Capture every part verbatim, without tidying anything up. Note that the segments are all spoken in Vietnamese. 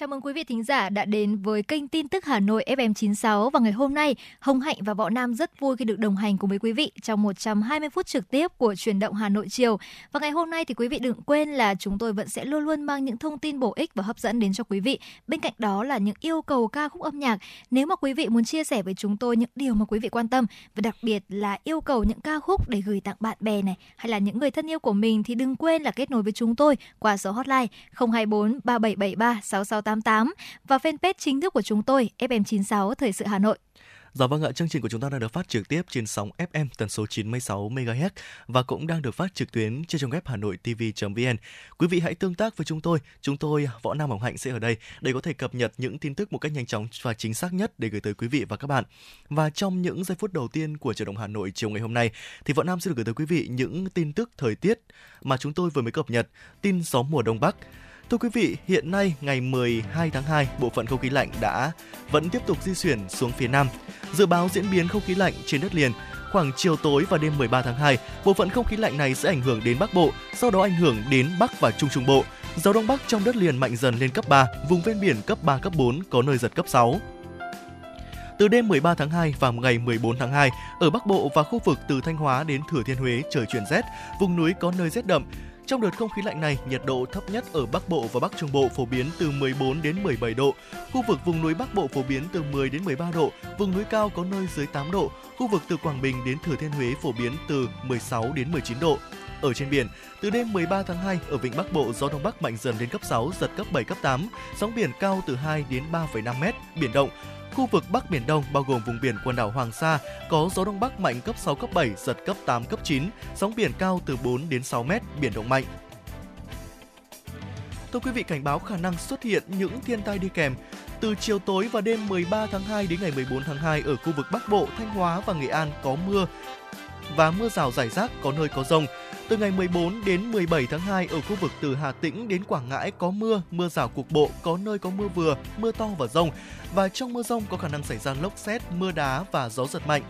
Chào mừng quý vị thính giả đã đến với kênh tin tức Hà Nội ép em chín sáu. Và ngày hôm nay, Hồng Hạnh và Võ Nam rất vui khi được đồng hành cùng với quý vị trong một trăm hai mươi phút trực tiếp của Chuyển động Hà Nội chiều. Và ngày hôm nay thì quý vị đừng quên là chúng tôi vẫn sẽ luôn luôn mang những thông tin bổ ích và hấp dẫn đến cho quý vị. Bên cạnh đó là những yêu cầu ca khúc âm nhạc. Nếu mà quý vị muốn chia sẻ với chúng tôi những điều mà quý vị quan tâm, và đặc biệt là yêu cầu những ca khúc để gửi tặng bạn bè này hay là những người thân yêu của mình, thì đừng quên là kết nối với chúng tôi qua số hotline không hai bốn ba bảy bảy ba sáu sáu tám. Và fanpage chính thức của chúng tôi ép em chín sáu Thời sự Hà Nội. Dạ vâng ạ, chương trình của chúng ta đang được phát trực tiếp trên sóng ép em tần số chín mươi sáu mê ga héc và cũng đang được phát trực tuyến trên trang web hanoitv chấm vn. Quý vị hãy tương tác với chúng tôi, chúng tôi Võ Nam Hồng Hạnh sẽ ở đây để có thể cập nhật những tin tức một cách nhanh chóng và chính xác nhất để gửi tới quý vị và các bạn. Và trong những giây phút đầu tiên của Chuyển động Hà Nội chiều ngày hôm nay thì Võ Nam sẽ được gửi tới quý vị những tin tức thời tiết mà chúng tôi vừa mới cập nhật. Tin gió mùa Đông Bắc. Thưa quý vị, hiện nay ngày mười hai tháng hai, bộ phận không khí lạnh đã vẫn tiếp tục di chuyển xuống phía Nam. Dự báo diễn biến không khí lạnh trên đất liền, khoảng chiều tối và đêm mười ba tháng hai, bộ phận không khí lạnh này sẽ ảnh hưởng đến Bắc Bộ, sau đó ảnh hưởng đến Bắc và Trung Trung Bộ. Gió Đông Bắc trong đất liền mạnh dần lên cấp ba, vùng ven biển cấp ba, cấp bốn, có nơi giật cấp sáu. Từ đêm mười ba tháng hai và ngày mười bốn tháng hai, ở Bắc Bộ và khu vực từ Thanh Hóa đến Thừa Thiên Huế trời chuyển rét, vùng núi có nơi rét đậm. Trong đợt không khí lạnh này, nhiệt độ thấp nhất ở Bắc Bộ và Bắc Trung Bộ phổ biến từ mười bốn đến mười bảy độ. Khu vực vùng núi Bắc Bộ phổ biến từ mười đến mười ba độ, vùng núi cao có nơi dưới tám độ. Khu vực từ Quảng Bình đến Thừa Thiên Huế phổ biến từ mười sáu đến mười chín độ. Ở trên biển, từ đêm mười ba tháng hai ở vịnh Bắc Bộ gió đông bắc mạnh dần lên cấp sáu, giật cấp bảy, cấp tám, sóng biển cao từ hai đến ba phẩy năm mét, biển động. Khu vực Bắc Biển Đông bao gồm vùng biển quần đảo Hoàng Sa có gió đông bắc mạnh cấp sáu, cấp bảy, giật cấp tám, cấp chín, sóng biển cao từ bốn đến sáu mét, biển động mạnh. Thưa quý vị, cảnh báo khả năng xuất hiện những thiên tai đi kèm. Từ chiều tối và đêm mười ba tháng hai đến ngày mười bốn tháng hai ở khu vực Bắc Bộ, Thanh Hóa và Nghệ An có mưa và mưa rào rải rác, có nơi có dông. Từ ngày mười bốn đến mười bảy tháng hai ở khu vực từ Hà Tĩnh đến Quảng Ngãi có mưa, mưa rào cục bộ, có nơi có mưa vừa, mưa to và dông. Và trong mưa dông có khả năng xảy ra lốc sét, mưa đá và gió giật mạnh.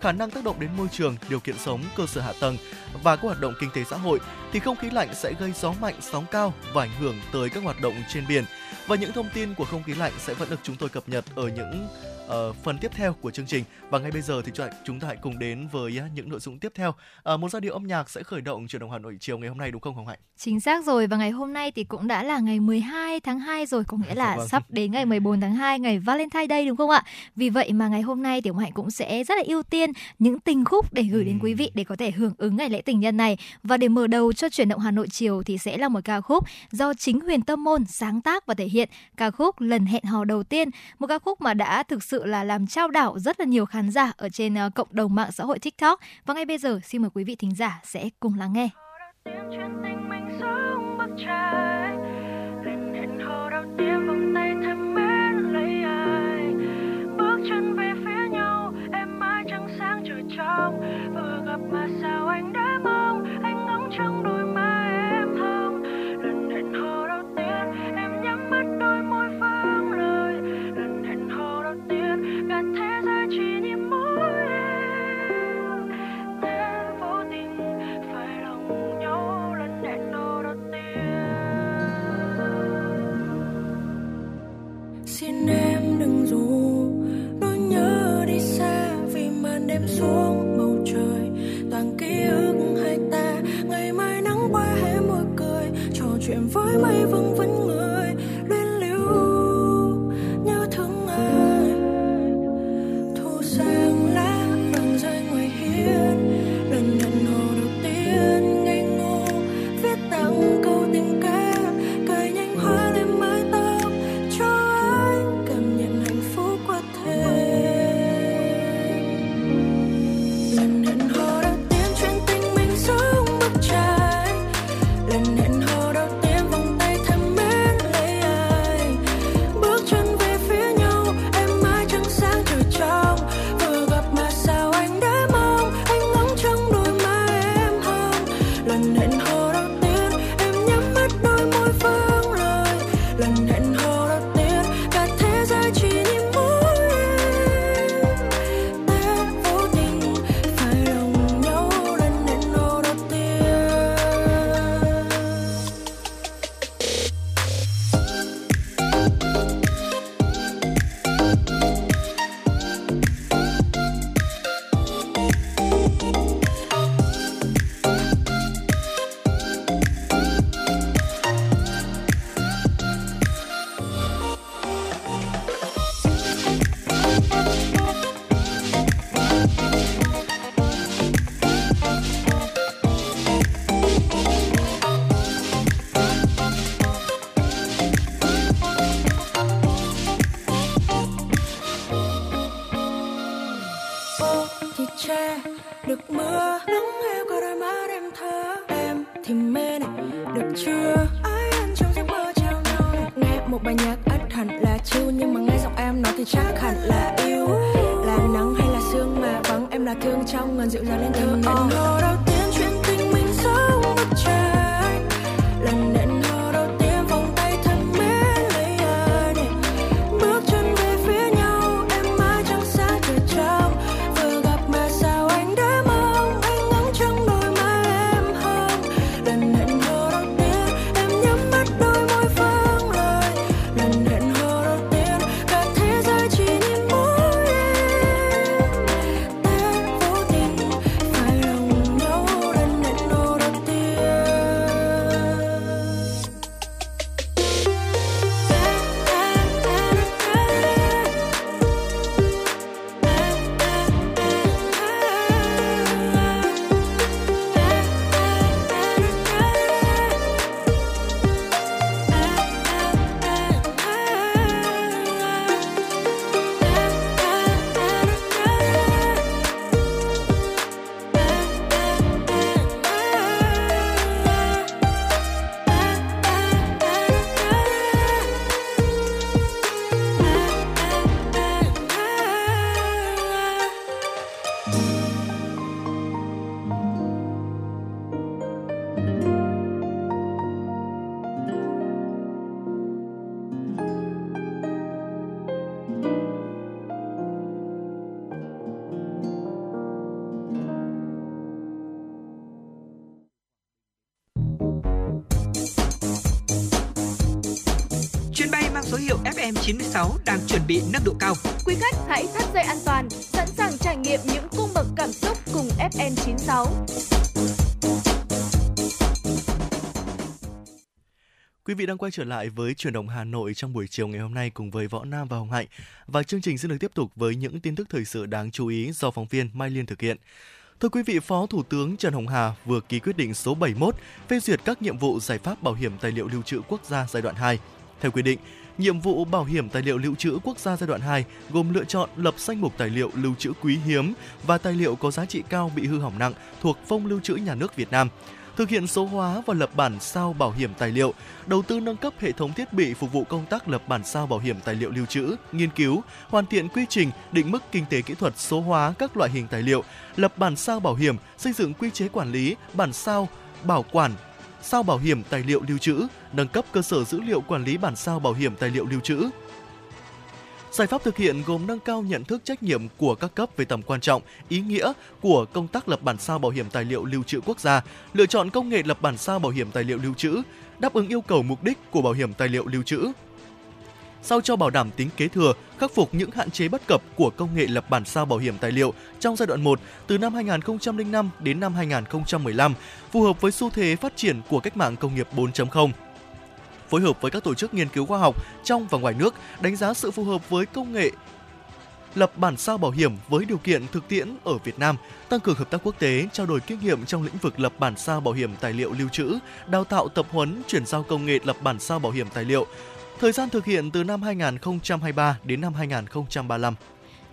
Khả năng tác động đến môi trường, điều kiện sống, cơ sở hạ tầng và các hoạt động kinh tế xã hội thì không khí lạnh sẽ gây gió mạnh, sóng cao và ảnh hưởng tới các hoạt động trên biển. Và những thông tin của không khí lạnh sẽ vẫn được chúng tôi cập nhật ở những uh, phần tiếp theo của chương trình. Và ngay bây giờ thì chúng ta hãy cùng đến với uh, những nội dung tiếp theo. Uh, một giai điệu âm nhạc sẽ khởi động Chuyển động Hà Nội chiều ngày hôm nay, đúng không Hồng Hạnh? Chính xác rồi, và ngày hôm nay thì cũng đã là ngày mười hai tháng hai rồi, có nghĩa là vâng. Sắp đến ngày mười bốn tháng hai, ngày Valentine Day đúng không ạ? Vì vậy mà ngày hôm nay thì Hồng Hạnh cũng sẽ rất là ưu tiên những tình khúc để gửi đến quý vị để có thể hưởng ứng ngày lễ tình nhân này. Và để mở đầu cho Chuyển động Hà Nội chiều thì sẽ là một ca khúc do chính Huyền Tâm Môn sáng tác và thể hiện, ca khúc Lần Hẹn Hò Đầu Tiên, một ca khúc mà đã thực sự là làm chao đảo rất là nhiều khán giả ở trên cộng đồng mạng xã hội TikTok. Và ngay bây giờ xin mời quý vị thính giả sẽ cùng lắng nghe. Vừa gặp mà sao anh đã mong, anh ngóng trong đôi má em hồng. Lần hẹn hò đầu tiên em nhắm mắt đôi môi vâng lời. Lần hẹn hò đầu tiên cả thế giới chỉ nhìn mỗi em. Ta vô tình phải lòng nhau lần hẹn hò đầu tiên. Xin em đừng dù nỗi nhớ đi xa vì màn đêm xuống. Chuyện với mây vương vấn người luyến lưu nhớ thương ai thu sang lá vàng rơi ngoài hiên. Lần hẹn hò đầu tiên ngây ngô viết tặng câu tình ca, cài nhánh hoa lên mái tóc cho anh cảm nhận hạnh phúc qua thêm. Lần hẹn hò đầu tiên chuyện tình mình xuống bức tranh. Lần hẹn hò đầu tiên vòng tay thầm mến một bài nhạc ắt hẳn là chill, nhưng mà nghe giọng em nói thì chắc hẳn là yêu. Là nắng hay là sương mà vắng em là thương, trong ngần dịu dàng lên thương anh. Lần đầu tiên chuyện tình mình giống bức tranh, lần hẹn hò đầu tiên vòng tay thân mến lấy anh, bước chân về phía nhau em mãi chẳng xa trời trong. Vừa gặp mà sao anh đã mong, anh ngắm trong đôi mắt em hồng. Lần hẹn hò đầu tiên em nhắm mắt đôi môi vang lời, lần hẹn hò đầu tiên cả thế giới chỉ nhìn mỗi em. Ta vô tình phải lòng nhau lần hẹn hò đầu tiên. Chuyến bay mang số hiệu ép em chín sáu đang chuẩn bị nâng độ cao. Quý khách hãy thắt dây an toàn, sẵn sàng trải nghiệm những cung bậc cảm xúc cùng ép em chín sáu. Quý vị đang quay trở lại với Chuyển động Hà Nội trong buổi chiều ngày hôm nay cùng với Võ Nam và Hồng Hạnh. Và chương trình sẽ được tiếp tục với những tin tức thời sự đáng chú ý do phóng viên Mai Liên thực hiện. Thưa quý vị, Phó Thủ tướng Trần Hồng Hà vừa ký quyết định số bảy mươi mốt phê duyệt các nhiệm vụ giải pháp bảo hiểm tài liệu lưu trữ quốc gia giai đoạn hai. Theo quy định, nhiệm vụ bảo hiểm tài liệu lưu trữ quốc gia giai đoạn hai gồm lựa chọn lập danh mục tài liệu lưu trữ quý hiếm và tài liệu có giá trị cao bị hư hỏng nặng thuộc Phong lưu trữ nhà nước Việt Nam, thực hiện số hóa và lập bản sao bảo hiểm tài liệu, đầu tư nâng cấp hệ thống thiết bị phục vụ công tác lập bản sao bảo hiểm tài liệu lưu trữ, nghiên cứu, hoàn thiện quy trình, định mức kinh tế kỹ thuật số hóa các loại hình tài liệu, lập bản sao bảo hiểm, xây dựng quy chế quản lý, bản sao, bảo quản, sao bảo hiểm tài liệu lưu trữ, nâng cấp cơ sở dữ liệu quản lý bản sao bảo hiểm tài liệu lưu trữ. Giải pháp thực hiện gồm nâng cao nhận thức trách nhiệm của các cấp về tầm quan trọng, ý nghĩa của công tác lập bản sao bảo hiểm tài liệu lưu trữ quốc gia, lựa chọn công nghệ lập bản sao bảo hiểm tài liệu lưu trữ, đáp ứng yêu cầu mục đích của bảo hiểm tài liệu lưu trữ. Sao cho bảo đảm tính kế thừa, khắc phục những hạn chế bất cập của công nghệ lập bản sao bảo hiểm tài liệu trong giai đoạn một từ năm hai nghìn không trăm lẻ năm đến năm hai nghìn không trăm mười lăm, phù hợp với xu thế phát triển của cách mạng công nghiệp bốn chấm không. Phối hợp với các tổ chức nghiên cứu khoa học trong và ngoài nước đánh giá sự phù hợp với công nghệ lập bản sao bảo hiểm với điều kiện thực tiễn ở Việt Nam, tăng cường hợp tác quốc tế, trao đổi kinh nghiệm trong lĩnh vực lập bản sao bảo hiểm tài liệu lưu trữ, đào tạo tập huấn, chuyển giao công nghệ lập bản sao bảo hiểm tài liệu. Thời gian thực hiện từ năm hai nghìn không trăm hai mươi ba đến năm hai nghìn không trăm ba mươi lăm.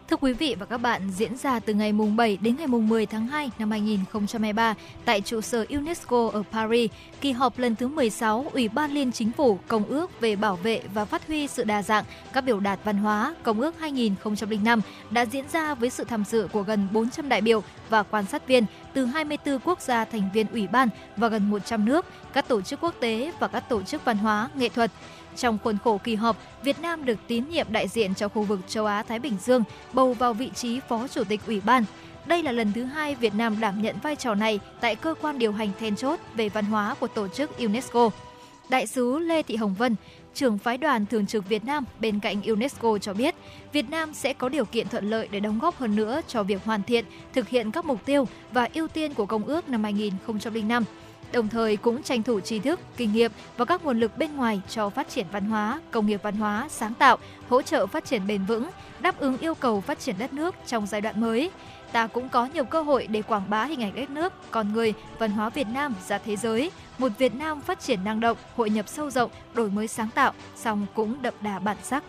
Thưa quý vị và các bạn, diễn ra từ ngày bảy đến ngày mười tháng hai năm hai nghìn không trăm hai mươi ba tại trụ sở UNESCO ở Paris, kỳ họp lần thứ mười sáu Ủy ban Liên Chính phủ Công ước về bảo vệ và phát huy sự đa dạng, các biểu đạt văn hóa Công ước hai nghìn không trăm lẻ năm đã diễn ra với sự tham dự của gần bốn trăm đại biểu và quan sát viên từ hai mươi tư quốc gia thành viên Ủy ban và gần một trăm nước, các tổ chức quốc tế và các tổ chức văn hóa, nghệ thuật. Trong khuôn khổ kỳ họp, Việt Nam được tín nhiệm đại diện cho khu vực châu Á-Thái Bình Dương bầu vào vị trí Phó Chủ tịch Ủy ban. Đây là lần thứ hai Việt Nam đảm nhận vai trò này tại cơ quan điều hành then chốt về văn hóa của tổ chức UNESCO. Đại sứ Lê Thị Hồng Vân, trưởng phái đoàn thường trực Việt Nam bên cạnh UNESCO cho biết, Việt Nam sẽ có điều kiện thuận lợi để đóng góp hơn nữa cho việc hoàn thiện, thực hiện các mục tiêu và ưu tiên của Công ước năm hai nghìn không trăm lẻ năm. Đồng thời cũng tranh thủ tri thức, kinh nghiệm và các nguồn lực bên ngoài cho phát triển văn hóa, công nghiệp văn hóa, sáng tạo, hỗ trợ phát triển bền vững, đáp ứng yêu cầu phát triển đất nước trong giai đoạn mới. Ta cũng có nhiều cơ hội để quảng bá hình ảnh đất nước, con người, văn hóa Việt Nam ra thế giới. Một Việt Nam phát triển năng động, hội nhập sâu rộng, đổi mới sáng tạo, song cũng đậm đà bản sắc.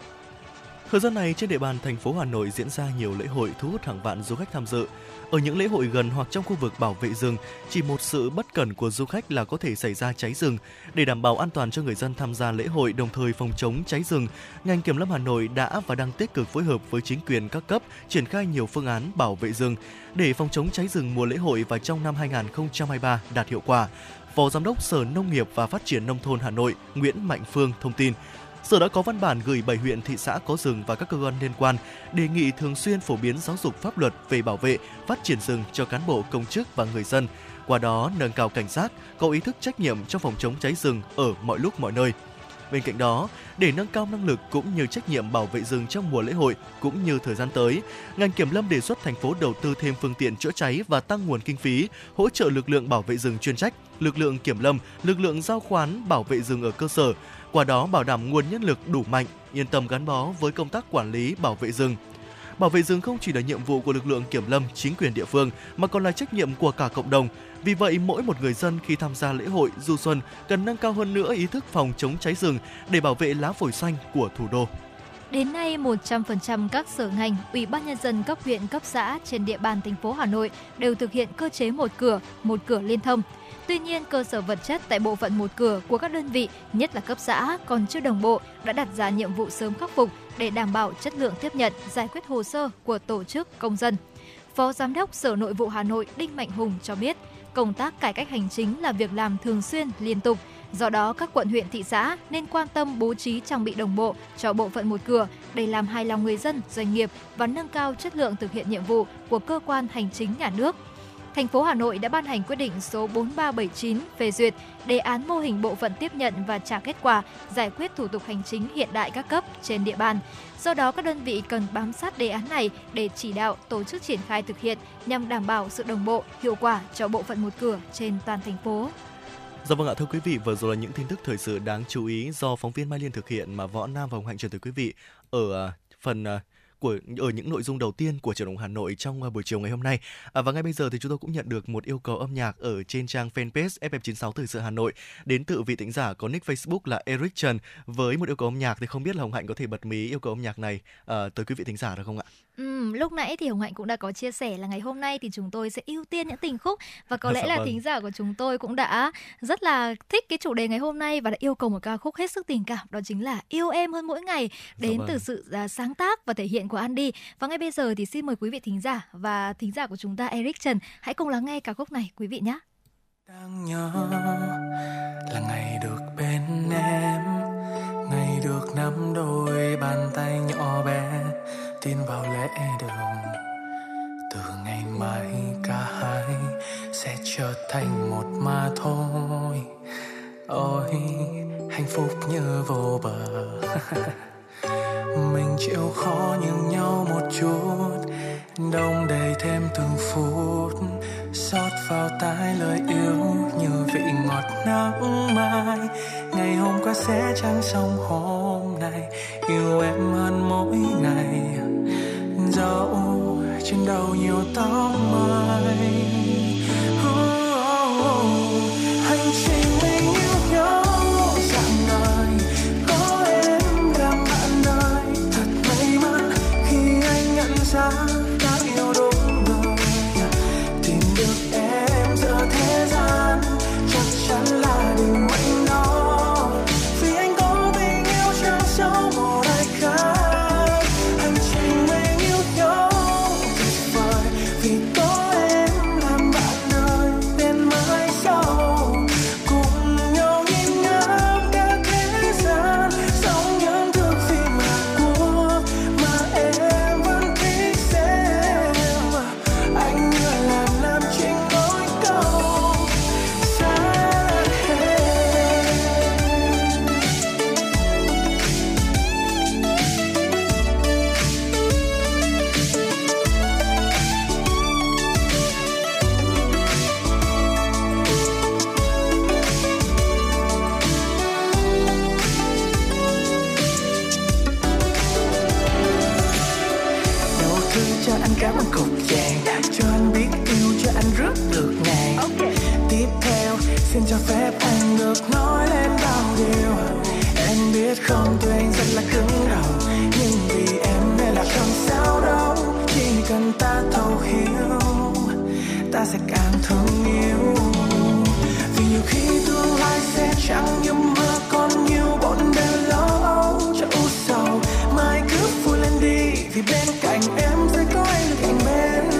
Thời gian này trên địa bàn thành phố Hà Nội diễn ra nhiều lễ hội thu hút hàng vạn du khách tham dự. Ở những lễ hội gần hoặc trong khu vực bảo vệ rừng, chỉ một sự bất cẩn của du khách là có thể xảy ra cháy rừng. Để đảm bảo an toàn cho người dân tham gia lễ hội đồng thời phòng chống cháy rừng, ngành Kiểm lâm Hà Nội đã và đang tích cực phối hợp với chính quyền các cấp triển khai nhiều phương án bảo vệ rừng để phòng chống cháy rừng mùa lễ hội và trong năm hai không hai ba đạt hiệu quả. Phó Giám đốc Sở Nông nghiệp và Phát triển Nông thôn Hà Nội Nguyễn Mạnh Phương thông tin. Sở đã có văn bản gửi bảy huyện, thị xã có rừng và các cơ quan liên quan đề nghị thường xuyên phổ biến giáo dục pháp luật về bảo vệ, phát triển rừng cho cán bộ, công chức và người dân. Qua đó nâng cao cảnh giác, có ý thức trách nhiệm trong phòng chống cháy rừng ở mọi lúc mọi nơi. Bên cạnh đó, để nâng cao năng lực cũng như trách nhiệm bảo vệ rừng trong mùa lễ hội cũng như thời gian tới, ngành Kiểm lâm đề xuất thành phố đầu tư thêm phương tiện chữa cháy và tăng nguồn kinh phí hỗ trợ lực lượng bảo vệ rừng chuyên trách, lực lượng kiểm lâm, lực lượng giao khoán bảo vệ rừng ở cơ sở. Qua đó bảo đảm nguồn nhân lực đủ mạnh, yên tâm gắn bó với công tác quản lý bảo vệ rừng. Bảo vệ rừng không chỉ là nhiệm vụ của lực lượng kiểm lâm, chính quyền địa phương mà còn là trách nhiệm của cả cộng đồng. Vì vậy, mỗi một người dân khi tham gia lễ hội du xuân cần nâng cao hơn nữa ý thức phòng chống cháy rừng để bảo vệ lá phổi xanh của thủ đô. Đến nay, một trăm phần trăm các sở ngành, ủy ban nhân dân cấp huyện, cấp xã trên địa bàn thành phố Hà Nội đều thực hiện cơ chế một cửa, một cửa liên thông. Tuy nhiên, cơ sở vật chất tại bộ phận một cửa của các đơn vị, nhất là cấp xã, còn chưa đồng bộ, đã đặt ra nhiệm vụ sớm khắc phục để đảm bảo chất lượng tiếp nhận, giải quyết hồ sơ của tổ chức, công dân. Phó Giám đốc Sở Nội vụ Hà Nội Đinh Mạnh Hùng cho biết, công tác cải cách hành chính là việc làm thường xuyên, liên tục. Do đó, các quận, huyện, thị xã nên quan tâm bố trí trang bị đồng bộ cho bộ phận một cửa để làm hài lòng người dân, doanh nghiệp và nâng cao chất lượng thực hiện nhiệm vụ của cơ quan hành chính nhà nước. Thành phố Hà Nội đã ban hành quyết định số bốn ba bảy chín phê duyệt đề án mô hình bộ phận tiếp nhận và trả kết quả giải quyết thủ tục hành chính hiện đại các cấp trên địa bàn. Do đó, các đơn vị cần bám sát đề án này để chỉ đạo tổ chức triển khai thực hiện nhằm đảm bảo sự đồng bộ, hiệu quả cho bộ phận một cửa trên toàn thành phố. Dạ vâng ạ, thưa quý vị, vừa rồi là những tin tức thời sự đáng chú ý do phóng viên Mai Liên thực hiện mà Võ Nam và Hồng Hạnh chuyển tới quý vị ở phần... Của, ở những nội dung đầu tiên của Chuyển động Hà Nội trong buổi chiều ngày hôm nay. À, và ngay bây giờ thì chúng tôi cũng nhận được một yêu cầu âm nhạc ở trên trang fanpage ép em chín sáu Thời sự Hà Nội đến từ vị thính giả có nick Facebook là Eric Trần với một yêu cầu âm nhạc, thì không biết là Hồng Hạnh có thể bật mí yêu cầu âm nhạc này à, tới quý vị thính giả được không ạ? Ừ, lúc nãy thì Hồng Hạnh cũng đã có chia sẻ là ngày hôm nay thì chúng tôi sẽ ưu tiên những tình khúc và có lẽ dạ là vâng. Thính giả của chúng tôi cũng đã rất là thích cái chủ đề ngày hôm nay và đã yêu cầu một ca khúc hết sức tình cảm, đó chính là Yêu Em Hơn Mỗi Ngày đến dạ vâng. từ sự uh, sáng tác và thể hiện của Andy. Và ngay bây giờ thì xin mời quý vị thính giả và thính giả của chúng ta Eric Trần hãy cùng lắng nghe ca khúc này quý vị nhé. Đang nhớ là ngày được bên em, ngày được nắm đôi bàn tay nhỏ bé, tin vào lễ đường. Từ ngày mai cả hai sẽ trở thành một mà thôi. Ôi hạnh phúc như vô bờ. Mình chịu khó nhường nhau một chút, đong đầy thêm từng phút, xót vào tai lời yêu như vị ngọt nắng mai. Ngày hôm qua sẽ chẳng xong hôm nay, yêu em hơn mỗi ngày, dẫu trên đầu nhiều tóc mai. Oh, oh, oh. Hành trình mình yêu nhau dạng đời, có em làm bạn đời. Thật may mắn khi anh nhận ra đã yêu đúng người, tìm được em giữa thế gian, chắc chắn là điều anh đó. Vì anh có tình yêu trao sâu một ai khác. Hành trình mình yêu nhau tuyệt vời, vì có em làm bạn đời. Đến mai sau cùng nhau nhìn ngắm cả thế gian, sống những thước phim Hàn Quốc mà em vẫn thích xem. Anh như là nam chính mỗi câu xa hẹn. Đầu tư cho anh cám một cục vàng, cho anh biết yêu, cho anh rước được nàng. Okay. Tiếp theo xin cho phép anh được nói lên bao điều. Em biết không, tuy anh rất là cứng đầu, nhưng vì em chẳng như mưa còn nhiều bọn đèn lo âu cho u sầu. Mai cứ vui lên đi vì bên cạnh em sẽ có anh được cạnh bên.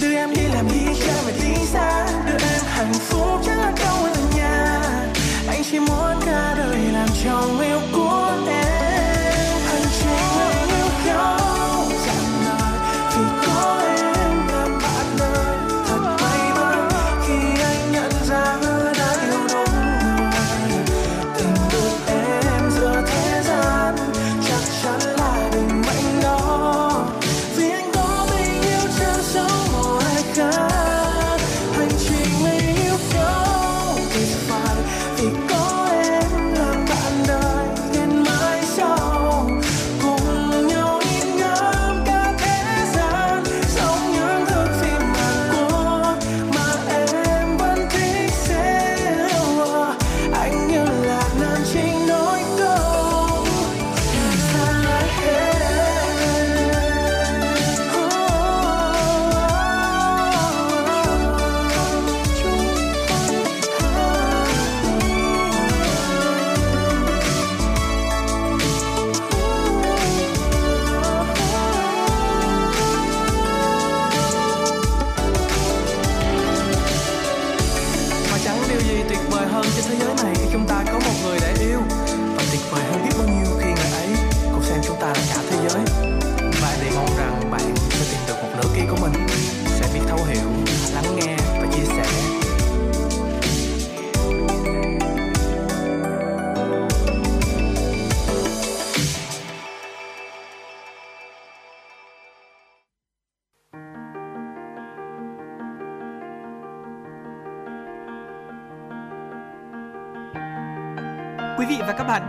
Đưa em đi làm đi ra về tí xa, đưa em hạnh phúc chắc là đâu ở nhà. Anh chỉ muốn cả đời làm chồng yêu của em. Hạnh phúc là yêu nhau chẳng lời vì có em làm bạn đời. Thật may mắn khi anh nhận ra đã yêu đúng người. Tình được em giữa thế gian chắc chắn là đừng mạnh đó. Vì anh có tình yêu chẳng sống mọi khác. Hành trình mình yêu nhau thì phải vì có em làm bạn đời. Đến mãi sau cùng nhau đi ngắm cả thế gian, sống những thước phim mà có mà em vẫn thích sẽ yêu. Anh như là nam chính nỗi câu em xa lại mà chẳng điều gì tuyệt vời hơn trên thế giới này khi chúng ta có một người để yêu. Và tuyệt vời hơn biết bao nhiêu khi người ấy cũng xem chúng ta là cả thế giới. Và để mong rằng bạn sẽ tìm được một nửa kia của mình, sẽ biết thấu hiểu, lắng nghe và chia sẻ. Quý vị và các bạn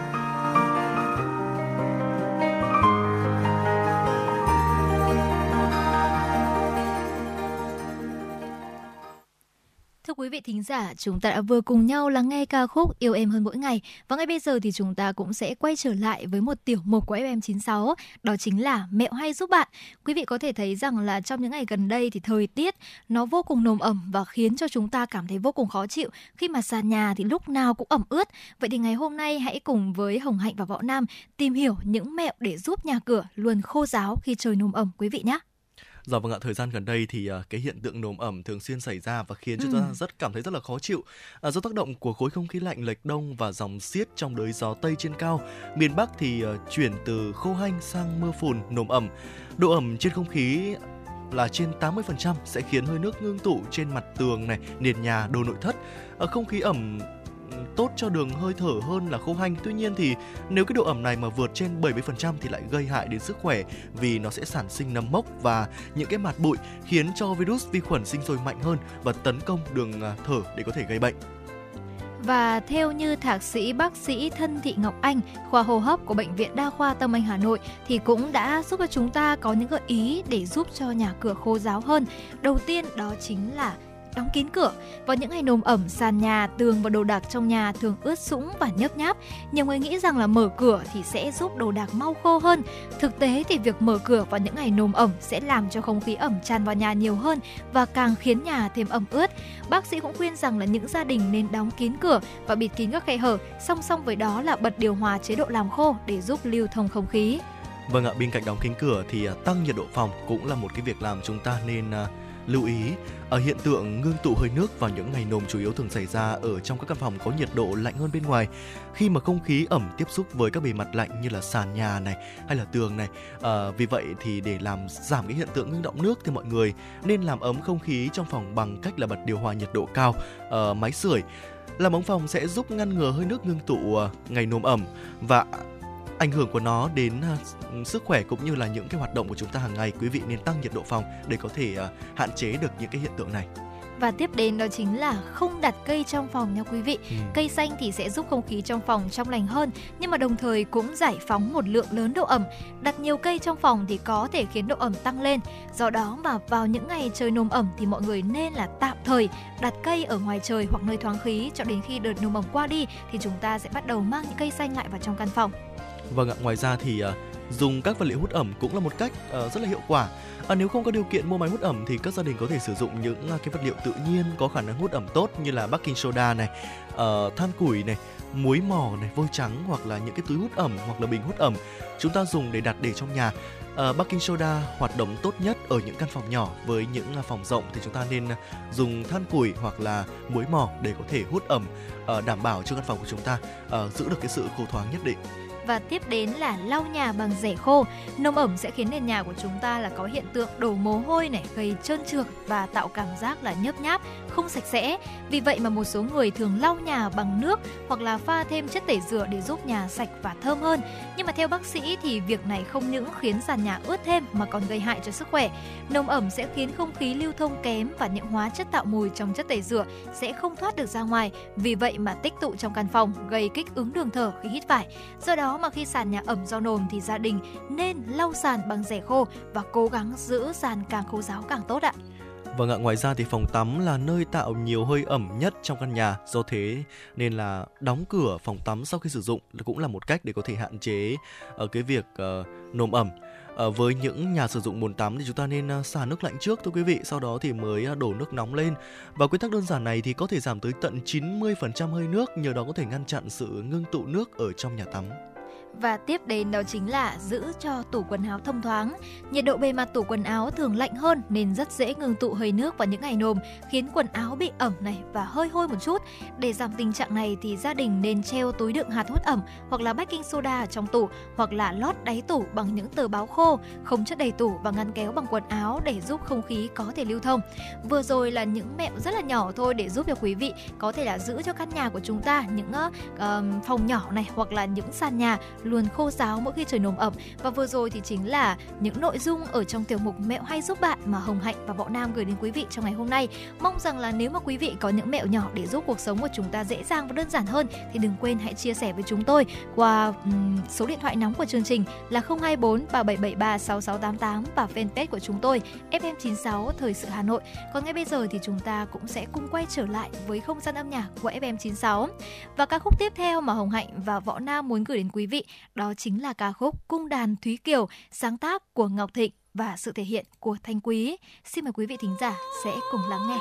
Quý vị thính giả, chúng ta đã vừa cùng nhau lắng nghe ca khúc Yêu Em Hơn Mỗi Ngày. Và ngay bây giờ thì chúng ta cũng sẽ quay trở lại với một tiểu mục của ép em chín sáu, đó chính là Mẹo Hay Giúp Bạn. Quý vị có thể thấy rằng là trong những ngày gần đây thì thời tiết nó vô cùng nồm ẩm và khiến cho chúng ta cảm thấy vô cùng khó chịu khi mà sàn nhà thì lúc nào cũng ẩm ướt. Vậy thì ngày hôm nay hãy cùng với Hồng Hạnh và Võ Nam tìm hiểu những mẹo để giúp nhà cửa luôn khô ráo khi trời nồm ẩm quý vị nhé. Dạ vâng ạ, thời gian gần đây thì uh, cái hiện tượng nồm ẩm thường xuyên xảy ra và khiến ừ. chúng ta rất cảm thấy rất là khó chịu. À, do tác động của khối không khí lạnh lệch đông và dòng xiết trong đới gió Tây trên cao, miền Bắc thì uh, chuyển từ khô hanh sang mưa phùn, nồm ẩm. Độ ẩm trên không khí là trên tám mươi phần trăm sẽ khiến hơi nước ngưng tụ trên mặt tường, này, nền nhà, đồ nội thất. À, không khí ẩm tốt cho đường hơi thở hơn là khô hanh. Tuy nhiên thì nếu cái độ ẩm này mà vượt trên bảy mươi phần trăm thì lại gây hại đến sức khỏe, vì nó sẽ sản sinh nấm mốc và những cái mạt bụi khiến cho virus, vi khuẩn sinh sôi mạnh hơn và tấn công đường thở để có thể gây bệnh. Và theo như thạc sĩ bác sĩ Thân Thị Ngọc Anh, khoa hô hấp của Bệnh viện Đa khoa Tâm Anh Hà Nội thì cũng đã giúp cho chúng ta có những gợi ý để giúp cho nhà cửa khô ráo hơn. Đầu tiên đó chính là đóng kín cửa. Vào những ngày nồm ẩm, sàn nhà, tường và đồ đạc trong nhà thường ướt sũng và nhớp nháp. Nhiều người nghĩ rằng là mở cửa thì sẽ giúp đồ đạc mau khô hơn. Thực tế thì việc mở cửa vào những ngày nồm ẩm sẽ làm cho không khí ẩm tràn vào nhà nhiều hơn và càng khiến nhà thêm ẩm ướt. Bác sĩ cũng khuyên rằng là những gia đình nên đóng kín cửa và bịt kín các khe hở, song song với đó là bật điều hòa chế độ làm khô để giúp lưu thông không khí. Vâng ạ, bên cạnh đóng kín cửa thì tăng nhiệt độ phòng cũng là một cái việc làm chúng ta nên lưu ý. Ở hiện tượng ngưng tụ hơi nước vào những ngày nồm chủ yếu thường xảy ra ở trong các căn phòng có nhiệt độ lạnh hơn bên ngoài, khi mà không khí ẩm tiếp xúc với các bề mặt lạnh như là sàn nhà này hay là tường này. À, vì vậy thì để làm giảm cái hiện tượng ngưng đọng nước thì mọi người nên làm ấm không khí trong phòng bằng cách là bật điều hòa nhiệt độ cao, à, máy sưởi. Làm ấm phòng sẽ giúp ngăn ngừa hơi nước ngưng tụ ngày nồm ẩm và ảnh hưởng của nó đến sức khỏe cũng như là những cái hoạt động của chúng ta hàng ngày. Quý vị nên tăng nhiệt độ phòng để có thể hạn chế được những cái hiện tượng này. Và tiếp đến đó chính là không đặt cây trong phòng nha quý vị. Ừ. Cây xanh thì sẽ giúp không khí trong phòng trong lành hơn, nhưng mà đồng thời cũng giải phóng một lượng lớn độ ẩm. Đặt nhiều cây trong phòng thì có thể khiến độ ẩm tăng lên. Do đó mà vào những ngày trời nồm ẩm thì mọi người nên là tạm thời đặt cây ở ngoài trời hoặc nơi thoáng khí cho đến khi đợt nồm ẩm qua đi thì chúng ta sẽ bắt đầu mang những cây xanh lại vào trong căn phòng. Vâng ạ, ngoài ra thì uh, dùng các vật liệu hút ẩm cũng là một cách uh, rất là hiệu quả. À, nếu không có điều kiện mua máy hút ẩm thì các gia đình có thể sử dụng những cái vật liệu tự nhiên có khả năng hút ẩm tốt như là baking soda này, uh, than củi này, muối mỏ này, vôi trắng hoặc là những cái túi hút ẩm hoặc là bình hút ẩm chúng ta dùng để đặt để trong nhà. Uh, baking soda hoạt động tốt nhất ở những căn phòng nhỏ, với những uh, phòng rộng thì chúng ta nên uh, dùng than củi hoặc là muối mỏ để có thể hút ẩm, uh, đảm bảo cho căn phòng của chúng ta uh, giữ được cái sự khô thoáng nhất định. Và tiếp đến là lau nhà bằng rẻ khô. Nồm ẩm sẽ khiến nền nhà của chúng ta là có hiện tượng đổ mồ hôi này, gây trơn trượt và tạo cảm giác là nhớp nháp, không sạch sẽ. Vì vậy mà một số người thường lau nhà bằng nước hoặc là pha thêm chất tẩy rửa để giúp nhà sạch và thơm hơn. Nhưng mà theo bác sĩ thì việc này không những khiến sàn nhà ướt thêm mà còn gây hại cho sức khỏe. Nồm ẩm sẽ khiến không khí lưu thông kém và những hóa chất tạo mùi trong chất tẩy rửa sẽ không thoát được ra ngoài. Vì vậy mà tích tụ trong căn phòng, gây kích ứng đường thở khi hít phải. Do đó mà khi sàn nhà ẩm do nồm thì gia đình nên lau sàn bằng rẻ khô và cố gắng giữ sàn càng khô ráo càng tốt ạ. Vâng ạ, ngoài ra thì phòng tắm là nơi tạo nhiều hơi ẩm nhất trong căn nhà, do thế nên là đóng cửa phòng tắm sau khi sử dụng cũng là một cách để có thể hạn chế ở cái việc uh, nồm ẩm. Uh, với những nhà sử dụng bồn tắm thì chúng ta nên uh, xả nước lạnh trước thưa quý vị, sau đó thì mới uh, đổ nước nóng lên. Và quy tắc đơn giản này thì có thể giảm tới tận chín mươi phần trăm hơi nước, nhờ đó có thể ngăn chặn sự ngưng tụ nước ở trong nhà tắm. Và tiếp đến đó chính là giữ cho tủ quần áo thông thoáng. Nhiệt độ bề mặt tủ quần áo thường lạnh hơn nên rất dễ ngưng tụ hơi nước vào những ngày nồm, khiến quần áo bị ẩm này và hơi hôi một chút. Để giảm tình trạng này thì gia đình nên treo túi đựng hạt hút ẩm hoặc là baking soda ở trong tủ, hoặc là lót đáy tủ bằng những tờ báo khô, không chất đầy tủ và ngăn kéo bằng quần áo để giúp không khí có thể lưu thông. Vừa rồi là những mẹo rất là nhỏ thôi để giúp cho quý vị có thể là giữ cho căn nhà của chúng ta, những uh, phòng nhỏ này hoặc là những sàn nhà luôn khô ráo mỗi khi trời nồm ẩm. Và vừa rồi thì chính là những nội dung ở trong tiểu mục mẹo hay giúp bạn mà Hồng Hạnh và Võ Nam gửi đến quý vị trong ngày hôm nay. Mong rằng là nếu mà quý vị có những mẹo nhỏ để giúp cuộc sống của chúng ta dễ dàng và đơn giản hơn thì đừng quên hãy chia sẻ với chúng tôi qua um, số điện thoại nóng của chương trình là không hai bốn ba bảy bảy ba sáu sáu tám tám và fanpage của chúng tôi ép em chín sáu Thời sự Hà Nội. Còn ngay bây giờ thì chúng ta cũng sẽ cùng quay trở lại với không gian âm nhạc của ép em chín sáu. Và ca khúc tiếp theo mà Hồng Hạnh và Võ Nam muốn gửi đến quý vị đó chính là ca khúc Cung đàn Thúy Kiều, sáng tác của Ngọc Thịnh và sự thể hiện của Thanh Quý. Xin mời quý vị thính giả sẽ cùng lắng nghe.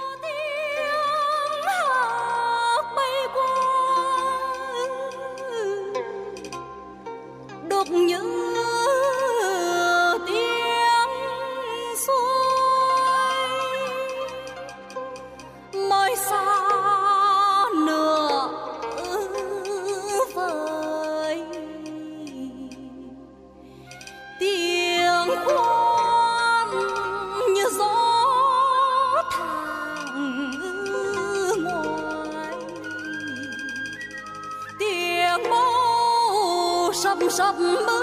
Sắp mơ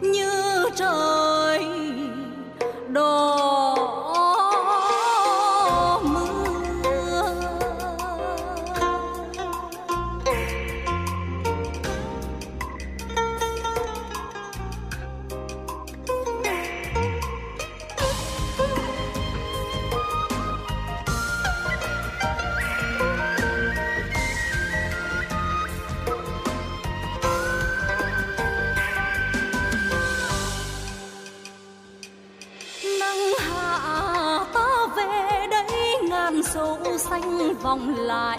như trời đổ mưa, xanh vòng lại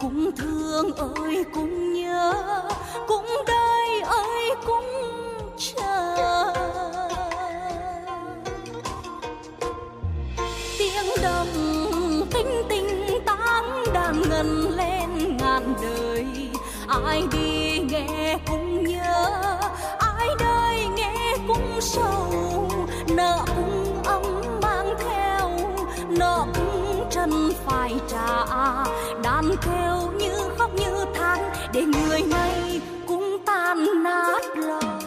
cũng thương ơi cũng nhớ, cũng đây ơi cũng chờ. Tiếng đồng tinh tinh tán đàn ngân lên ngàn đời, ai đi nghe cũng nhớ, ai đây nghe cũng sầu, nợ cũng ấm mang theo, nợ cũng chân phải trả, đàn kêu như khóc như than để người này cũng tan nát lòng.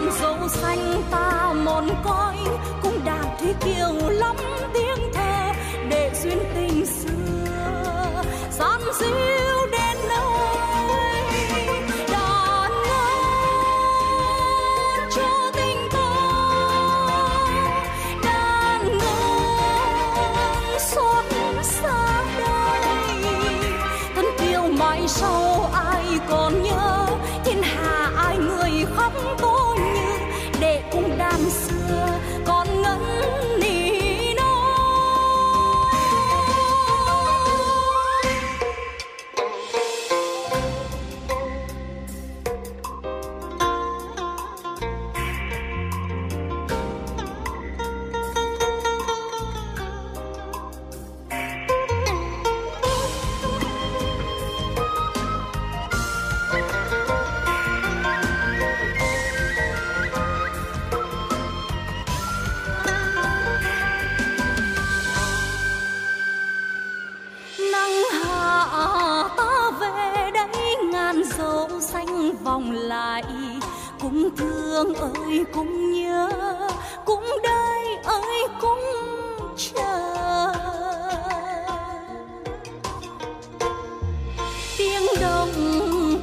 làm dấu xanh ta mòn cõi cũng đàn thủy kiều lắm tiếng thề để duyên tình xưa gian diêu đến nơi đàn ngân cho tình con đàn ngân xót xa đời thân kiều mãi sau ai còn nhớ khóc cô như để cùng đàn xưa còn ngẩn nỉ non. Vòng lại cũng thương ơi cũng nhớ cũng đây ơi cũng chờ tiếng động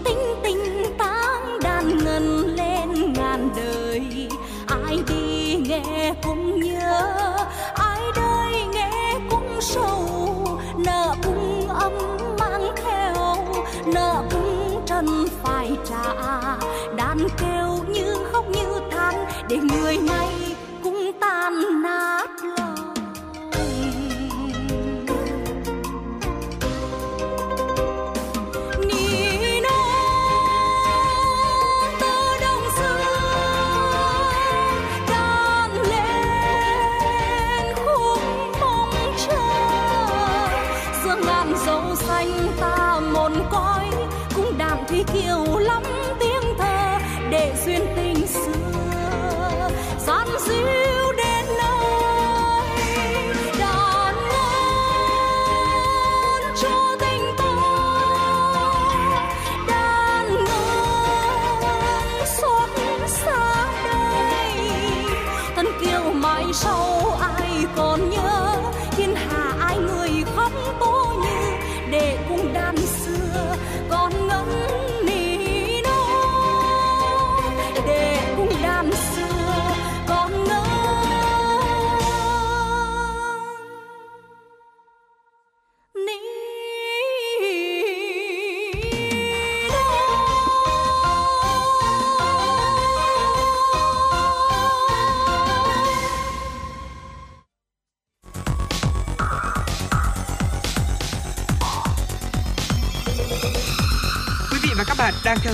tinh tinh táng đàn ngân lên ngàn đời ai đi nghe cũng nhớ ai đây nghe cũng sâu nợ cung âm mang theo nợ cung trần phải trả đàn kêu như khóc như than để người này cũng tan nát lòng. Nỉ non từ đông xưa đàn lên khung mong chờ giữa ngàn dấu xanh ta mòn cõi cũng đàn thủy kiều lắm tiếng thơ để duyên tình xưa gian dịu đến nơi đàn ngân cho tình con đàn ngân xót xa đời thân kiều mãi sau ai còn nhớ thiên hạ ai người khóc tố như để cùng đàn xưa còn ngỡ nỉ non để cùng đàn xưa còn ngỡ nỉ Bạn đang theo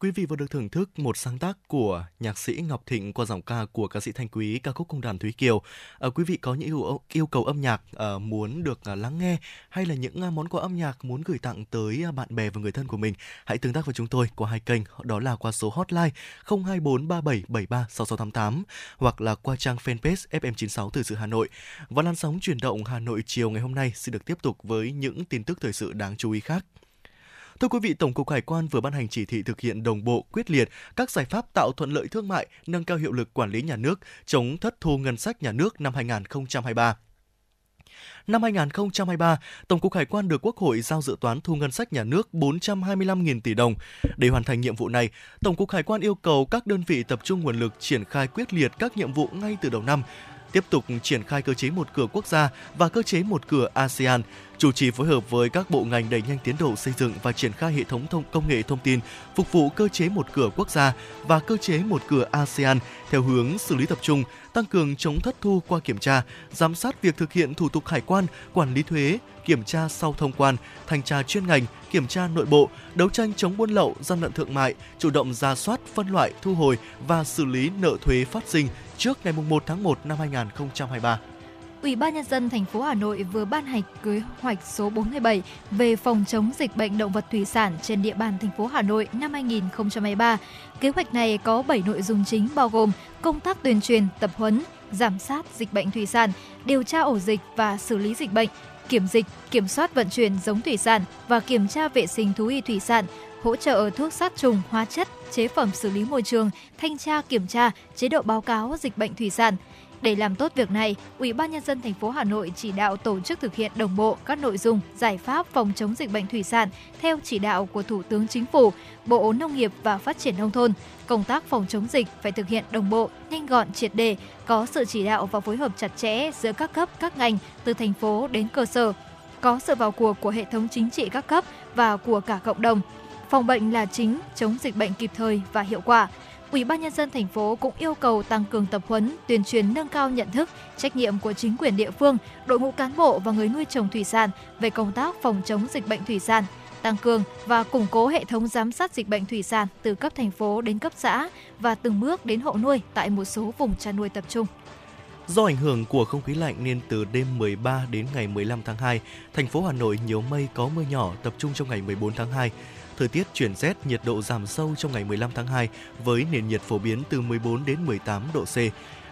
Quý vị vừa được thưởng thức một sáng tác của nhạc sĩ Ngọc Thịnh qua giọng ca của ca sĩ Thanh Quý, ca khúc Công đàn Thúy Kiều. À, quý vị có những yêu cầu âm nhạc à, muốn được à, lắng nghe hay là những à, món quà âm nhạc muốn gửi tặng tới à, bạn bè và người thân của mình, hãy tương tác với chúng tôi qua hai kênh, đó là qua số hotline không hai bốn ba bảy bảy ba sáu sáu tám tám hoặc là qua trang fanpage ép em chín sáu Thời sự Hà Nội. Và làn sóng chuyển động Hà Nội chiều ngày hôm nay sẽ được tiếp tục với những tin tức thời sự đáng chú ý khác. Thưa quý vị, Tổng cục Hải quan vừa ban hành chỉ thị thực hiện đồng bộ quyết liệt các giải pháp tạo thuận lợi thương mại, nâng cao hiệu lực quản lý nhà nước, chống thất thu ngân sách nhà nước năm hai không hai ba. Năm hai không hai ba, Tổng cục Hải quan được Quốc hội giao dự toán thu ngân sách nhà nước bốn trăm hai mươi lăm nghìn tỷ đồng. Để hoàn thành nhiệm vụ này, Tổng cục Hải quan yêu cầu các đơn vị tập trung nguồn lực triển khai quyết liệt các nhiệm vụ ngay từ đầu năm, tiếp tục triển khai cơ chế một cửa quốc gia và cơ chế một cửa a sê an, chủ trì phối hợp với các bộ ngành đẩy nhanh tiến độ xây dựng và triển khai hệ thống thông công nghệ thông tin phục vụ cơ chế một cửa quốc gia và cơ chế một cửa a sê an theo hướng xử lý tập trung, tăng cường chống thất thu qua kiểm tra, giám sát việc thực hiện thủ tục hải quan, quản lý thuế, kiểm tra sau thông quan, thanh tra chuyên ngành, kiểm tra nội bộ, đấu tranh chống buôn lậu, gian lận thương mại, chủ động rà soát, phân loại, thu hồi và xử lý nợ thuế phát sinh trước ngày một tháng một năm hai không hai ba. Ủy ban Nhân dân thành phố Hà Nội vừa ban hành kế hoạch số bốn mươi bảy về phòng chống dịch bệnh động vật thủy sản trên địa bàn thành phố Hà Nội năm hai không hai ba. Kế hoạch này có bảy nội dung chính bao gồm công tác tuyên truyền, tập huấn, giám sát dịch bệnh thủy sản, điều tra ổ dịch và xử lý dịch bệnh, kiểm dịch, kiểm soát vận chuyển giống thủy sản và kiểm tra vệ sinh thú y thủy sản, hỗ trợ thuốc sát trùng, hóa chất, chế phẩm xử lý môi trường, thanh tra kiểm tra, chế độ báo cáo dịch bệnh thủy sản. Để làm tốt việc này, Ủy ban Nhân dân thành phố Hà Nội chỉ đạo tổ chức thực hiện đồng bộ các nội dung, giải pháp phòng chống dịch bệnh thủy sản theo chỉ đạo của Thủ tướng Chính phủ, Bộ Nông nghiệp và Phát triển Nông thôn. Công tác phòng chống dịch phải thực hiện đồng bộ, nhanh gọn, triệt để, có sự chỉ đạo và phối hợp chặt chẽ giữa các cấp, các ngành, từ thành phố đến cơ sở, có sự vào cuộc của hệ thống chính trị các cấp và của cả cộng đồng. Phòng bệnh là chính, chống dịch bệnh kịp thời và hiệu quả. Ủy ban Nhân dân thành phố cũng yêu cầu tăng cường tập huấn, tuyên truyền nâng cao nhận thức, trách nhiệm của chính quyền địa phương, đội ngũ cán bộ và người nuôi trồng thủy sản về công tác phòng chống dịch bệnh thủy sản, tăng cường và củng cố hệ thống giám sát dịch bệnh thủy sản từ cấp thành phố đến cấp xã và từng bước đến hộ nuôi tại một số vùng chăn nuôi tập trung. Do ảnh hưởng của không khí lạnh nên từ đêm mười ba đến ngày mười lăm tháng hai, thành phố Hà Nội nhiều mây có mưa nhỏ tập trung trong ngày mười bốn tháng hai. Thời tiết chuyển rét, nhiệt độ giảm sâu trong ngày mười lăm tháng hai với nền nhiệt phổ biến từ mười bốn đến mười tám độ C.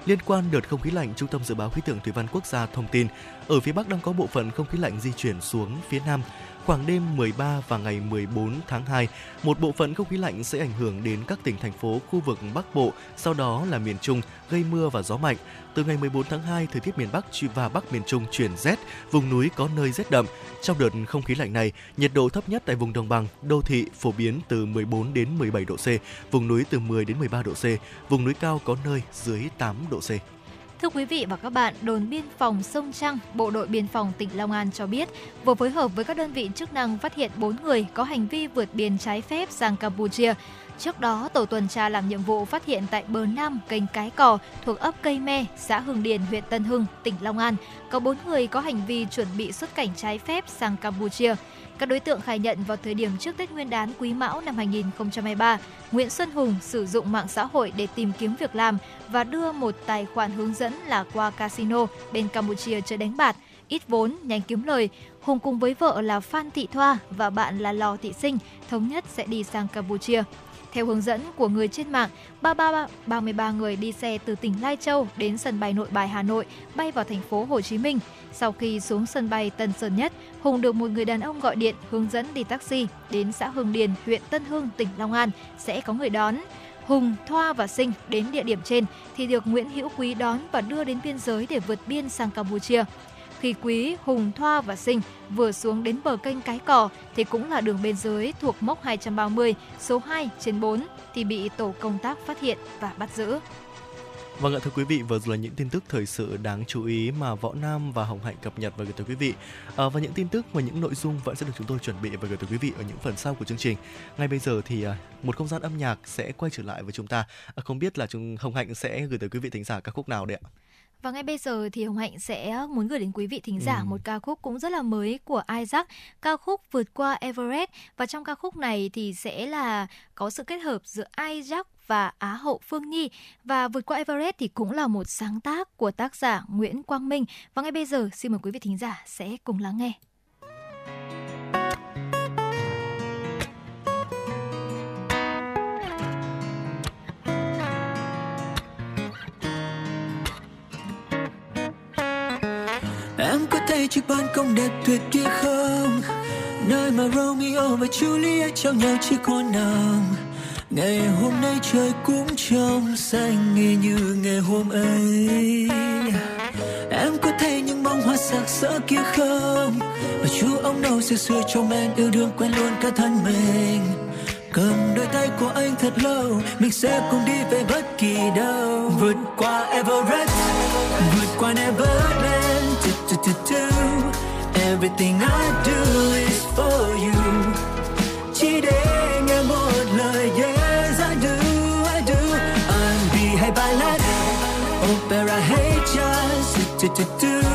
Liên quan đợt không khí lạnh, Trung tâm Dự báo Khí tượng Thủy văn Quốc gia thông tin, ở phía Bắc đang có bộ phận không khí lạnh di chuyển xuống phía Nam. Khoảng đêm mười ba và ngày mười bốn tháng hai, một bộ phận không khí lạnh sẽ ảnh hưởng đến các tỉnh, thành phố, khu vực Bắc Bộ, sau đó là miền Trung, gây mưa và gió mạnh. Từ ngày mười bốn tháng hai, thời tiết miền Bắc và Bắc miền Trung chuyển rét, vùng núi có nơi rét đậm. Trong đợt không khí lạnh này, nhiệt độ thấp nhất tại vùng đồng bằng, đô thị phổ biến từ mười bốn đến mười bảy độ C, vùng núi từ mười đến mười ba độ C, vùng núi cao có nơi dưới tám độ C. Thưa quý vị và các bạn, đồn biên phòng Sông Trăng, Bộ đội Biên phòng tỉnh Long An cho biết, vừa phối hợp với các đơn vị chức năng phát hiện bốn người có hành vi vượt biên trái phép sang Campuchia. Trước đó, tổ tuần tra làm nhiệm vụ phát hiện tại bờ nam kênh Cái Cò thuộc ấp Cây Me, xã Hưng Điền, huyện Tân Hưng, tỉnh Long An, có bốn người có hành vi chuẩn bị xuất cảnh trái phép sang Campuchia. Các đối tượng khai nhận vào thời điểm trước Tết Nguyên đán Quý Mão năm hai không hai ba, Nguyễn Xuân Hùng sử dụng mạng xã hội để tìm kiếm việc làm và đưa một tài khoản hướng dẫn là qua casino bên Campuchia chơi đánh bạc, ít vốn, nhanh kiếm lời. Hùng cùng với vợ là Phan Thị Thoa và bạn là Lò Thị Sinh thống nhất sẽ đi sang Campuchia. Theo hướng dẫn của người trên mạng, ba mươi ba người đi xe từ tỉnh Lai Châu đến sân bay Nội Bài Hà Nội bay vào thành phố Hồ Chí Minh. Sau khi xuống sân bay Tân Sơn Nhất, Hùng được một người đàn ông gọi điện hướng dẫn đi taxi đến xã Hưng Điền, huyện Tân Hưng, tỉnh Long An sẽ có người đón. Hùng, Thoa và Sinh đến địa điểm trên thì được Nguyễn Hữu Quý đón và đưa đến biên giới để vượt biên sang Campuchia. Khi Quý, Hùng, Thoa và Sinh vừa xuống đến bờ kênh Cái Cò thì cũng là đường biên giới thuộc mốc hai trăm ba mươi, số hai trên bốn thì bị tổ công tác phát hiện và bắt giữ. Vâng ạ, thưa quý vị, vừa rồi là những tin tức thời sự đáng chú ý mà Võ Nam và Hồng Hạnh cập nhật và gửi tới quý vị. À, và những tin tức và những nội dung vẫn sẽ được chúng tôi chuẩn bị và gửi tới quý vị ở những phần sau của chương trình. Ngay bây giờ thì một không gian âm nhạc sẽ quay trở lại với chúng ta. À, không biết là chúng Hồng Hạnh sẽ gửi tới quý vị thính giả ca khúc nào đấy ạ? Và ngay bây giờ thì Hồng Hạnh sẽ muốn gửi đến quý vị thính giả ừ. một ca khúc cũng rất là mới của Isaac, ca khúc Vượt qua Everest. Và trong ca khúc này thì sẽ là có sự kết hợp giữa Isaac và Á hậu Phương Nhi. Và Vượt qua Everest thì cũng là một sáng tác của tác giả Nguyễn Quang Minh. Và ngay bây giờ xin mời quý vị thính giả sẽ cùng lắng nghe. Em có thấy chiếc ban công đẹp tuyệt kia không? Nơi mà Romeo và Juliet trao nhau chiếc hôn nàng. Ngày hôm nay trời cũng trong xanh y như ngày hôm ấy. Em có thấy những bông hoa sặc sỡ kia không? Và chú ông đâu xưa xưa trong men yêu đương quen luôn cả thân mình. Cầm đôi tay của anh thật lâu, mình sẽ cùng đi về bất kỳ đâu. Vượt qua Everest, vượt qua Neverland. To, to, to. Everything I do is for you. Chỉ để nghe một lời yes I do, I do. R and B hay ballad, opera hay jazz. To, to, to.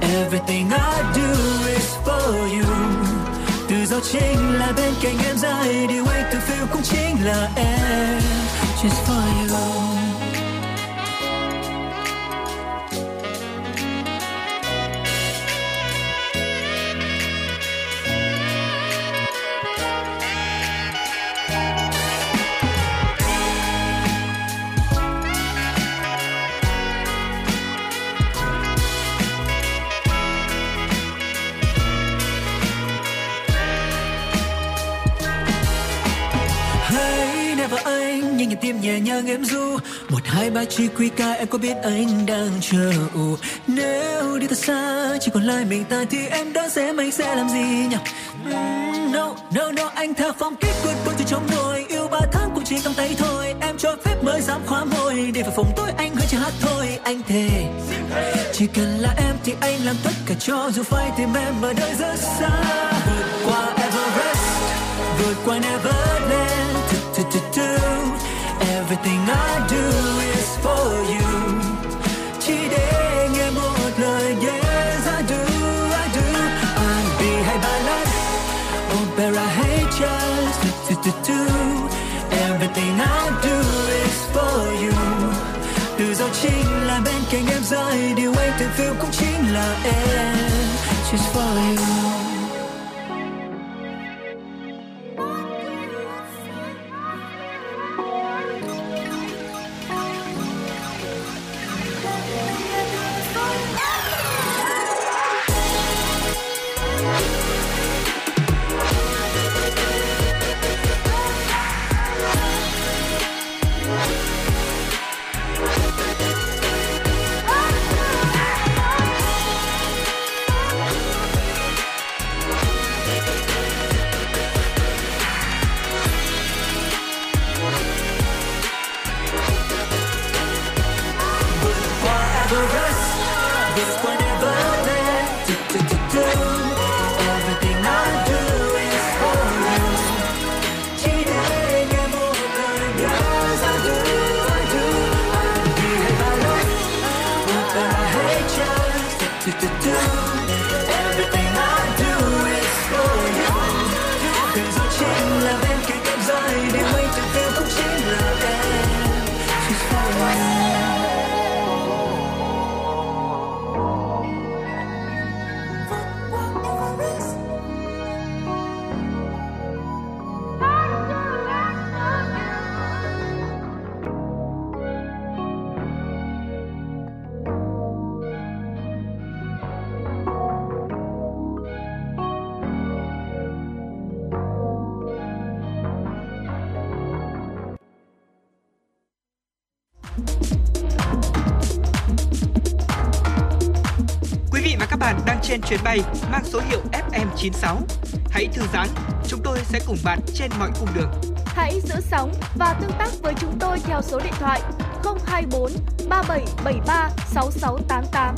Everything I do is for you. Tự do chính là bên cạnh em ra điều anh tự phiêu cũng chính là em. Just for you. nhịp tim nhẹ nhàng em du một hai ba chỉ quy ca em có biết anh đang chờ ủ. Nếu đi thật xa chỉ còn lại mình ta thì em đã sẽ mình sẽ làm gì nhỉ? No no no anh theo phong cách cuốn cuốn từ trong môi yêu ba tháng cũng chỉ trong tay thôi em cho phép mới dám khóa môi để vào phòng tôi anh gửi cho hát thôi anh thề chỉ cần là em thì anh làm tất cả cho dù phải tìm em ở nơi rất xa vượt qua Everest vượt qua Neverland do, do, do, do. Everything I do is for you chỉ để nghe một lời yes I do I do R and B hay ballad opera hay jazz do, do, do, do. Everything I do is for you tự do chính là bên cạnh em rồi điều anh từng yêu cũng chính là em just for you. Trên chuyến bay mang số hiệu F M chín sáu. Hãy thư giãn, chúng tôi sẽ cùng bạn trên mọi cung đường. Hãy giữ sóng và tương tác với chúng tôi theo số điện thoại không hai bốn ba bảy bảy ba sáu sáu tám tám.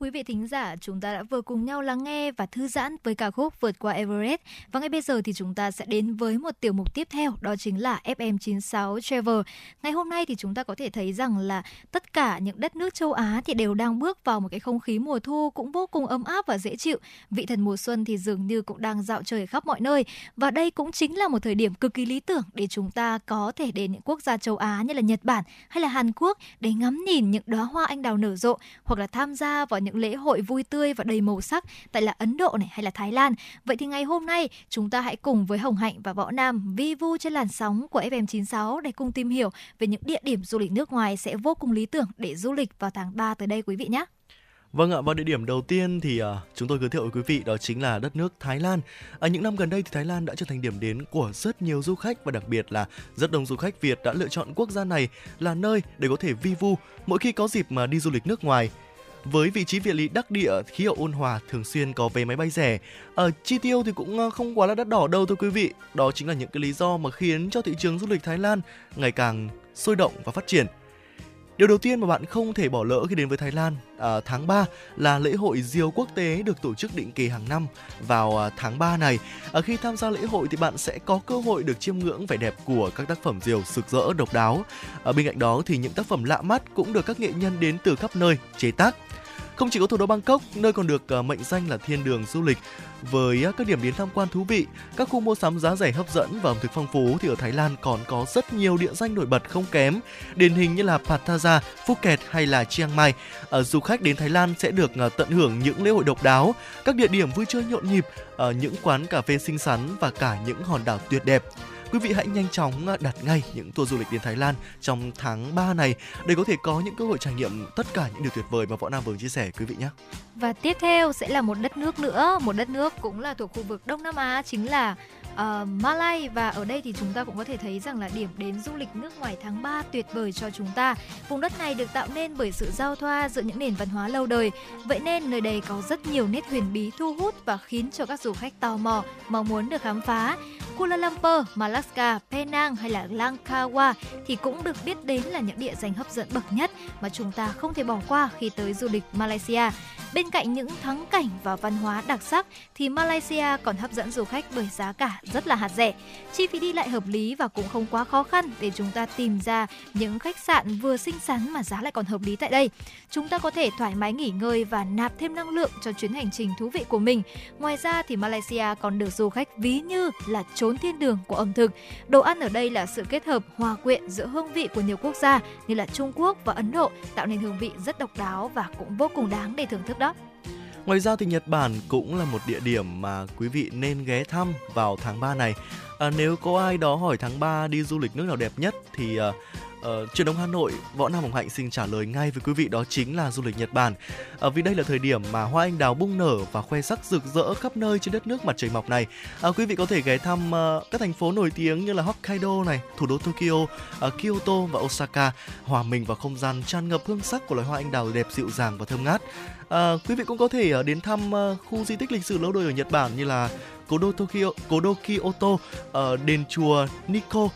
Quý vị thính giả, chúng ta đã vừa cùng nhau lắng nghe và thư giãn với ca khúc Vượt qua Everest. Và ngay bây giờ thì chúng ta sẽ đến với một tiểu mục tiếp theo, đó chính là F M chín sáu Travel. Ngày hôm nay thì chúng ta có thể thấy rằng là tất cả những đất nước châu Á thì đều đang bước vào một cái không khí mùa thu cũng vô cùng ấm áp và dễ chịu. Vị thần mùa xuân thì dường như cũng đang dạo chơi khắp mọi nơi. Và đây cũng chính là một thời điểm cực kỳ lý tưởng để chúng ta có thể đến những quốc gia châu Á như là Nhật Bản hay là Hàn Quốc để ngắm nhìn những đóa hoa anh đào nở rộ hoặc là tham gia vào những lễ hội vui tươi và đầy màu sắc tại là Ấn Độ này hay là Thái Lan. Vậy thì ngày hôm nay chúng ta hãy cùng với Hồng Hạnh và Võ Nam vi vu trên làn sóng của F M chín sáu để cùng tìm hiểu về những địa điểm du lịch nước ngoài sẽ vô cùng lý tưởng để du lịch vào tháng ba tới đây quý vị nhé. Vâng ạ, và địa điểm đầu tiên thì uh, chúng tôi giới thiệu với quý vị đó chính là đất nước Thái Lan. Ở những năm gần đây thì Thái Lan đã trở thành điểm đến của rất nhiều du khách và đặc biệt là rất đông du khách Việt đã lựa chọn quốc gia này là nơi để có thể vi vu mỗi khi có dịp mà đi du lịch nước ngoài. Với vị trí địa lý đắc địa, khí hậu ôn hòa, thường xuyên có vé máy bay rẻ, ở chi tiêu thì cũng không quá là đắt đỏ đâu thưa quý vị. Đó chính là những cái lý do mà khiến cho thị trường du lịch Thái Lan ngày càng sôi động và phát triển. Điều đầu tiên mà bạn không thể bỏ lỡ khi đến với Thái Lan à, tháng ba là lễ hội diều quốc tế được tổ chức định kỳ hàng năm vào tháng ba này. À, khi tham gia lễ hội thì bạn sẽ có cơ hội được chiêm ngưỡng vẻ đẹp của các tác phẩm diều sực rỡ độc đáo. À, bên cạnh đó thì những tác phẩm lạ mắt cũng được các nghệ nhân đến từ khắp nơi chế tác. Không chỉ có thủ đô Bangkok, nơi còn được mệnh danh là thiên đường du lịch với các điểm đến tham quan thú vị, các khu mua sắm giá rẻ hấp dẫn và ẩm thực phong phú thì ở Thái Lan còn có rất nhiều địa danh nổi bật không kém, điển hình như là Pattaya, Phuket hay là Chiang Mai. Du khách đến Thái Lan sẽ được tận hưởng những lễ hội độc đáo, các địa điểm vui chơi nhộn nhịp, những quán cà phê xinh xắn và cả những hòn đảo tuyệt đẹp. Quý vị hãy nhanh chóng đặt ngay những tour du lịch đến Thái Lan trong tháng ba này để có thể có những cơ hội trải nghiệm tất cả những điều tuyệt vời mà Võ Nam Vương chia sẻ quý vị nhé. Và tiếp theo sẽ là một đất nước nữa, một đất nước cũng là thuộc khu vực Đông Nam Á, chính là uh, Malai. Và ở đây thì chúng ta cũng có thể thấy rằng là điểm đến du lịch nước ngoài tháng ba tuyệt vời cho chúng ta. Vùng đất này được tạo nên bởi sự giao thoa giữa những nền văn hóa lâu đời. Vậy nên nơi đây có rất nhiều nét huyền bí thu hút và khiến cho các du khách tò mò, mong muốn được khám phá. Kuala Lumpur, Malacca, Penang hay là Langkawi thì cũng được biết đến là những địa danh hấp dẫn bậc nhất mà chúng ta không thể bỏ qua khi tới du lịch Malaysia. Bên cạnh những thắng cảnh và văn hóa đặc sắc thì Malaysia còn hấp dẫn du khách bởi giá cả rất là hạt rẻ, chi phí đi lại hợp lý và cũng không quá khó khăn để chúng ta tìm ra những khách sạn vừa xinh xắn mà giá lại còn hợp lý tại đây. Chúng ta có thể thoải mái nghỉ ngơi và nạp thêm năng lượng cho chuyến hành trình thú vị của mình. Ngoài ra thì Malaysia còn được du khách ví như là chốn thiên đường của ẩm thực. Đồ ăn ở đây là sự kết hợp hòa quyện giữa hương vị của nhiều quốc gia như là Trung Quốc và Ấn Độ, tạo nên hương vị rất độc đáo và cũng vô cùng đáng để thưởng thức đó. Ngoài ra thì Nhật Bản cũng là một địa điểm mà quý vị nên ghé thăm vào tháng ba này. À, nếu có ai đó hỏi tháng ba đi du lịch nước nào đẹp nhất thì à, à, truyền thông Hà Nội, Võ Nam Hồng Hạnh xin trả lời ngay với quý vị, đó chính là du lịch Nhật Bản. À, vì đây là thời điểm mà hoa anh đào bung nở và khoe sắc rực rỡ khắp nơi trên đất nước mặt trời mọc này. À, quý vị có thể ghé thăm à, các thành phố nổi tiếng như là Hokkaido này, thủ đô Tokyo, à, Kyoto và Osaka, hòa mình vào không gian tràn ngập hương sắc của loài hoa anh đào đẹp dịu dàng và thơm ngát. À, quý vị cũng có thể đến thăm khu di tích lịch sử lâu đời ở Nhật Bản như là cố đô Tokyo, cố đô Kyoto, đền chùa Nikko,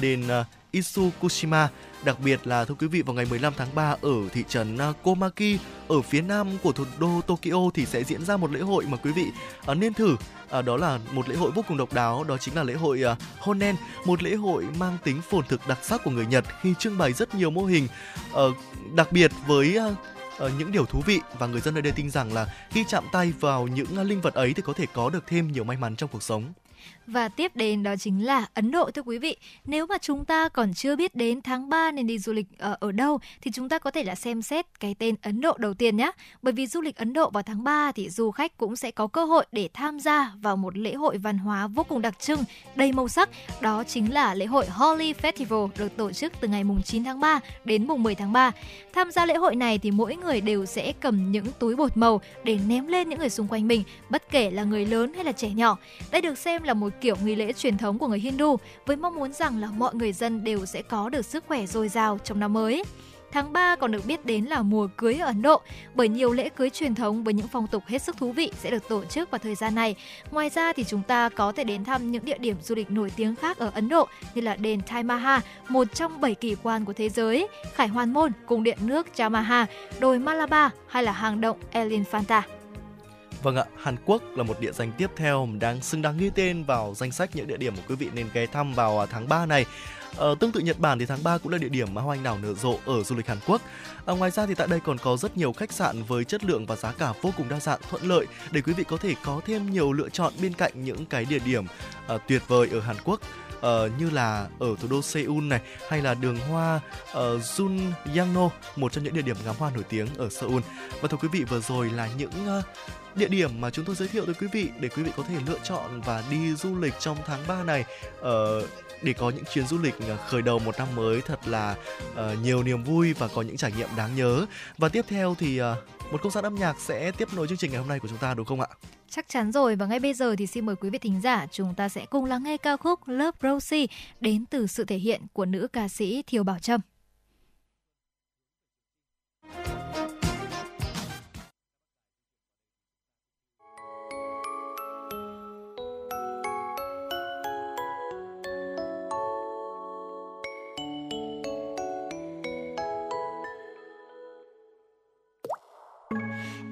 đền Itsukushima. Đặc biệt là thưa quý vị, vào ngày mười lăm tháng ba ở thị trấn Komaki ở phía nam của thủ đô Tokyo thì sẽ diễn ra một lễ hội mà quý vị nên thử. À, đó là một lễ hội vô cùng độc đáo, đó chính là lễ hội uh, Honen, một lễ hội mang tính phồn thực đặc sắc của người Nhật khi trưng bày rất nhiều mô hình uh, đặc biệt với uh, Uh, những điều thú vị, và người dân nơi đây tin rằng là khi chạm tay vào những uh, linh vật ấy thì có thể có được thêm nhiều may mắn trong cuộc sống. Và tiếp đến đó chính là Ấn Độ thưa quý vị. Nếu mà chúng ta còn chưa biết đến tháng ba nên đi du lịch ở, ở đâu thì chúng ta có thể là xem xét cái tên Ấn Độ đầu tiên nhé. Bởi vì du lịch Ấn Độ vào tháng ba thì du khách cũng sẽ có cơ hội để tham gia vào một lễ hội văn hóa vô cùng đặc trưng, đầy màu sắc. Đó chính là lễ hội Holi Festival được tổ chức từ ngày chín tháng ba đến mười tháng ba. Tham gia lễ hội này thì mỗi người đều sẽ cầm những túi bột màu để ném lên những người xung quanh mình, bất kể là người lớn hay là trẻ nhỏ. Đây được xem là một kiểu nghi lễ truyền thống của người Hindu với mong muốn rằng là mọi người dân đều sẽ có được sức khỏe dồi dào trong năm mới. Tháng ba còn được biết đến là mùa cưới ở Ấn Độ bởi nhiều lễ cưới truyền thống với những phong tục hết sức thú vị sẽ được tổ chức vào thời gian này. Ngoài ra thì chúng ta có thể đến thăm những địa điểm du lịch nổi tiếng khác ở Ấn Độ như là đền Taj Mahal, một trong bảy kỳ quan của thế giới, Khải Hoàn Môn, cung điện nước Chamaha, đồi Malabar hay là hang động Elephanta. Vâng ạ, Hàn Quốc là một địa danh tiếp theo đang xứng đáng ghi tên vào danh sách những địa điểm mà quý vị nên ghé thăm vào tháng ba này. Ờ, tương tự Nhật Bản thì tháng ba cũng là địa điểm mà hoa anh đào nở rộ ở du lịch Hàn Quốc. À, ngoài ra thì tại đây còn có rất nhiều khách sạn với chất lượng và giá cả vô cùng đa dạng, thuận lợi để quý vị có thể có thêm nhiều lựa chọn bên cạnh những cái địa điểm à, tuyệt vời ở Hàn Quốc. Uh, như là ở thủ đô Seoul này hay là đường hoa uh, Junyangno, một trong những địa điểm ngắm hoa nổi tiếng ở Seoul. Và thưa quý vị, vừa rồi là những uh, địa điểm mà chúng tôi giới thiệu tới quý vị để quý vị có thể lựa chọn và đi du lịch trong tháng ba này, uh, để có những chuyến du lịch khởi đầu một năm mới thật là uh, nhiều niềm vui và có những trải nghiệm đáng nhớ. Và tiếp theo thì uh, một không gian âm nhạc sẽ tiếp nối chương trình ngày hôm nay của chúng ta đúng không ạ? Chắc chắn rồi, và ngay bây giờ thì xin mời quý vị thính giả chúng ta sẽ cùng lắng nghe ca khúc Love Rosie đến từ sự thể hiện của nữ ca sĩ Thiều Bảo Trâm.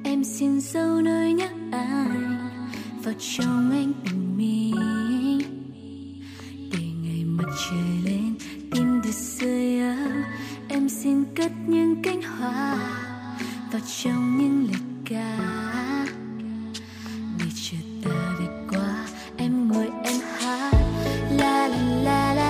Em xin dấu nơi nhắc anh vào trong anh cùng mình, để ngày mặt trời lên tim được sưởi ấm. Em xin cất những cánh hoa vào trong những lời ca, để chờ ta về qua em ngồi em hát la la la la.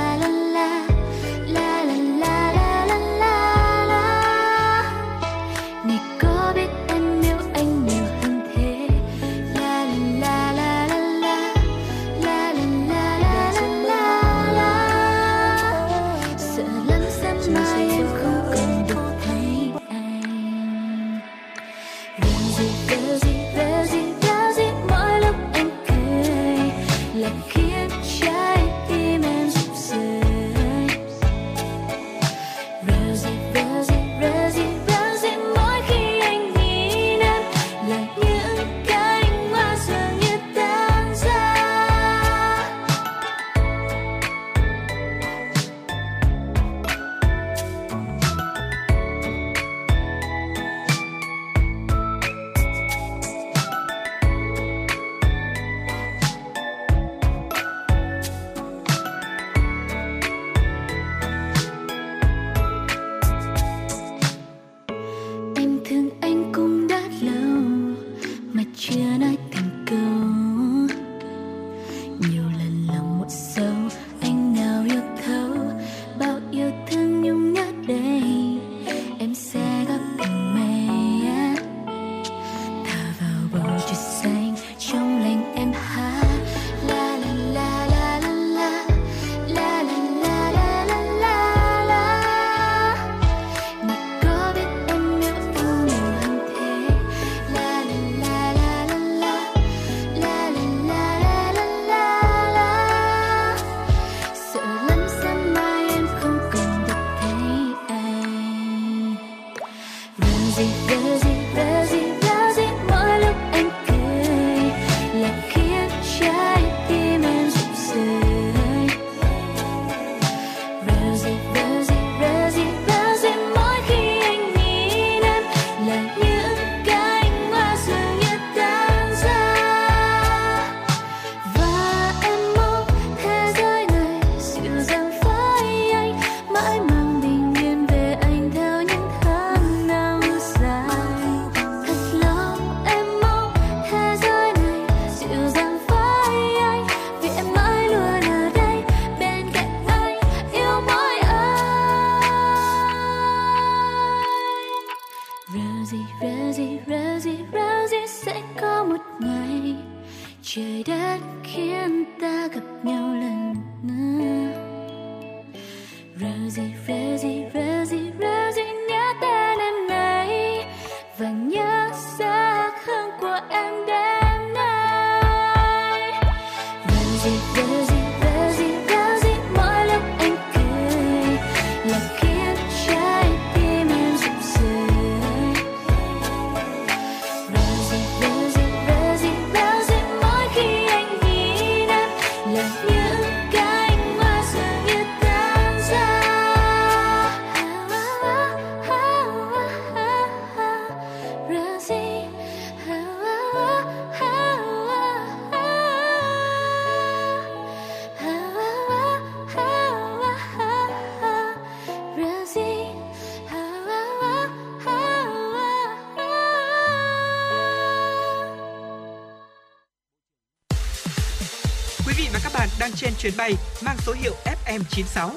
Trên chuyến bay mang số hiệu ép em chín sáu.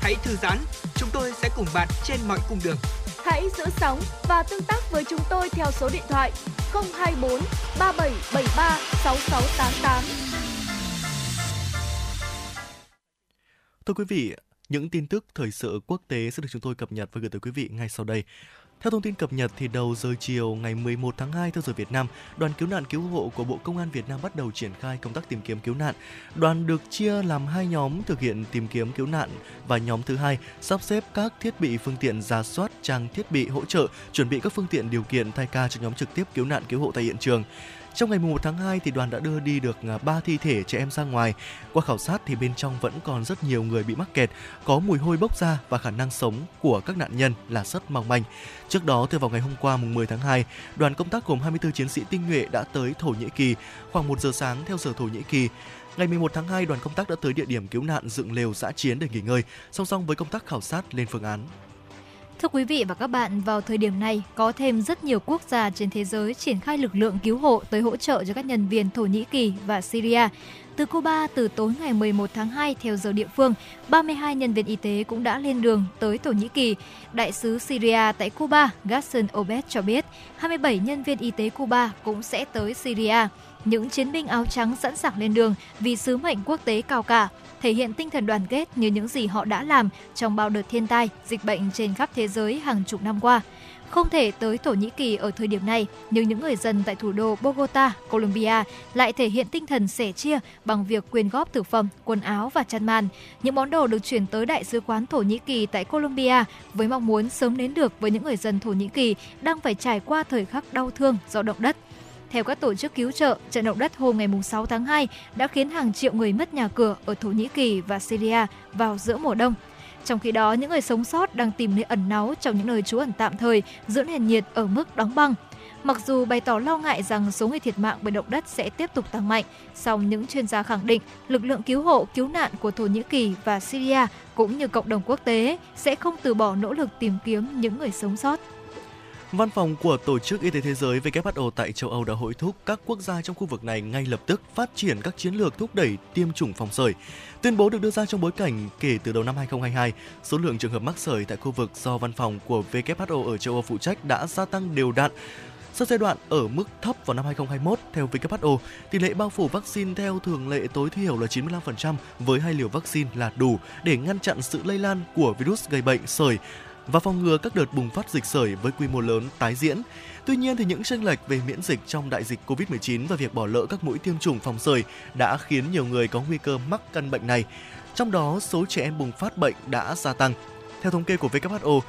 Hãy thư giãn, chúng tôi sẽ cùng bạn trên mọi cung đường. Hãy giữ sóng và tương tác với chúng tôi theo số điện thoại không hai bốn ba bảy bảy ba sáu sáu tám tám. Thưa quý vị, những tin tức thời sự quốc tế sẽ được chúng tôi cập nhật và gửi tới quý vị ngay sau đây. Theo thông tin cập nhật thì đầu giờ chiều ngày mười một tháng hai theo giờ Việt Nam, đoàn cứu nạn cứu hộ của Bộ Công an Việt Nam bắt đầu triển khai công tác tìm kiếm cứu nạn. Đoàn được chia làm hai nhóm thực hiện tìm kiếm cứu nạn và nhóm thứ hai sắp xếp các thiết bị phương tiện, rà soát trang thiết bị hỗ trợ, chuẩn bị các phương tiện điều kiện thay ca cho nhóm trực tiếp cứu nạn cứu hộ tại hiện trường. Trong ngày mười một tháng hai thì đoàn đã đưa đi được ba thi thể trẻ em ra ngoài. Qua khảo sát thì bên trong vẫn còn rất nhiều người bị mắc kẹt, có mùi hôi bốc ra và khả năng sống của các nạn nhân là rất mong manh. Trước đó, từ vào ngày hôm qua mùng mười tháng hai, đoàn công tác gồm hai mươi tư chiến sĩ tinh nhuệ đã tới Thổ Nhĩ Kỳ khoảng một giờ sáng theo giờ Thổ Nhĩ Kỳ. Ngày mười một tháng hai, đoàn công tác đã tới địa điểm cứu nạn, dựng lều dã chiến để nghỉ ngơi, song song với công tác khảo sát lên phương án. Thưa quý vị và các bạn, vào thời điểm này, có thêm rất nhiều quốc gia trên thế giới triển khai lực lượng cứu hộ tới hỗ trợ cho các nhân viên Thổ Nhĩ Kỳ và Syria. Từ Cuba, từ tối ngày mười một tháng hai theo giờ địa phương, ba mươi hai nhân viên y tế cũng đã lên đường tới Thổ Nhĩ Kỳ. Đại sứ Syria tại Cuba, Gaston Obed cho biết, hai mươi bảy nhân viên y tế Cuba cũng sẽ tới Syria. Những chiến binh áo trắng sẵn sàng lên đường vì sứ mệnh quốc tế cao cả. thể hiện tinh thần đoàn kết như những gì họ đã làm trong bao đợt thiên tai, dịch bệnh trên khắp thế giới hàng chục năm qua. Không thể tới Thổ Nhĩ Kỳ ở thời điểm này, nhưng những người dân tại thủ đô Bogota, Colombia lại thể hiện tinh thần sẻ chia bằng việc quyên góp thực phẩm, quần áo và chăn màn. Những món đồ được chuyển tới Đại sứ quán Thổ Nhĩ Kỳ tại Colombia với mong muốn sớm đến được với những người dân Thổ Nhĩ Kỳ đang phải trải qua thời khắc đau thương do động đất. Theo các tổ chức cứu trợ, trận động đất hôm ngày sáu tháng hai đã khiến hàng triệu người mất nhà cửa ở Thổ Nhĩ Kỳ và Syria vào giữa mùa đông. Trong khi đó, những người sống sót đang tìm nơi ẩn náu trong những nơi trú ẩn tạm thời giữa nền nhiệt ở mức đóng băng. Mặc dù bày tỏ lo ngại rằng số người thiệt mạng bởi động đất sẽ tiếp tục tăng mạnh, song những chuyên gia khẳng định lực lượng cứu hộ, cứu nạn của Thổ Nhĩ Kỳ và Syria cũng như cộng đồng quốc tế sẽ không từ bỏ nỗ lực tìm kiếm những người sống sót. Văn phòng của Tổ chức Y tế Thế giới W H O tại châu Âu đã hối thúc các quốc gia trong khu vực này ngay lập tức phát triển các chiến lược thúc đẩy tiêm chủng phòng sởi. Tuyên bố được đưa ra trong bối cảnh kể từ đầu năm hai không hai hai, số lượng trường hợp mắc sởi tại khu vực do văn phòng của W H O ở châu Âu phụ trách đã gia tăng đều đặn. Sau giai đoạn ở mức thấp vào năm hai không hai mốt, theo W H O, tỷ lệ bao phủ vaccine theo thường lệ tối thiểu là chín mươi lăm phần trăm với hai liều vaccine là đủ để ngăn chặn sự lây lan của virus gây bệnh sởi và phòng ngừa các đợt bùng phát dịch sởi với quy mô lớn tái diễn. Tuy nhiên, thì những chênh lệch về miễn dịch trong đại dịch covid mười chín và việc bỏ lỡ các mũi tiêm chủng phòng sởi đã khiến nhiều người có nguy cơ mắc căn bệnh này. Trong đó, số trẻ em bùng phát bệnh đã gia tăng. Theo thống kê của W H O,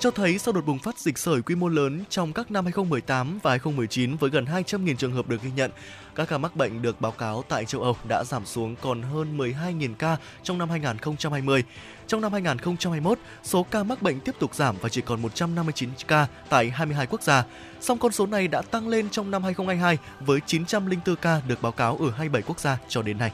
cho thấy sau đợt bùng phát dịch sởi quy mô lớn trong các năm hai không một tám và hai không một chín với gần hai trăm nghìn trường hợp được ghi nhận, các ca mắc bệnh được báo cáo tại châu Âu đã giảm xuống còn hơn mười hai nghìn ca trong năm hai không hai không. Trong năm hai không hai mốt, số ca mắc bệnh tiếp tục giảm và chỉ còn một trăm năm mươi chín ca tại hai mươi hai quốc gia. Song con số này đã tăng lên trong năm hai không hai hai với chín trăm lẻ bốn ca được báo cáo ở hai mươi bảy quốc gia cho đến nay.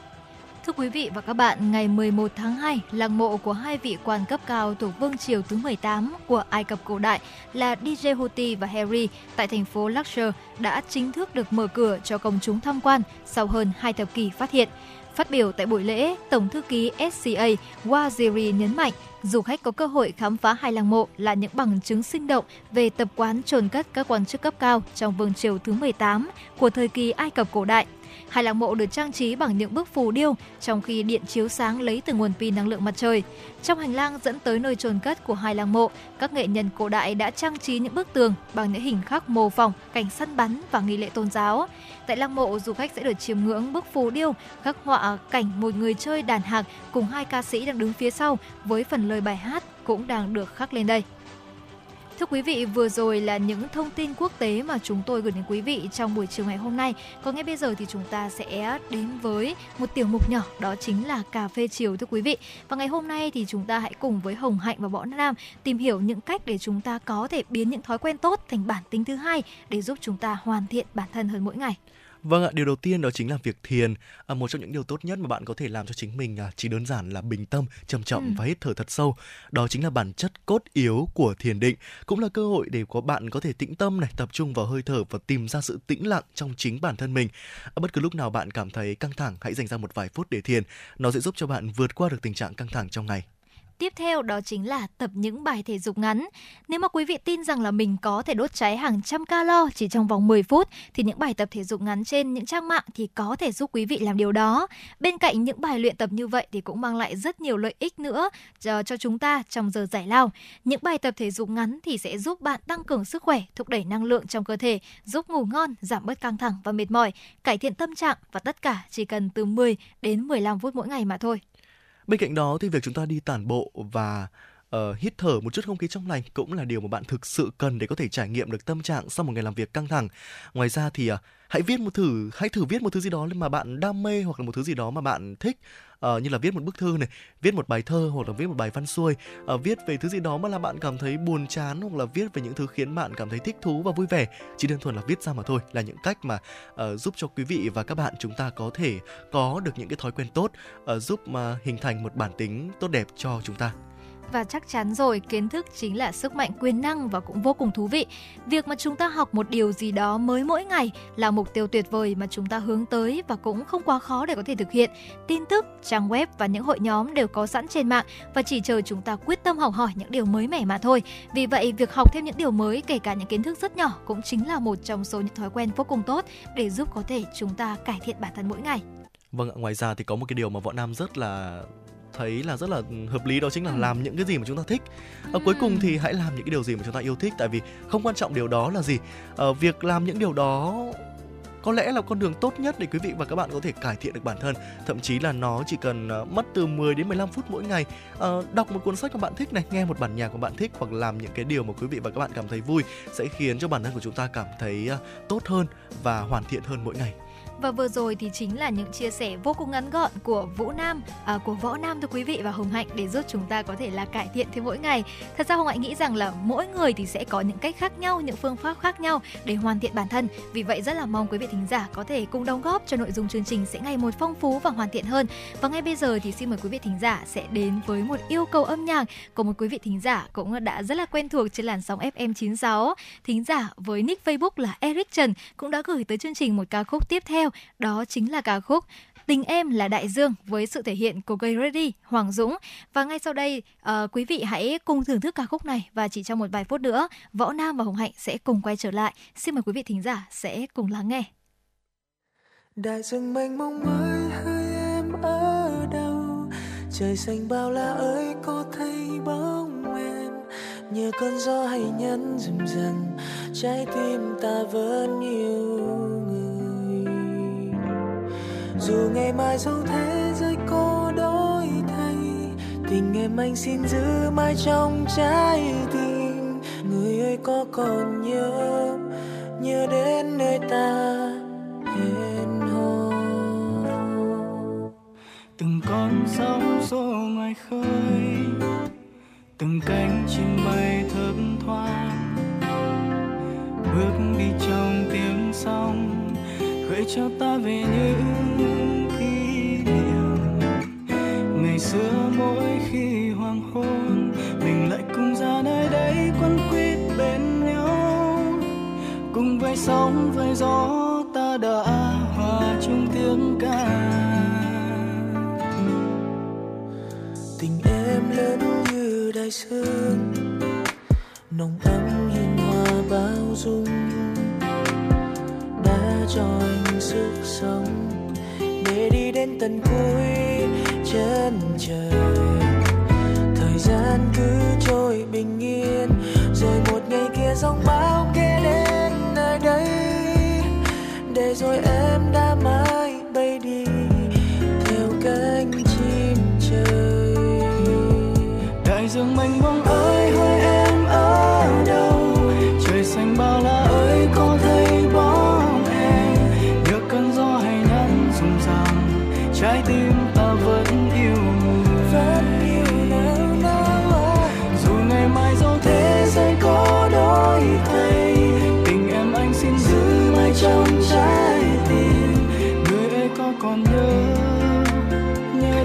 Thưa quý vị và các bạn, ngày mười một tháng hai, lăng mộ của hai vị quan cấp cao thuộc vương triều thứ mười tám của Ai Cập cổ đại là đê gi Houthi và Harry tại thành phố Luxor đã chính thức được mở cửa cho công chúng tham quan sau hơn hai thập kỷ phát hiện. Phát biểu tại buổi lễ, Tổng thư ký ét xê a Waziri nhấn mạnh du khách có cơ hội khám phá hai lăng mộ là những bằng chứng sinh động về tập quán chôn cất các quan chức cấp cao trong vương triều thứ mười tám của thời kỳ Ai Cập cổ đại. Hai lăng mộ được trang trí bằng những bức phù điêu, trong khi điện chiếu sáng lấy từ nguồn pin năng lượng mặt trời. Trong hành lang dẫn tới nơi chôn cất của hai lăng mộ, các nghệ nhân cổ đại đã trang trí những bức tường bằng những hình khắc mô phỏng cảnh săn bắn và nghi lễ tôn giáo. Tại lăng mộ, du khách sẽ được chiêm ngưỡng bức phù điêu khắc họa cảnh một người chơi đàn hạc cùng hai ca sĩ đang đứng phía sau với phần lời bài hát cũng đang được khắc lên đây. Thưa quý vị, vừa rồi là những thông tin quốc tế mà chúng tôi gửi đến quý vị trong buổi chiều ngày hôm nay. Còn ngay bây giờ thì chúng ta sẽ đến với một tiểu mục nhỏ, đó chính là cà phê chiều thưa quý vị. Và ngày hôm nay thì chúng ta hãy cùng với Hồng Hạnh và Võ Nam tìm hiểu những cách để chúng ta có thể biến những thói quen tốt thành bản tính thứ hai để giúp chúng ta hoàn thiện bản thân hơn mỗi ngày. Vâng ạ, điều đầu tiên đó chính là việc thiền. À, một trong những điều tốt nhất mà bạn có thể làm cho chính mình à, chỉ đơn giản là bình tâm, trầm trọng ừ. và hít thở thật sâu. Đó chính là bản chất cốt yếu của thiền định. Cũng là cơ hội để có bạn có thể tĩnh tâm, này, tập trung vào hơi thở và tìm ra sự tĩnh lặng trong chính bản thân mình. À, bất cứ lúc nào bạn cảm thấy căng thẳng, hãy dành ra một vài phút để thiền. Nó sẽ giúp cho bạn vượt qua được tình trạng căng thẳng trong ngày. Tiếp theo đó chính là tập những bài thể dục ngắn. Nếu mà quý vị tin rằng là mình có thể đốt cháy hàng trăm calo chỉ trong vòng mười phút thì những bài tập thể dục ngắn trên những trang mạng thì có thể giúp quý vị làm điều đó. Bên cạnh những bài luyện tập như vậy thì cũng mang lại rất nhiều lợi ích nữa cho chúng ta trong giờ giải lao. Những bài tập thể dục ngắn thì sẽ giúp bạn tăng cường sức khỏe, thúc đẩy năng lượng trong cơ thể, giúp ngủ ngon, giảm bớt căng thẳng và mệt mỏi, cải thiện tâm trạng và tất cả chỉ cần từ mười đến mười lăm phút mỗi ngày mà thôi. Bên cạnh đó thì việc chúng ta đi tản bộ và uh, hít thở một chút không khí trong lành cũng là điều mà bạn thực sự cần để có thể trải nghiệm được tâm trạng sau một ngày làm việc căng thẳng. Ngoài ra thì uh, hãy viết một thử, hãy thử viết một thứ gì đó mà bạn đam mê hoặc là một thứ gì đó mà bạn thích. À, như là viết một bức thư này, viết một bài thơ hoặc là viết một bài văn xuôi, à, viết về thứ gì đó mà là bạn cảm thấy buồn chán hoặc là viết về những thứ khiến bạn cảm thấy thích thú và vui vẻ. Chỉ đơn thuần là viết ra mà thôi là những cách mà à, giúp cho quý vị và các bạn chúng ta có thể có được những cái thói quen tốt, à, giúp mà hình thành một bản tính tốt đẹp cho chúng ta. Và chắc chắn rồi, kiến thức chính là sức mạnh quyền năng và cũng vô cùng thú vị. Việc mà chúng ta học một điều gì đó mới mỗi ngày là mục tiêu tuyệt vời mà chúng ta hướng tới và cũng không quá khó để có thể thực hiện. Tin tức, trang web và những hội nhóm đều có sẵn trên mạng và chỉ chờ chúng ta quyết tâm học hỏi những điều mới mẻ mà thôi. Vì vậy, việc học thêm những điều mới, kể cả những kiến thức rất nhỏ cũng chính là một trong số những thói quen vô cùng tốt để giúp có thể chúng ta cải thiện bản thân mỗi ngày. Vâng ạ, ngoài ra thì có một cái điều mà Võ Nam rất là thấy là rất là hợp lý, đó chính là ừ. làm những cái gì mà chúng ta thích. À, ừ. Cuối cùng thì hãy làm những cái điều gì mà chúng ta yêu thích, tại vì không quan trọng điều đó là gì. À, việc làm những điều đó có lẽ là con đường tốt nhất để quý vị và các bạn có thể cải thiện được bản thân. Thậm chí là nó chỉ cần mất từ mười đến mười lăm phút mỗi ngày, à, đọc một cuốn sách mà bạn thích này, nghe một bản nhạc mà bạn thích, hoặc làm những cái điều mà quý vị và các bạn cảm thấy vui sẽ khiến cho bản thân của chúng ta cảm thấy tốt hơn và hoàn thiện hơn mỗi ngày. Và vừa rồi thì chính là những chia sẻ vô cùng ngắn gọn của Vũ Nam, à, của Võ Nam thưa quý vị và Hồng Hạnh, để giúp chúng ta có thể là cải thiện thêm mỗi ngày. Thật ra Hồng Hạnh nghĩ rằng là mỗi người thì sẽ có những cách khác nhau, những phương pháp khác nhau để hoàn thiện bản thân. Vì vậy rất là mong quý vị thính giả có thể cùng đóng góp cho nội dung chương trình sẽ ngày một phong phú và hoàn thiện hơn. Và ngay bây giờ thì xin mời quý vị thính giả sẽ đến với một yêu cầu âm nhạc của một quý vị thính giả cũng đã rất là quen thuộc trên làn sóng ép em chín sáu. Thính giả với nick Facebook là Eric Trần cũng đã gửi tới chương trình một ca khúc tiếp theo. Đó chính là ca khúc Tình Em Là Đại Dương với sự thể hiện của Gay Ready, Hoàng Dũng. Và ngay sau đây, uh, quý vị hãy cùng thưởng thức ca khúc này. Và chỉ trong một vài phút nữa, Võ Nam và Hồng Hạnh sẽ cùng quay trở lại. Xin mời quý vị thính giả sẽ cùng lắng nghe. Đại dương mênh mông ơi, hai em ở đâu? Trời xanh bao la ơi, có thấy bóng em? Nhờ cơn gió hay nhấn dừng dần, trái tim ta vẫn yêu. Dù ngày mai dẫu thế giới có đổi thay, tình em anh xin giữ mãi trong trái tim. Người ơi có còn nhớ, nhớ đến nơi ta hẹn hò. Từng con sóng xô ngoài khơi, từng cánh chim bay thấp thoáng, bước đi trong tiếng sóng gợi cho ta về những kỷ niệm ngày xưa. Mỗi khi hoàng hôn mình lại cùng ra nơi đây quấn quýt bên nhau, cùng với sóng với gió ta đã hòa chung tiếng ca. Tình em lớn như đại dương, nồng ấm hiền hòa bao dung, cho anh sức sống để đi đến tận cuối chân trời. Thời gian cứ trôi bình yên, rồi một ngày kia giông bão kia đến nơi đây, để rồi em đã mãi bay đi theo cánh chim trời. Đại dương mênh mông ơi, hỡi em ở đâu? Trời xanh bao la ơi, có thấy bóng trái tim ta vẫn yêu người. Dù ngày mai dẫu thế giới có đổi thay, tình em anh xin giữ mãi trong trái tim. Người ơi có còn nhớ, nhớ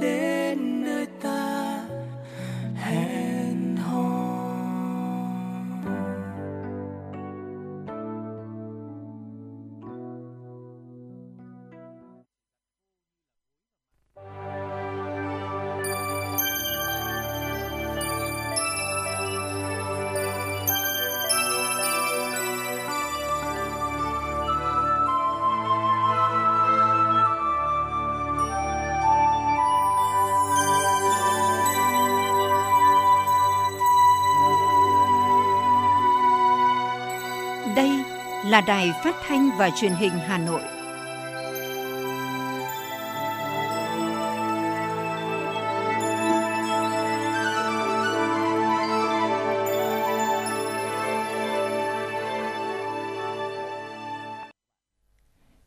đến người ta hẹn hò. là Đài Phát thanh và Truyền hình Hà Nội.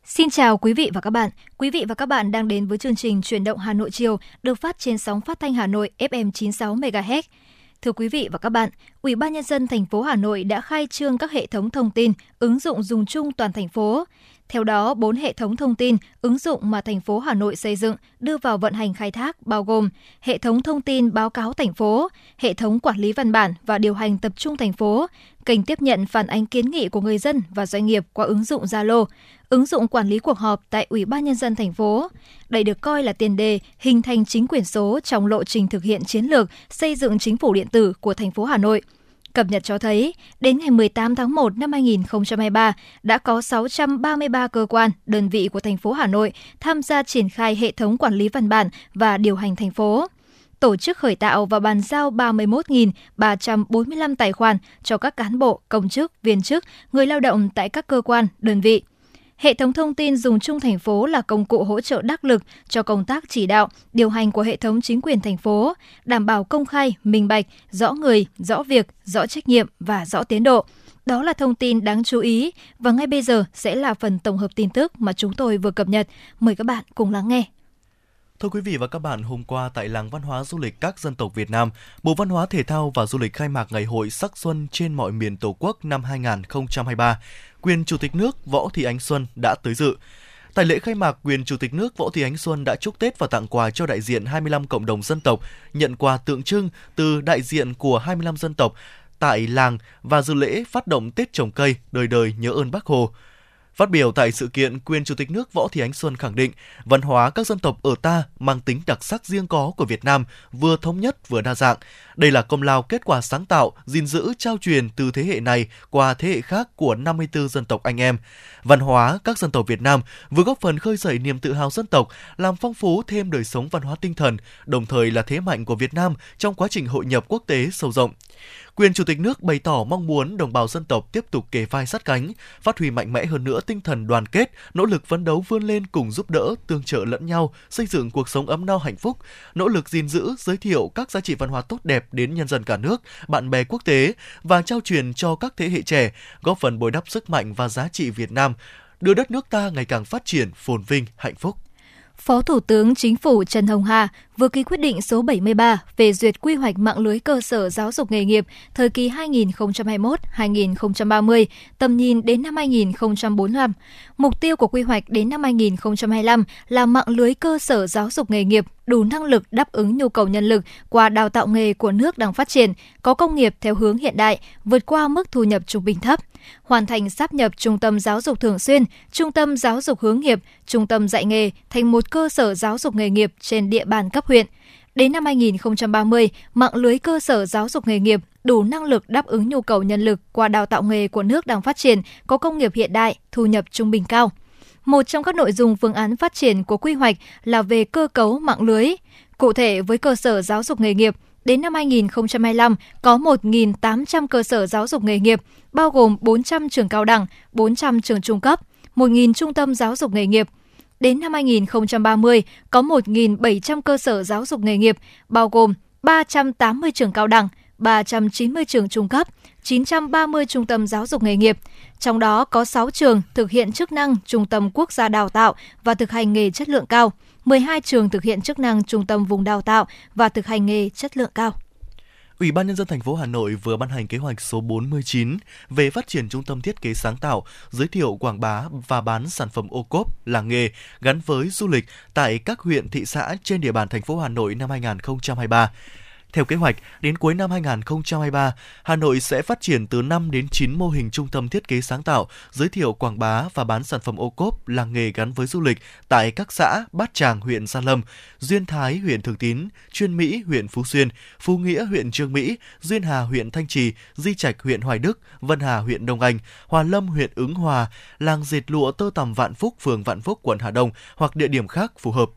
Xin chào quý vị và các bạn. Quý vị và các bạn đang đến với chương trình Chuyển động Hà Nội chiều được phát trên sóng phát thanh Hà Nội ép em chín mươi sáu mê ga héc. Thưa quý vị và các bạn, Ủy ban Nhân dân thành phố Hà Nội đã khai trương các hệ thống thông tin, ứng dụng dùng chung toàn thành phố. Theo đó, bốn hệ thống thông tin, ứng dụng mà thành phố Hà Nội xây dựng, đưa vào vận hành khai thác bao gồm hệ thống thông tin báo cáo thành phố, hệ thống quản lý văn bản và điều hành tập trung thành phố, kênh tiếp nhận phản ánh kiến nghị của người dân và doanh nghiệp qua ứng dụng Zalo, ứng dụng quản lý cuộc họp tại Ủy ban Nhân dân thành phố. Đây được coi là tiền đề hình thành chính quyền số trong lộ trình thực hiện chiến lược xây dựng chính phủ điện tử của thành phố Hà Nội. Cập nhật cho thấy, đến ngày mười tám tháng một năm hai nghìn không trăm hai mươi ba, đã có sáu trăm ba mươi ba cơ quan, đơn vị của thành phố Hà Nội tham gia triển khai hệ thống quản lý văn bản và điều hành thành phố, tổ chức khởi tạo và bàn giao ba mươi mốt nghìn ba trăm bốn mươi lăm tài khoản cho các cán bộ, công chức, viên chức, người lao động tại các cơ quan, đơn vị. Hệ thống thông tin dùng chung thành phố là công cụ hỗ trợ đắc lực cho công tác chỉ đạo, điều hành của hệ thống chính quyền thành phố, đảm bảo công khai, minh bạch, rõ người, rõ việc, rõ trách nhiệm và rõ tiến độ. Đó là thông tin đáng chú ý và ngay bây giờ sẽ là phần tổng hợp tin tức mà chúng tôi vừa cập nhật. Mời các bạn cùng lắng nghe. Thưa quý vị và các bạn, hôm qua tại Làng Văn hóa Du lịch các dân tộc Việt Nam, Bộ Văn hóa Thể thao và Du lịch khai mạc Ngày hội Sắc Xuân trên mọi miền Tổ quốc năm hai nghìn không trăm hai mươi ba. Quyền Chủ tịch nước Võ Thị Ánh Xuân đã tới dự. Tại lễ khai mạc, quyền Chủ tịch nước Võ Thị Ánh Xuân đã chúc Tết và tặng quà cho đại diện hai mươi lăm cộng đồng dân tộc, nhận quà tượng trưng từ đại diện của hai mươi lăm dân tộc tại làng và dự lễ phát động Tết trồng cây đời đời nhớ ơn Bác Hồ. Phát biểu tại sự kiện, quyền Chủ tịch nước Võ Thị Ánh Xuân khẳng định, văn hóa các dân tộc ở ta mang tính đặc sắc riêng có của Việt Nam, vừa thống nhất vừa đa dạng. Đây là công lao kết quả sáng tạo, gìn giữ, trao truyền từ thế hệ này qua thế hệ khác của năm mươi tư dân tộc anh em. Văn hóa các dân tộc Việt Nam vừa góp phần khơi dậy niềm tự hào dân tộc, làm phong phú thêm đời sống văn hóa tinh thần, đồng thời là thế mạnh của Việt Nam trong quá trình hội nhập quốc tế sâu rộng. Quyền Chủ tịch nước bày tỏ mong muốn đồng bào dân tộc tiếp tục kề vai sát cánh, phát huy mạnh mẽ hơn nữa tinh thần đoàn kết, nỗ lực phấn đấu vươn lên cùng giúp đỡ, tương trợ lẫn nhau, xây dựng cuộc sống ấm no hạnh phúc, nỗ lực gìn giữ, giới thiệu các giá trị văn hóa tốt đẹp đến nhân dân cả nước, bạn bè quốc tế và trao truyền cho các thế hệ trẻ, góp phần bồi đắp sức mạnh và giá trị Việt Nam, đưa đất nước ta ngày càng phát triển, phồn vinh, hạnh phúc. Phó Thủ tướng Chính phủ Trần Hồng Hà vừa ký quyết định số bảy mươi ba về duyệt quy hoạch mạng lưới cơ sở giáo dục nghề nghiệp thời kỳ hai nghìn không trăm hai mươi mốt đến hai nghìn không trăm ba mươi, tầm nhìn đến năm hai nghìn không trăm bốn mươi lăm. Mục tiêu của quy hoạch đến năm hai nghìn không trăm hai mươi lăm là mạng lưới cơ sở giáo dục nghề nghiệp đủ năng lực đáp ứng nhu cầu nhân lực qua đào tạo nghề của nước đang phát triển, có công nghiệp theo hướng hiện đại, vượt qua mức thu nhập trung bình thấp, hoàn thành sáp nhập trung tâm giáo dục thường xuyên, trung tâm giáo dục hướng nghiệp, trung tâm dạy nghề thành một cơ sở giáo dục nghề nghiệp trên địa bàn cấp huyện. Đến năm hai nghìn không trăm ba mươi, mạng lưới cơ sở giáo dục nghề nghiệp đủ năng lực đáp ứng nhu cầu nhân lực qua đào tạo nghề của nước đang phát triển, có công nghiệp hiện đại, thu nhập trung bình cao. Một trong các nội dung phương án phát triển của quy hoạch là về cơ cấu mạng lưới. Cụ thể, với cơ sở giáo dục nghề nghiệp, đến năm hai nghìn không trăm hai mươi lăm có một nghìn tám trăm cơ sở giáo dục nghề nghiệp, bao gồm bốn trăm trường cao đẳng, bốn trăm trường trung cấp, một nghìn trung tâm giáo dục nghề nghiệp. Đến năm hai nghìn không trăm ba mươi có một nghìn bảy trăm cơ sở giáo dục nghề nghiệp, bao gồm ba trăm tám mươi trường cao đẳng, ba trăm chín mươi trường trung cấp, chín trăm ba mươi trung tâm giáo dục nghề nghiệp. Trong đó có sáu trường thực hiện chức năng trung tâm quốc gia đào tạo và thực hành nghề chất lượng cao, mười hai trường thực hiện chức năng trung tâm vùng đào tạo và thực hành nghề chất lượng cao. Ủy ban Nhân dân thành phố Hà Nội vừa ban hành kế hoạch số bốn mươi chín về phát triển trung tâm thiết kế sáng tạo, giới thiệu quảng bá và bán sản phẩm ô cốp, làng nghề gắn với du lịch tại các huyện, thị xã trên địa bàn thành phố Hà Nội năm hai nghìn không trăm hai mươi ba. Theo kế hoạch, đến cuối năm hai nghìn không trăm hai mươi ba, Hà Nội sẽ phát triển từ năm đến chín mô hình trung tâm thiết kế sáng tạo, giới thiệu quảng bá và bán sản phẩm ô cốp, làng nghề gắn với du lịch tại các xã Bát Tràng, huyện Gia Lâm, Duyên Thái, huyện Thường Tín, Chuyên Mỹ, huyện Phú Xuyên, Phú Nghĩa, huyện Chương Mỹ, Duyên Hà, huyện Thanh Trì, Di Trạch, huyện Hoài Đức, Vân Hà, huyện Đông Anh, Hòa Lâm, huyện Ứng Hòa, làng dệt lụa tơ tằm Vạn Phúc, phường Vạn Phúc, quận Hà Đông hoặc địa điểm khác phù hợp.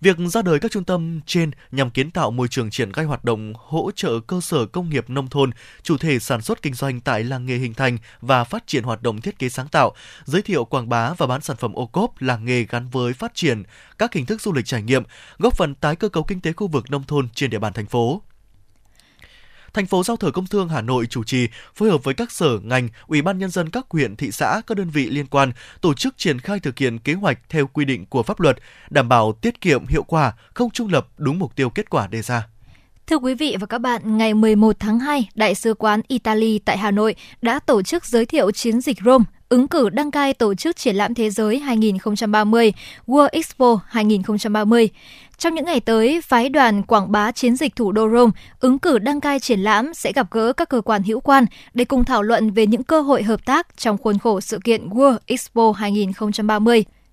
Việc ra đời các trung tâm trên nhằm kiến tạo môi trường triển khai hoạt động hỗ trợ cơ sở công nghiệp nông thôn, chủ thể sản xuất kinh doanh tại làng nghề hình thành và phát triển hoạt động thiết kế sáng tạo, giới thiệu quảng bá và bán sản phẩm ô cốp làng nghề gắn với phát triển các hình thức du lịch trải nghiệm, góp phần tái cơ cấu kinh tế khu vực nông thôn trên địa bàn thành phố. Thành phố giao Sở Công Thương Hà Nội chủ trì phối hợp với các sở ngành, ủy ban nhân dân các huyện, thị xã, các đơn vị liên quan tổ chức triển khai thực hiện kế hoạch theo quy định của pháp luật, đảm bảo tiết kiệm, hiệu quả, không trung lập, đúng mục tiêu kết quả đề ra. Thưa quý vị và các bạn, ngày mười một tháng hai, Đại sứ quán Italy tại Hà Nội đã tổ chức giới thiệu chiến dịch Rome, ứng cử đăng cai tổ chức triển lãm thế giới hai không ba không, World Expo hai không ba không. Trong những ngày tới, phái đoàn quảng bá chiến dịch thủ đô Rome, ứng cử đăng cai triển lãm sẽ gặp gỡ các cơ quan hữu quan để cùng thảo luận về những cơ hội hợp tác trong khuôn khổ sự kiện World Expo hai không ba không.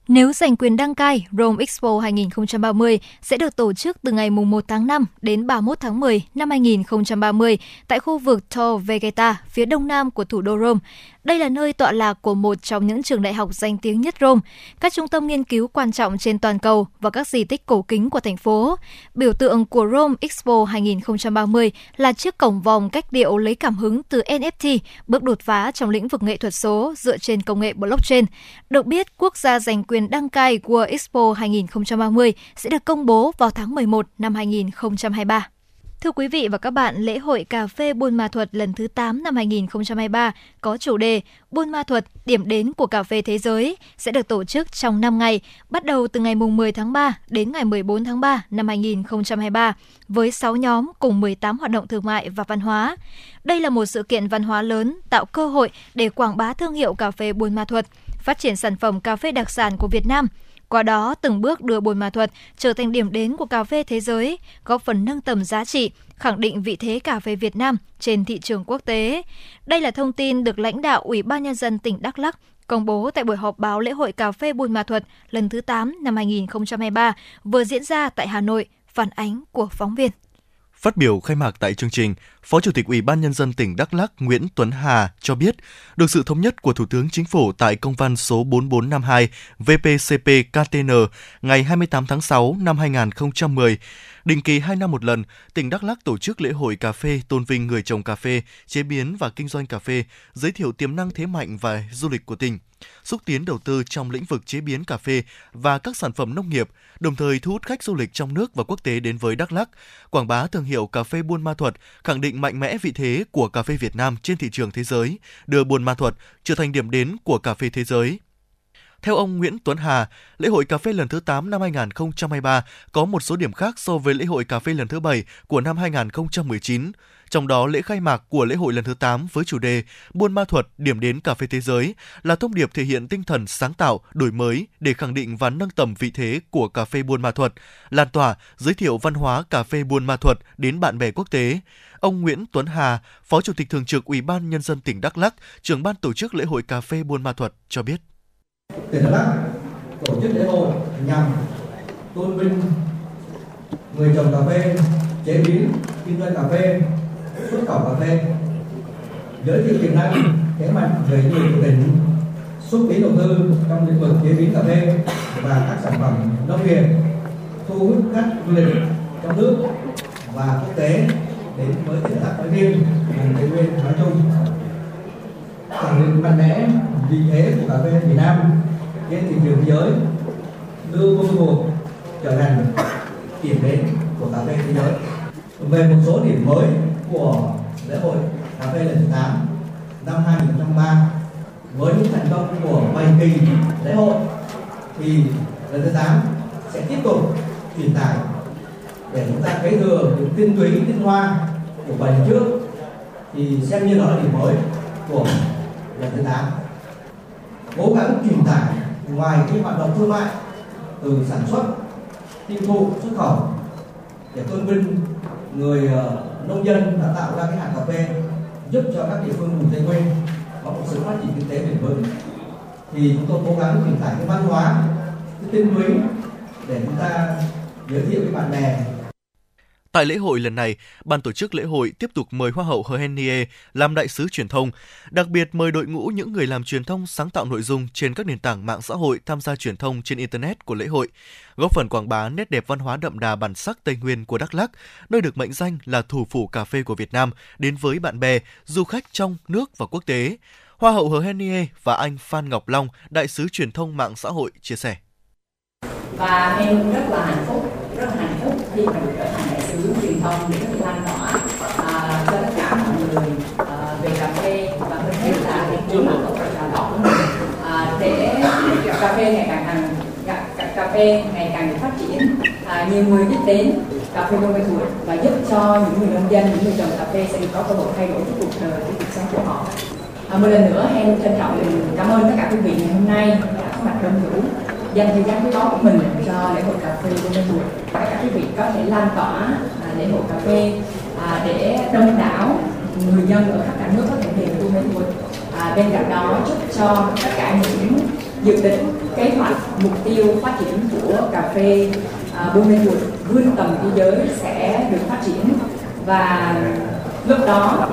Nếu giành quyền đăng cai, Rome Expo hai không ba không sẽ được tổ chức từ ngày mùng một tháng năm đến ba mươi mốt tháng mười năm hai nghìn không trăm ba mươi tại khu vực Tor Vergata, phía đông nam của thủ đô Rome. Đây là nơi tọa lạc của một trong những trường đại học danh tiếng nhất Rome, các trung tâm nghiên cứu quan trọng trên toàn cầu và các di tích cổ kính của thành phố. Biểu tượng của Rome Expo hai không ba không là chiếc cổng vòng cách điệu lấy cảm hứng từ en ép tê, bước đột phá trong lĩnh vực nghệ thuật số dựa trên công nghệ blockchain. Được biết, quốc gia giành quyền đăng cai World Expo hai không ba không sẽ được công bố vào tháng mười một năm hai nghìn không trăm hai mươi ba. Thưa quý vị và các bạn, lễ hội cà phê Buôn Ma Thuột lần thứ tám năm hai nghìn không trăm hai mươi ba có chủ đề Buôn Ma Thuột, điểm đến của cà phê thế giới sẽ được tổ chức trong năm ngày, bắt đầu từ ngày mười tháng ba đến ngày mười bốn tháng ba năm hai nghìn không trăm hai mươi ba với sáu nhóm cùng mười tám hoạt động thương mại và văn hóa. Đây là một sự kiện văn hóa lớn tạo cơ hội để quảng bá thương hiệu cà phê Buôn Ma Thuột, phát triển sản phẩm cà phê đặc sản của Việt Nam. Qua đó, từng bước đưa Buôn Ma Thuột trở thành điểm đến của cà phê thế giới, góp phần nâng tầm giá trị, khẳng định vị thế cà phê Việt Nam trên thị trường quốc tế. Đây là thông tin được lãnh đạo Ủy ban Nhân dân tỉnh Đắk Lắk công bố tại buổi họp báo lễ hội cà phê Buôn Ma Thuột lần thứ tám năm hai nghìn không trăm hai mươi ba vừa diễn ra tại Hà Nội, phản ánh của phóng viên. Phát biểu khai mạc tại chương trình, Phó Chủ tịch Ủy ban Nhân dân tỉnh Đắk Lắk Nguyễn Tuấn Hà cho biết, được sự thống nhất của Thủ tướng Chính phủ tại công văn số bốn bốn năm hai vê pê xê pê ca tê en ngày hai mươi tám tháng sáu năm hai nghìn không trăm mười, định kỳ hai năm một lần, tỉnh Đắk Lắk tổ chức lễ hội cà phê tôn vinh người trồng cà phê, chế biến và kinh doanh cà phê, giới thiệu tiềm năng thế mạnh và du lịch của tỉnh, xúc tiến đầu tư trong lĩnh vực chế biến cà phê và các sản phẩm nông nghiệp, đồng thời thu hút khách du lịch trong nước và quốc tế đến với Đắk Lắk, quảng bá thương hiệu cà phê Buôn Ma Thuột, khẳng định mạnh mẽ vị thế của cà phê Việt Nam trên thị trường thế giới, đưa Buôn Ma Thuột trở thành điểm đến của cà phê thế giới. Theo ông Nguyễn Tuấn Hà, lễ hội cà phê lần thứ tám năm hai nghìn không trăm hai mươi ba có một số điểm khác so với lễ hội cà phê lần thứ bảy của năm hai nghìn không trăm mười chín. Trong đó, lễ khai mạc của lễ hội lần thứ tám với chủ đề Buôn Ma Thuột, điểm đến cà phê thế giới là thông điệp thể hiện tinh thần sáng tạo, đổi mới để khẳng định và nâng tầm vị thế của cà phê Buôn Ma Thuột, lan tỏa, giới thiệu văn hóa cà phê Buôn Ma Thuột đến bạn bè quốc tế. Ông Nguyễn Tuấn Hà, Phó Chủ tịch Thường trực Ủy ban Nhân dân tỉnh Đắk Lắk, trưởng ban tổ chức lễ hội cà phê Buôn Ma Thuột cho biết. Tỉnh Đắk Lắk tổ chức lễ hội nhằm tôn vinh người trồng cà phê, chế biến, kinh doanh cà phê, xuất khẩu cà phê, giới thiệu tiềm năng thế mạnh về du lịch của tỉnh, xúc tiến đầu tư trong lĩnh vực chế biến cà phê và các sản phẩm nông nghiệp, thu hút khách du lịch trong nước và quốc tế đến với tỉnh Đắk Lắk nói riêng, vùng Tây Nguyên nói chung, khẳng định mạnh mẽ vị thế của cà phê Việt Nam trên thị trường thế giới, đưa Buôn Ma Thuột trở thành điểm đến của cà phê thế giới. Về một số điểm mới của lễ hội cà phê lần thứ tám năm hai nghìn không trăm ba, với những thành công của bảy kỳ lễ hội thì lần thứ tám sẽ tiếp tục truyền tải để chúng ta kế thừa những tinh túy tinh hoa của bảy lần trước, thì xem như đó là điểm mới của lần thứ tám. Cố gắng truyền tải ngoài cái hoạt động thương mại từ sản xuất, tiêu thụ, xuất khẩu để tôn vinh người nông dân đã tạo ra cái hạt cà phê, giúp cho các địa phương vùng Tây Nguyên có một sự phát triển kinh tế bền vững, thì chúng tôi cố gắng truyền tải cái văn hóa, cái tinh túy để chúng ta giới thiệu với bạn bè. Tại lễ hội lần này, ban tổ chức lễ hội tiếp tục mời Hoa hậu H'Hen Niê làm đại sứ truyền thông, đặc biệt mời đội ngũ những người làm truyền thông sáng tạo nội dung trên các nền tảng mạng xã hội tham gia truyền thông trên Internet của lễ hội, góp phần quảng bá nét đẹp văn hóa đậm đà bản sắc Tây Nguyên của Đắk Lắk, nơi được mệnh danh là thủ phủ cà phê của Việt Nam, đến với bạn bè, du khách trong, nước và quốc tế. Hoa hậu H'Hen Niê và anh Phan Ngọc Long, đại sứ truyền thông mạng xã hội, chia sẻ. Và em rất là hạnh phúc, rất là hạnh phúc khi mình trở thành đại sứ truyền thông để lan tỏa à, cho tất cả mọi người à, về cà phê, và hơn hết là cái chuyến hoạt động đào tạo của mình à, để cà phê ngày càng hàng, cà phê ngày càng được phát triển, à, nhiều người biết đến cà phê buôn mê thuột và giúp cho những người nông dân, những người trồng cà phê sẽ có cơ hội thay đổi cái cuộc đời, cái cuộc sống của họ. À, một lần nữa em trân trọng cảm ơn tất cả quý vị ngày hôm nay đã có mặt đông đủ, dành thời gian quý báu của mình cho lễ hội cà phê buôn mê thuột. Tất cả quý vị có thể lan tỏa lễ hội cà phê để đông đảo người dân ở khắp cả nước có thể đến buôn mê thuột. À, bên cạnh đó chúc cho tất cả những dự định, kế hoạch, mục tiêu phát triển của cà phê buôn mê thuột vươn tầm thế giới sẽ được phát triển, và lúc đó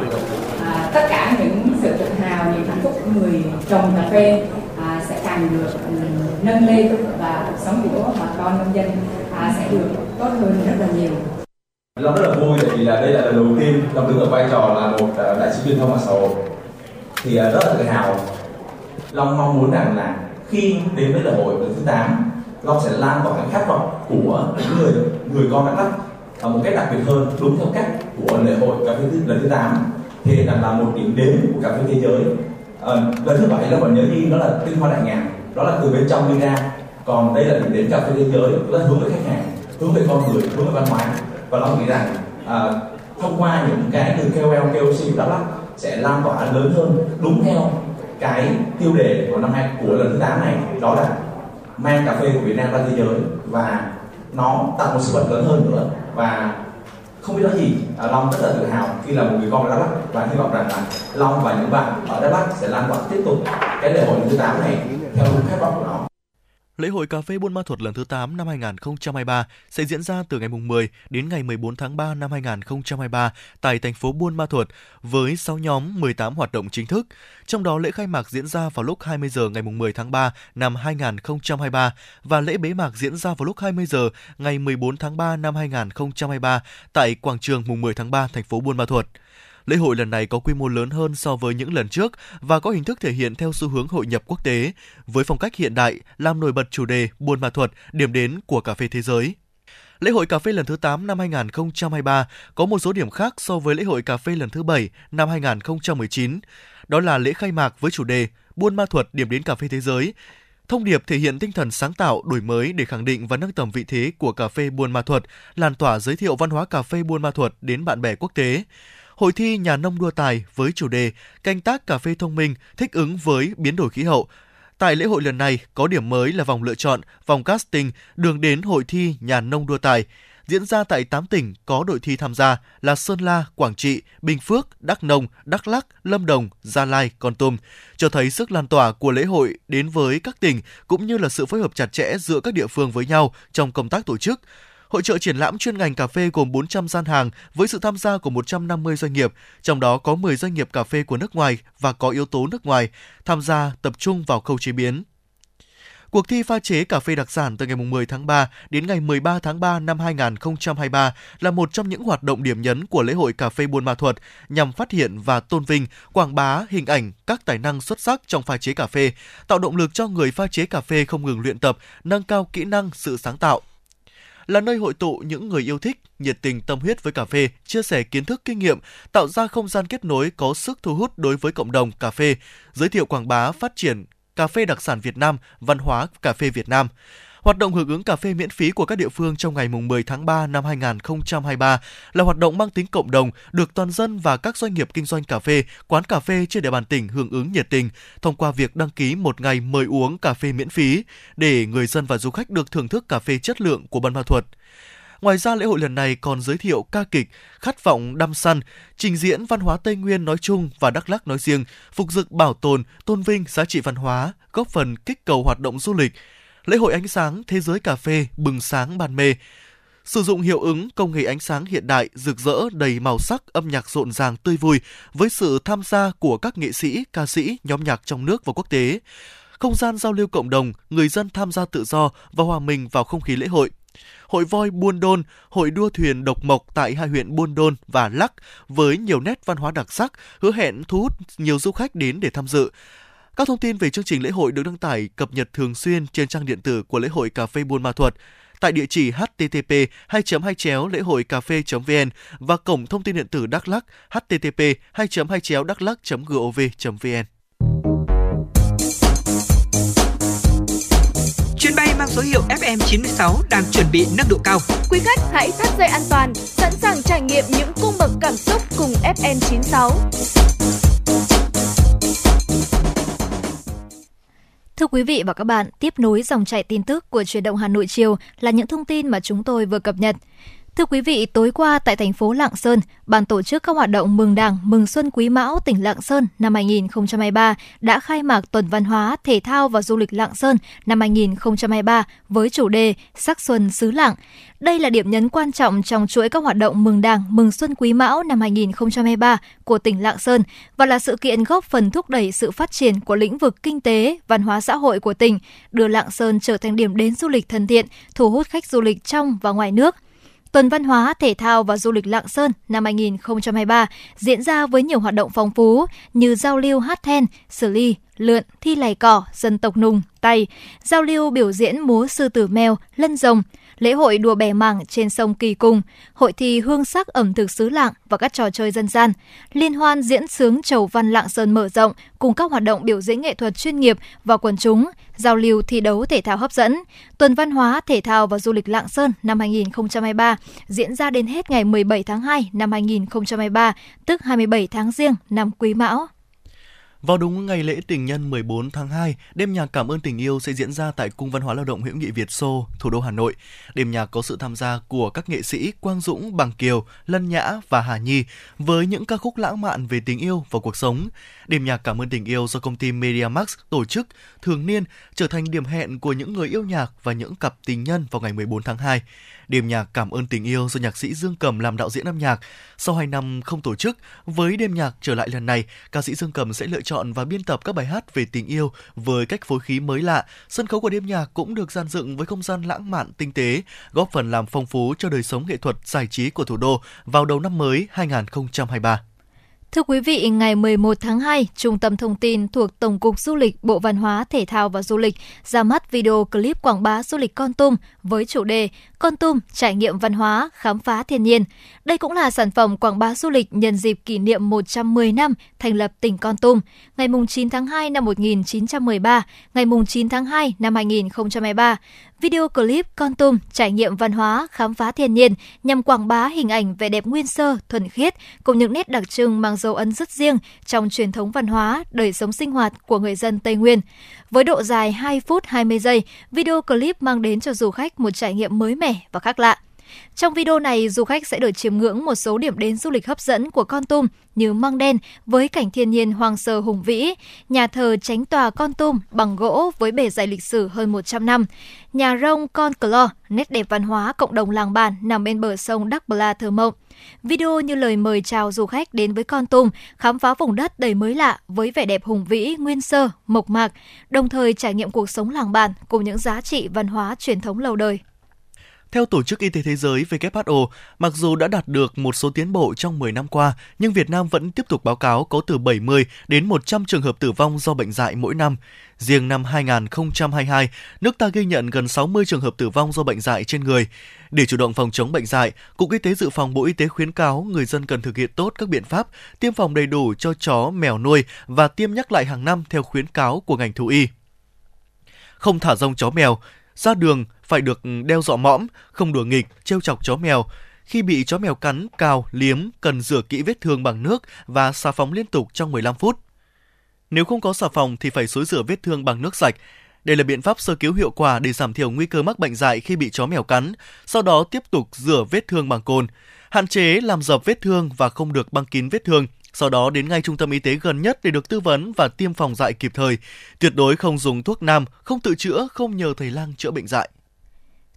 à, tất cả những sự tự hào, niềm hạnh phúc của người trồng cà phê à, sẽ càng được nâng lên, và cuộc sống của bà con nông dân à, sẽ được tốt hơn rất là nhiều. Long rất là vui vì là đây là lần đầu tiên Long đứng ở vai trò là một đại sứ truyền thông mạng xã hội, thì rất là tự hào. Long mong muốn rằng là khi đến với lễ hội lần thứ tám, Long sẽ lan tỏa cái khát vọng của những người người con Đắk Lắk ở một cách đặc biệt hơn, đúng theo cách của lễ hội cà phê lần thứ tám, thì rằng là một điểm đến của cà phê thế giới. À, lần thứ bảy là còn nhớ đi, đó là tinh hoa đại ngàn, đó là từ bên trong đi ra, còn đây là điểm đến cà phê thế giới, đó là hướng về khách hàng, hướng về con người, hướng về văn hóa. Và Long nghĩ rằng à, thông qua những cái từ ca o lờ, ca o xê Đắk Lắk sẽ lan tỏa lớn hơn, đúng theo cái tiêu đề của năm hai của lần thứ tám này, đó là mang cà phê của Việt Nam ra thế giới, và nó tạo một sự bật lớn hơn nữa. Và không biết nói gì, Long rất là tự hào khi là một người con ở Đắk Lắk, và hy vọng rằng là Long và những bạn ở Đắk Lắk sẽ lan tỏa tiếp tục cái lễ hội lần thứ tám này theo đúng khát vọng của nó. Lễ hội cà phê Buôn Ma Thuột lần thứ tám năm hai không hai ba sẽ diễn ra từ ngày mười đến ngày mười bốn tháng ba năm hai không hai ba tại thành phố Buôn Ma Thuột với sáu nhóm mười tám hoạt động chính thức. Trong đó lễ khai mạc diễn ra vào lúc hai mươi giờ ngày mười tháng ba năm hai không hai ba và lễ bế mạc diễn ra vào lúc hai mươi giờ ngày mười bốn tháng ba năm hai không hai ba tại quảng trường mùng mười tháng ba thành phố Buôn Ma Thuột. Lễ hội lần này có quy mô lớn hơn so với những lần trước và có hình thức thể hiện theo xu hướng hội nhập quốc tế, với phong cách hiện đại làm nổi bật chủ đề Buôn Ma Thuột, điểm đến của cà phê thế giới. Lễ hội cà phê lần thứ tám năm hai không hai ba có một số điểm khác so với lễ hội cà phê lần thứ bảy năm hai không một chín, đó là lễ khai mạc với chủ đề Buôn Ma Thuột, điểm đến cà phê thế giới. Thông điệp thể hiện tinh thần sáng tạo, đổi mới để khẳng định và nâng tầm vị thế của cà phê Buôn Ma Thuột, lan tỏa giới thiệu văn hóa cà phê Buôn Ma Thuột đến bạn bè quốc tế. Hội thi nhà nông đua tài với chủ đề canh tác cà phê thông minh thích ứng với biến đổi khí hậu. Tại lễ hội lần này có điểm mới là vòng lựa chọn, vòng casting đường đến hội thi nhà nông đua tài diễn ra tại tám tỉnh có đội thi tham gia là Sơn La, Quảng Trị, Bình Phước, Đắk Nông, Đắk Lắk, Lâm Đồng, Gia Lai, Kon Tum, cho thấy sức lan tỏa của lễ hội đến với các tỉnh cũng như là sự phối hợp chặt chẽ giữa các địa phương với nhau trong công tác tổ chức. Hội chợ triển lãm chuyên ngành cà phê gồm bốn trăm gian hàng với sự tham gia của một trăm năm mươi doanh nghiệp, trong đó có mười doanh nghiệp cà phê của nước ngoài và có yếu tố nước ngoài, tham gia tập trung vào khâu chế biến. Cuộc thi pha chế cà phê đặc sản từ ngày mười tháng ba đến ngày mười ba tháng ba năm hai không hai ba là một trong những hoạt động điểm nhấn của lễ hội cà phê Buôn Ma Thuột, nhằm phát hiện và tôn vinh, quảng bá hình ảnh các tài năng xuất sắc trong pha chế cà phê, tạo động lực cho người pha chế cà phê không ngừng luyện tập, nâng cao kỹ năng, sự sáng tạo. Là nơi hội tụ những người yêu thích, nhiệt tình tâm huyết với cà phê, chia sẻ kiến thức kinh nghiệm, tạo ra không gian kết nối có sức thu hút đối với cộng đồng cà phê, giới thiệu quảng bá phát triển cà phê đặc sản Việt Nam, văn hóa cà phê Việt Nam. Hoạt động hưởng ứng cà phê miễn phí của các địa phương trong ngày mười tháng ba năm hai không hai ba là hoạt động mang tính cộng đồng, được toàn dân và các doanh nghiệp kinh doanh cà phê, quán cà phê trên địa bàn tỉnh hưởng ứng nhiệt tình thông qua việc đăng ký một ngày mời uống cà phê miễn phí để người dân và du khách được thưởng thức cà phê chất lượng của Buôn Ma Thuột. Ngoài ra, lễ hội lần này còn giới thiệu ca kịch Khát vọng đăm săn, trình diễn văn hóa Tây Nguyên nói chung và Đắk Lắk nói riêng, phục dựng bảo tồn, tôn vinh giá trị văn hóa, góp phần kích cầu hoạt động du lịch. Lễ hội ánh sáng thế giới cà phê bừng sáng ban mê, Sử dụng hiệu ứng công nghệ ánh sáng hiện đại rực rỡ đầy màu sắc, âm nhạc rộn ràng tươi vui với sự tham gia của các nghệ sĩ, ca sĩ, nhóm nhạc trong nước và quốc tế. Không gian giao lưu cộng đồng, người dân tham gia tự do và hòa mình vào không khí lễ hội. Hội voi Buôn Đôn, hội đua thuyền độc mộc tại hai huyện Buôn Đôn và Lắc với nhiều nét văn hóa đặc sắc, hứa hẹn thu hút nhiều du khách đến để tham dự. Các thông tin về chương trình lễ hội được đăng tải cập nhật thường xuyên trên trang điện tử của lễ hội cà phê Buôn Ma Thuột tại địa chỉ h t t p hai chấm hai chấm lễ hội cà phê chấm v n và cổng thông tin điện tử Đắk Lắk h t t p hai chấm hai chấm đắk lắk chấm gov chấm v n. Chuyến bay mang số hiệu F M chín sáu đang chuẩn bị nâng độ cao. Quý khách hãy thắt dây an toàn, sẵn sàng trải nghiệm những cung bậc cảm xúc cùng F M chín sáu. Thưa quý vị và các bạn, tiếp nối dòng chảy tin tức của Chuyển động Hà Nội chiều là những thông tin mà chúng tôi vừa cập nhật. Thưa quý vị, tối qua tại thành phố Lạng Sơn, ban tổ chức các hoạt động mừng Đảng, mừng Xuân Quý Mão tỉnh Lạng Sơn năm hai không hai ba đã khai mạc tuần văn hóa, thể thao và du lịch Lạng Sơn năm hai không hai ba với chủ đề Sắc Xuân xứ Lạng. Đây là điểm nhấn quan trọng trong chuỗi các hoạt động mừng Đảng, mừng Xuân Quý Mão năm hai không hai ba của tỉnh Lạng Sơn và là sự kiện góp phần thúc đẩy sự phát triển của lĩnh vực kinh tế, văn hóa xã hội của tỉnh, đưa Lạng Sơn trở thành điểm đến du lịch thân thiện, thu hút khách du lịch trong và ngoài nước. Tuần Văn hóa, Thể thao và Du lịch Lạng Sơn năm hai không hai ba diễn ra với nhiều hoạt động phong phú như giao lưu hát then, xử lý, lượn, thi lày cỏ, dân tộc Nùng, Tày, giao lưu biểu diễn múa sư tử mèo, lân rồng, lễ hội đùa bè mảng trên sông Kỳ Cùng, hội thi hương sắc ẩm thực xứ Lạng và các trò chơi dân gian, liên hoan diễn xướng chầu văn Lạng Sơn mở rộng cùng các hoạt động biểu diễn nghệ thuật chuyên nghiệp và quần chúng, giao lưu thi đấu thể thao hấp dẫn. Tuần Văn hóa, Thể thao và Du lịch Lạng Sơn năm hai không hai ba diễn ra đến hết ngày mười bảy tháng hai năm hai không hai ba, tức hai mươi bảy tháng Giêng năm Quý Mão. Vào đúng ngày lễ tình nhân mười bốn tháng hai, đêm nhạc Cảm ơn tình yêu sẽ diễn ra tại Cung Văn hóa Lao động Hữu nghị Việt Xô, thủ đô Hà Nội. Đêm nhạc có sự tham gia của các nghệ sĩ Quang Dũng, Bằng Kiều, Lân Nhã và Hà Nhi với những ca khúc lãng mạn về tình yêu và cuộc sống. Đêm nhạc Cảm ơn tình yêu do công ty Media Max tổ chức thường niên trở thành điểm hẹn của những người yêu nhạc và những cặp tình nhân vào ngày mười bốn tháng hai. Đêm nhạc Cảm ơn tình yêu do nhạc sĩ Dương Cầm làm đạo diễn âm nhạc. Sau hai năm không tổ chức, với đêm nhạc trở lại lần này, ca sĩ Dương Cầm sẽ lựa chọn và biên tập các bài hát về tình yêu với cách phối khí mới lạ. Sân khấu của đêm nhạc cũng được dàn dựng với không gian lãng mạn tinh tế, góp phần làm phong phú cho đời sống nghệ thuật giải trí của thủ đô vào đầu năm mới hai không hai ba. Thưa quý vị, ngày mười một tháng hai, Trung tâm Thông tin thuộc Tổng cục Du lịch, Bộ Văn hóa, Thể thao và Du lịch ra mắt video clip quảng bá du lịch Kon Tum với chủ đề Kon Tum trải nghiệm văn hóa, khám phá thiên nhiên. Đây cũng là sản phẩm quảng bá du lịch nhân dịp kỷ niệm một trăm mười năm thành lập tỉnh Kon Tum, ngày chín tháng hai năm một nghìn chín trăm mười ba, ngày chín tháng hai năm hai không hai ba. Video clip Kon Tum trải nghiệm văn hóa, khám phá thiên nhiên nhằm quảng bá hình ảnh vẻ đẹp nguyên sơ, thuần khiết cùng những nét đặc trưng mang dấu ấn rất riêng trong truyền thống văn hóa, đời sống sinh hoạt của người dân Tây Nguyên. Với độ dài hai phút hai mươi giây, video clip mang đến cho du khách một trải nghiệm mới mẻ và khác lạ. Trong video này, du khách sẽ được chiêm ngưỡng một số điểm đến du lịch hấp dẫn của Kon Tum như Măng Đen với cảnh thiên nhiên hoang sơ hùng vĩ, nhà thờ Chánh tòa Kon Tum bằng gỗ với bề dày lịch sử hơn một trăm năm, nhà rông Kon Clo, nét đẹp văn hóa cộng đồng làng bản nằm bên bờ sông Đắk Bla thơ mộng. Video như lời mời chào du khách đến với Kon Tum, khám phá vùng đất đầy mới lạ với vẻ đẹp hùng vĩ, nguyên sơ, mộc mạc, đồng thời trải nghiệm cuộc sống làng bản cùng những giá trị văn hóa truyền thống lâu đời. Theo Tổ chức Y tế Thế giới W H O, mặc dù đã đạt được một số tiến bộ trong mười năm qua, nhưng Việt Nam vẫn tiếp tục báo cáo có từ bảy mươi đến một trăm trường hợp tử vong do bệnh dại mỗi năm. Riêng năm hai không hai hai, nước ta ghi nhận gần sáu mươi trường hợp tử vong do bệnh dại trên người. Để chủ động phòng chống bệnh dại, Cục Y tế Dự phòng Bộ Y tế khuyến cáo người dân cần thực hiện tốt các biện pháp tiêm phòng đầy đủ cho chó, mèo nuôi và tiêm nhắc lại hàng năm theo khuyến cáo của ngành thú y. Không thả rông chó mèo, ra đường phải được đeo dọ mõm, không đùa nghịch, trêu chọc chó mèo. Khi bị chó mèo cắn, cào, liếm, cần rửa kỹ vết thương bằng nước và xà phòng liên tục trong mười lăm phút. Nếu không có xà phòng thì phải xối rửa vết thương bằng nước sạch. Đây là biện pháp sơ cứu hiệu quả để giảm thiểu nguy cơ mắc bệnh dại khi bị chó mèo cắn, sau đó tiếp tục rửa vết thương bằng cồn. Hạn chế làm dập vết thương và không được băng kín vết thương. Sau đó đến ngay trung tâm y tế gần nhất để được tư vấn và tiêm phòng dại kịp thời. Tuyệt đối không dùng thuốc nam, không tự chữa, không nhờ thầy lang chữa bệnh dại.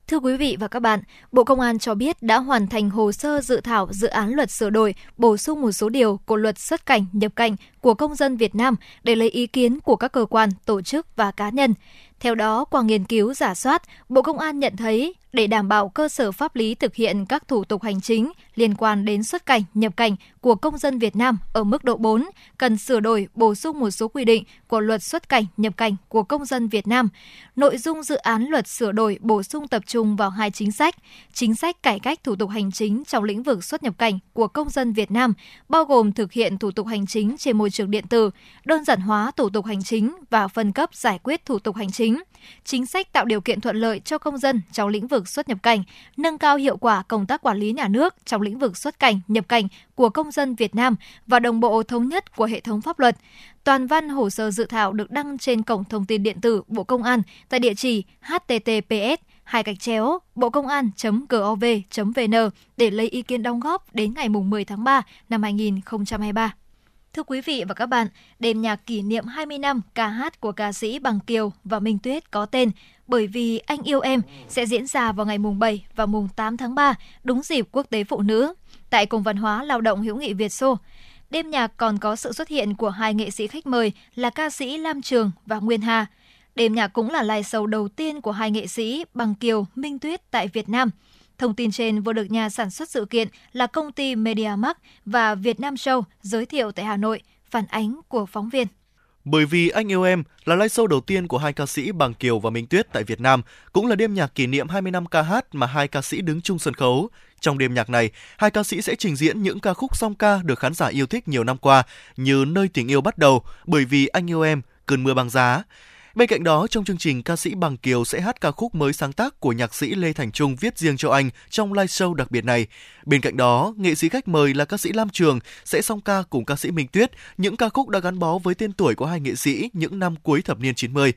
Thưa quý vị và các bạn, Bộ Công an cho biết đã hoàn thành hồ sơ dự thảo dự án luật sửa đổi, bổ sung một số điều của luật xuất cảnh, nhập cảnh của công dân Việt Nam để lấy ý kiến của các cơ quan, tổ chức và cá nhân. Theo đó, qua nghiên cứu rà soát, Bộ Công an nhận thấy để đảm bảo cơ sở pháp lý thực hiện các thủ tục hành chính liên quan đến xuất cảnh, nhập cảnh của công dân Việt Nam ở mức độ bốn, cần sửa đổi, bổ sung một số quy định của luật xuất cảnh, nhập cảnh của công dân Việt Nam. Nội dung dự án luật sửa đổi, bổ sung tập trung vào hai chính sách. Chính sách cải cách thủ tục hành chính trong lĩnh vực xuất nhập cảnh của công dân Việt Nam, bao gồm thực hiện thủ tục hành chính trên môi trường điện tử, đơn giản hóa thủ tục hành chính và phân cấp giải quyết thủ tục hành chính. Chính sách tạo điều kiện thuận lợi cho công dân trong lĩnh vực xuất nhập cảnh, nâng cao hiệu quả công tác quản lý nhà nước trong lĩnh vực xuất cảnh, nhập cảnh của công dân Việt Nam và đồng bộ thống nhất của hệ thống pháp luật. Toàn văn hồ sơ dự thảo được đăng trên cổng thông tin điện tử Bộ Công an tại địa chỉ h t t p s hai gạch chéo bộ công an chấm gov chấm vn để lấy ý kiến đóng góp đến ngày mười tháng ba năm hai nghìn không trăm hai mươi ba. Thưa quý vị và các bạn, đêm nhạc kỷ niệm hai mươi năm ca hát của ca sĩ Bằng Kiều và Minh Tuyết có tên Bởi Vì Anh Yêu Em sẽ diễn ra vào ngày mùng bảy và mùng tám tháng ba, đúng dịp Quốc tế Phụ Nữ, tại Cung Văn hóa Lao động Hữu nghị Việt Xô. Đêm nhạc còn có sự xuất hiện của hai nghệ sĩ khách mời là ca sĩ Lam Trường và Nguyên Hà. Đêm nhạc cũng là live show đầu tiên của hai nghệ sĩ Bằng Kiều, Minh Tuyết tại Việt Nam. Thông tin trên vừa được nhà sản xuất sự kiện là công ty MediaMarkt và Vietnam Show giới thiệu tại Hà Nội, phản ánh của phóng viên. Bởi Vì Anh Yêu Em là live show đầu tiên của hai ca sĩ Bằng Kiều và Minh Tuyết tại Việt Nam, cũng là đêm nhạc kỷ niệm hai mươi năm ca hát mà hai ca sĩ đứng chung sân khấu. Trong đêm nhạc này, hai ca sĩ sẽ trình diễn những ca khúc song ca được khán giả yêu thích nhiều năm qua như Nơi Tình Yêu Bắt Đầu, Bởi Vì Anh Yêu Em, Cơn Mưa Băng Giá. Bên cạnh đó, trong chương trình, ca sĩ Bằng Kiều sẽ hát ca khúc mới sáng tác của nhạc sĩ Lê Thành Trung viết riêng cho anh trong live show đặc biệt này. Bên cạnh đó, nghệ sĩ khách mời là ca sĩ Lam Trường sẽ song ca cùng ca sĩ Minh Tuyết những ca khúc đã gắn bó với tên tuổi của hai nghệ sĩ những năm cuối thập niên chín mươi.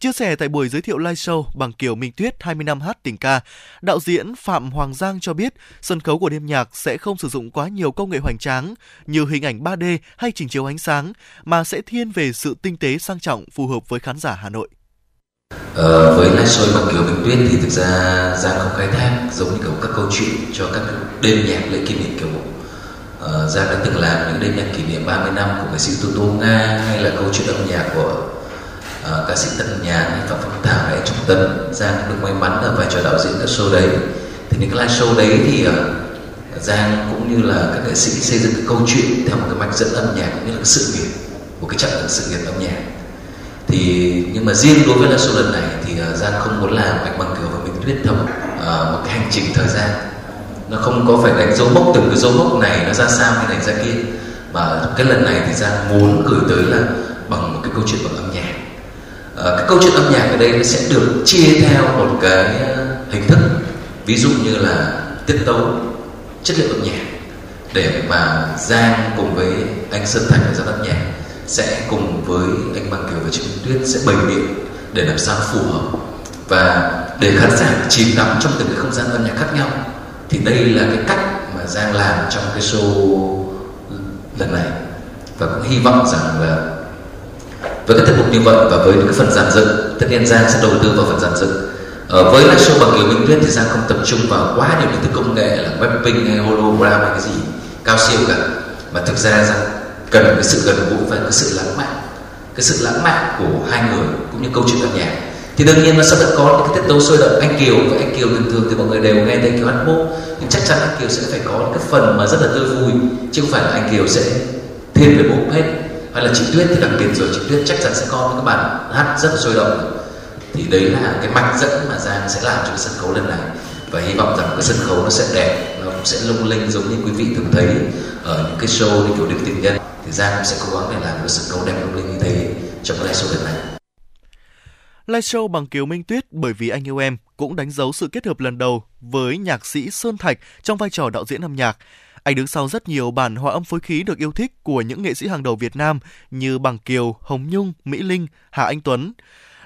Chia sẻ tại buổi giới thiệu live show Bằng Kiều Minh Tuyết hai mươi năm hát tình ca, đạo diễn Phạm Hoàng Giang cho biết sân khấu của đêm nhạc sẽ không sử dụng quá nhiều công nghệ hoành tráng như hình ảnh ba D hay trình chiếu ánh sáng, mà sẽ thiên về sự tinh tế sang trọng phù hợp với khán giả Hà Nội. Ờ, với live show Bằng Kiều Minh Tuyết thì thực ra Giang không khai thác giống như kiểu các câu chuyện cho các đêm nhạc lễ kỷ niệm kiểu bộ. Ờ, Giang đã từng làm những đêm nhạc kỷ niệm ba mươi năm của nghệ sĩ Tô Tô Nga hay là câu chuyện âm nhạc của uh, ca sĩ Tân Nhàn, Phạm Phương Thảo hay Trọng Tân. Giang được may mắn là phải cho đạo diễn các show đấy. Thì những cái live show đấy thì uh, Giang cũng như là các nghệ sĩ xây dựng cái câu chuyện theo một cái mạch dẫn âm nhạc cũng như là sự nghiệp của cái chặng đường sự nghiệp âm nhạc. Thì nhưng mà riêng đối với là show lần này thì uh, Giang không muốn làm cách Bằng Kiều và Minh Tuyết thông uh, một cái hành trình thời gian, nó không có phải đánh dấu mốc từng cái dấu mốc này nó ra sao hay này ra kia, mà cái lần này thì Giang muốn gửi tới là bằng một cái câu chuyện bằng âm nhạc. Uh, cái câu chuyện âm nhạc ở đây nó sẽ được chia theo một cái uh, hình thức, ví dụ như là tiết tấu, chất liệu âm nhạc, để mà Giang cùng với anh Sơn Thạch và giám đốc nhạc sẽ cùng với anh Bằng Kiều và chị Minh Tuyết sẽ bày biện để làm sao phù hợp và để khán giả chìm đắm trong từng cái không gian âm nhạc khác nhau. Thì đây là cái cách mà Giang làm trong cái show lần này, và cũng hy vọng rằng là với cái tiết mục như vậy và với những cái phần dàn dựng, tất nhiên Giang sẽ đầu tư vào phần dàn dựng. Ờ, với live show Bằng Kiều Minh Tuyết thì Giang không tập trung vào quá nhiều những thứ công nghệ là mapping hay hologram hay cái gì cao siêu cả, mà thực ra Giang cần cái sự gần gũi và cái sự lãng mạn, cái sự lãng mạn của hai người cũng như câu chuyện âm nhạc. Thì đương nhiên nó sẽ vẫn có những cái tiết tấu sôi động. Anh Kiều và anh Kiều thường thường thì mọi người đều nghe thấy Kiều hát pop, nhưng chắc chắn anh Kiều sẽ phải có cái phần mà rất là tươi vui, chứ không phải là anh Kiều sẽ thêm về pop hết. Hay là chị Tuyết thì đặc biệt rồi, chị Tuyết chắc chắn sẽ có những cái bản hát rất là sôi động. Thì đấy là cái mạch dẫn mà Giang sẽ làm cho cái sân khấu lần này, và hy vọng rằng cái sân khấu nó sẽ đẹp, nó cũng sẽ lung linh giống như quý vị thường thấy ở những cái show như kiểu Đêm Tình Nhân. Thì Giang cũng sẽ cố gắng để làm một sân khấu đẹp lung linh như thế trong cái live show lần này. Live show Bằng Kiều Minh Tuyết Bởi Vì Anh Yêu Em cũng đánh dấu sự kết hợp lần đầu với nhạc sĩ Sơn Thạch trong vai trò đạo diễn âm nhạc. Anh đứng sau rất nhiều bản hòa âm phối khí được yêu thích của những nghệ sĩ hàng đầu Việt Nam như Bằng Kiều, Hồng Nhung, Mỹ Linh, Hà Anh Tuấn.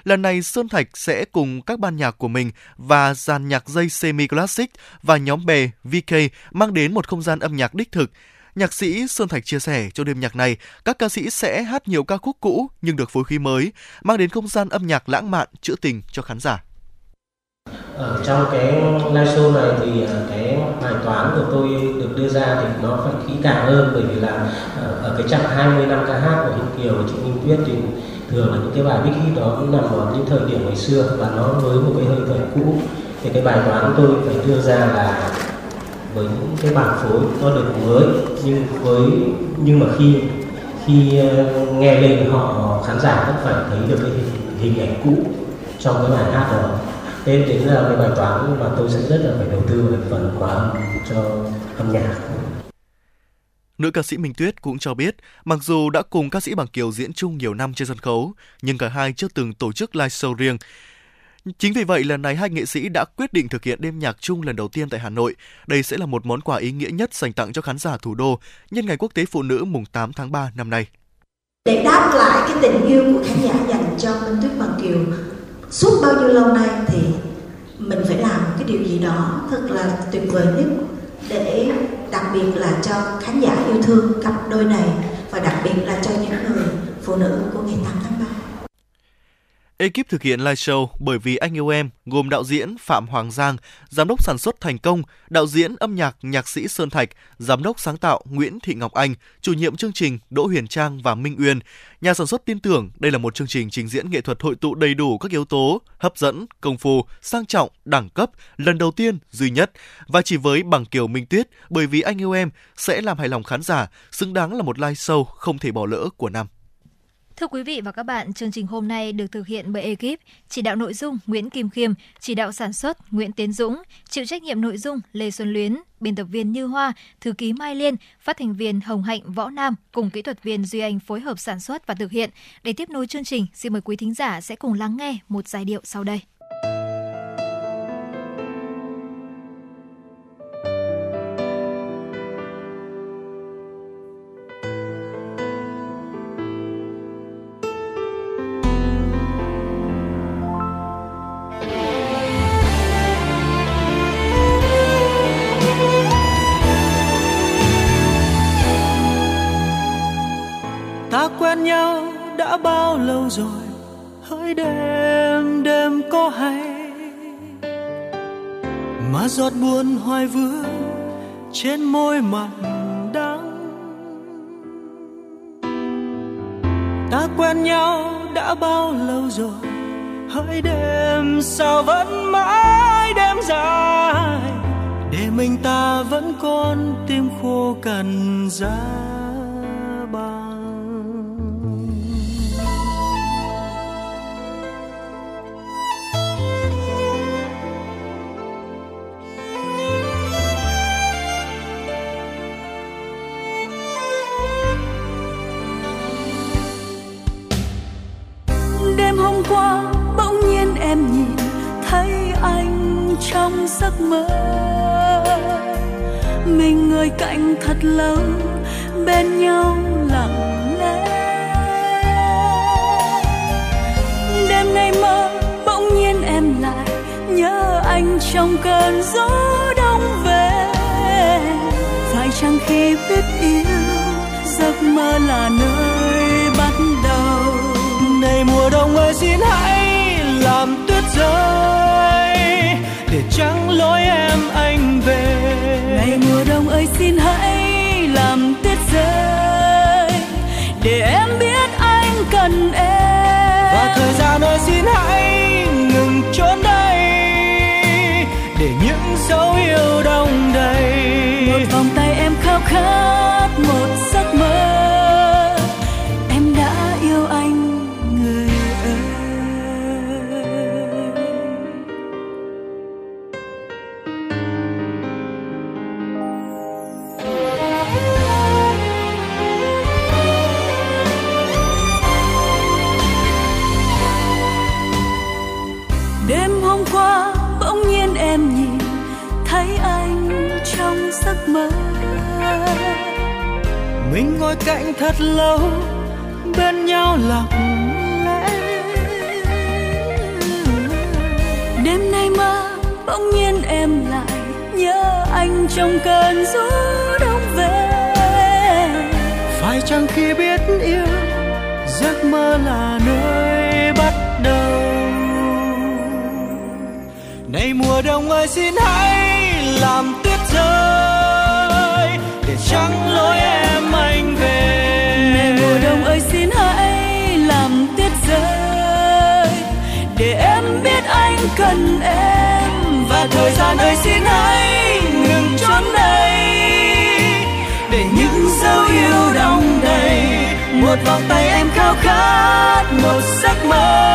Lần này, Sơn Thạch sẽ cùng các ban nhạc của mình và dàn nhạc dây semi-classic và nhóm bè vê ca mang đến một không gian âm nhạc đích thực. Nhạc sĩ Sơn Thạch chia sẻ trong đêm nhạc này, các ca sĩ sẽ hát nhiều ca khúc cũ nhưng được phối khí mới, mang đến không gian âm nhạc lãng mạn, trữ tình cho khán giả. Ở trong cái livestream này thì cái bài toán của tôi được đưa ra thì nó phải kỹ càng hơn, bởi vì là ở cái chặng hai mươi năm ca hát của Hồng Kiều và chị Minh Tuyết thì thường là những cái bài big hit đó cũng nằm ở những thời điểm ngày xưa và nó với một cái hơi thở cũ. Thì cái bài toán tôi phải đưa ra là với những cái bản phối nó được mới nhưng với nhưng mà khi khi nghe lên họ khán giả vẫn phải thấy được cái hình, hình ảnh cũ trong cái bài hát đó. Thế đến là cái bài toán mà tôi sẽ rất là phải đầu tư về phần khóa âm cho âm nhạc. Nữ ca sĩ Minh Tuyết cũng cho biết, mặc dù đã cùng ca sĩ Bằng Kiều diễn chung nhiều năm trên sân khấu, nhưng cả hai chưa từng tổ chức live show riêng. Chính vì vậy, lần này hai nghệ sĩ đã quyết định thực hiện đêm nhạc chung lần đầu tiên tại Hà Nội. Đây sẽ là một món quà ý nghĩa nhất dành tặng cho khán giả thủ đô nhân ngày Quốc tế Phụ nữ mùng tám tháng ba năm nay. Để đáp lại cái tình yêu của khán giả dành cho Minh Tuyết Bằng Kiều, suốt bao nhiêu lâu nay thì mình phải làm cái điều gì đó thật là tuyệt vời nhất, để đặc biệt là cho khán giả yêu thương cặp đôi này và đặc biệt là cho những người phụ nữ của ngày tám tháng ba. Ekip thực hiện live show Bởi Vì Anh Yêu Em gồm đạo diễn Phạm Hoàng Giang, giám đốc sản xuất Thành Công, đạo diễn âm nhạc nhạc sĩ Sơn Thạch, giám đốc sáng tạo Nguyễn Thị Ngọc Anh, chủ nhiệm chương trình Đỗ Huyền Trang và Minh Uyên. Nhà sản xuất tin tưởng đây là một chương trình trình diễn nghệ thuật hội tụ đầy đủ các yếu tố hấp dẫn, công phu, sang trọng, đẳng cấp lần đầu tiên duy nhất, và chỉ với Bằng Kiều, Minh Tuyết, Bởi Vì Anh Yêu Em sẽ làm hài lòng khán giả, xứng đáng là một live show không thể bỏ lỡ của năm. Thưa quý vị và các bạn, chương trình hôm nay được thực hiện bởi ekip chỉ đạo nội dung Nguyễn Kim Khiêm, chỉ đạo sản xuất Nguyễn Tiến Dũng, chịu trách nhiệm nội dung Lê Xuân Luyến, biên tập viên Như Hoa, thư ký Mai Liên, phát thanh viên Hồng Hạnh, Võ Nam cùng kỹ thuật viên Duy Anh phối hợp sản xuất và thực hiện. Để tiếp nối chương trình, xin mời quý thính giả sẽ cùng lắng nghe một giai điệu sau đây. Rồi hỡi đêm đêm có hay mà giọt buồn hoài vương trên môi mặn đắng, ta quen nhau đã bao lâu rồi hỡi đêm, sao vẫn mãi đêm dài để mình ta vẫn còn tim khô cằn ra. Trong giấc mơ mình ngồi cạnh thật lâu, bên nhau lặng lẽ. Đêm nay mơ bỗng nhiên em lại nhớ anh trong cơn gió đông về. Phải chăng khi biết yêu giấc mơ là nơi bắt đầu? Này mùa đông ơi xin hãy làm tuyết rơi để trắng lối em anh về. Ngày mùa đông ơi xin hãy làm tuyết rơi để em biết anh cần em. Và thời gian ơi xin hãy ngừng trốn đây để những dấu yêu đông đầy. Một vòng tay em khao khát một giấc mơ. Mình ngồi cạnh thật lâu, bên nhau lặng lẽ. Đêm nay mơ bỗng nhiên em lại nhớ anh trong cơn gió đông về. Phải chăng khi biết yêu giấc mơ là nơi bắt đầu? Này mùa đông ơi xin hãy làm tuyết rơi để trắng lối em anh về. Này mùa đông ơi xin hãy làm tuyết rơi để em biết anh cần em. Và thời gian ơi xin hãy ngừng trốn đây để những dấu yêu đong đầy. Một vòng tay em khao khát một giấc mơ.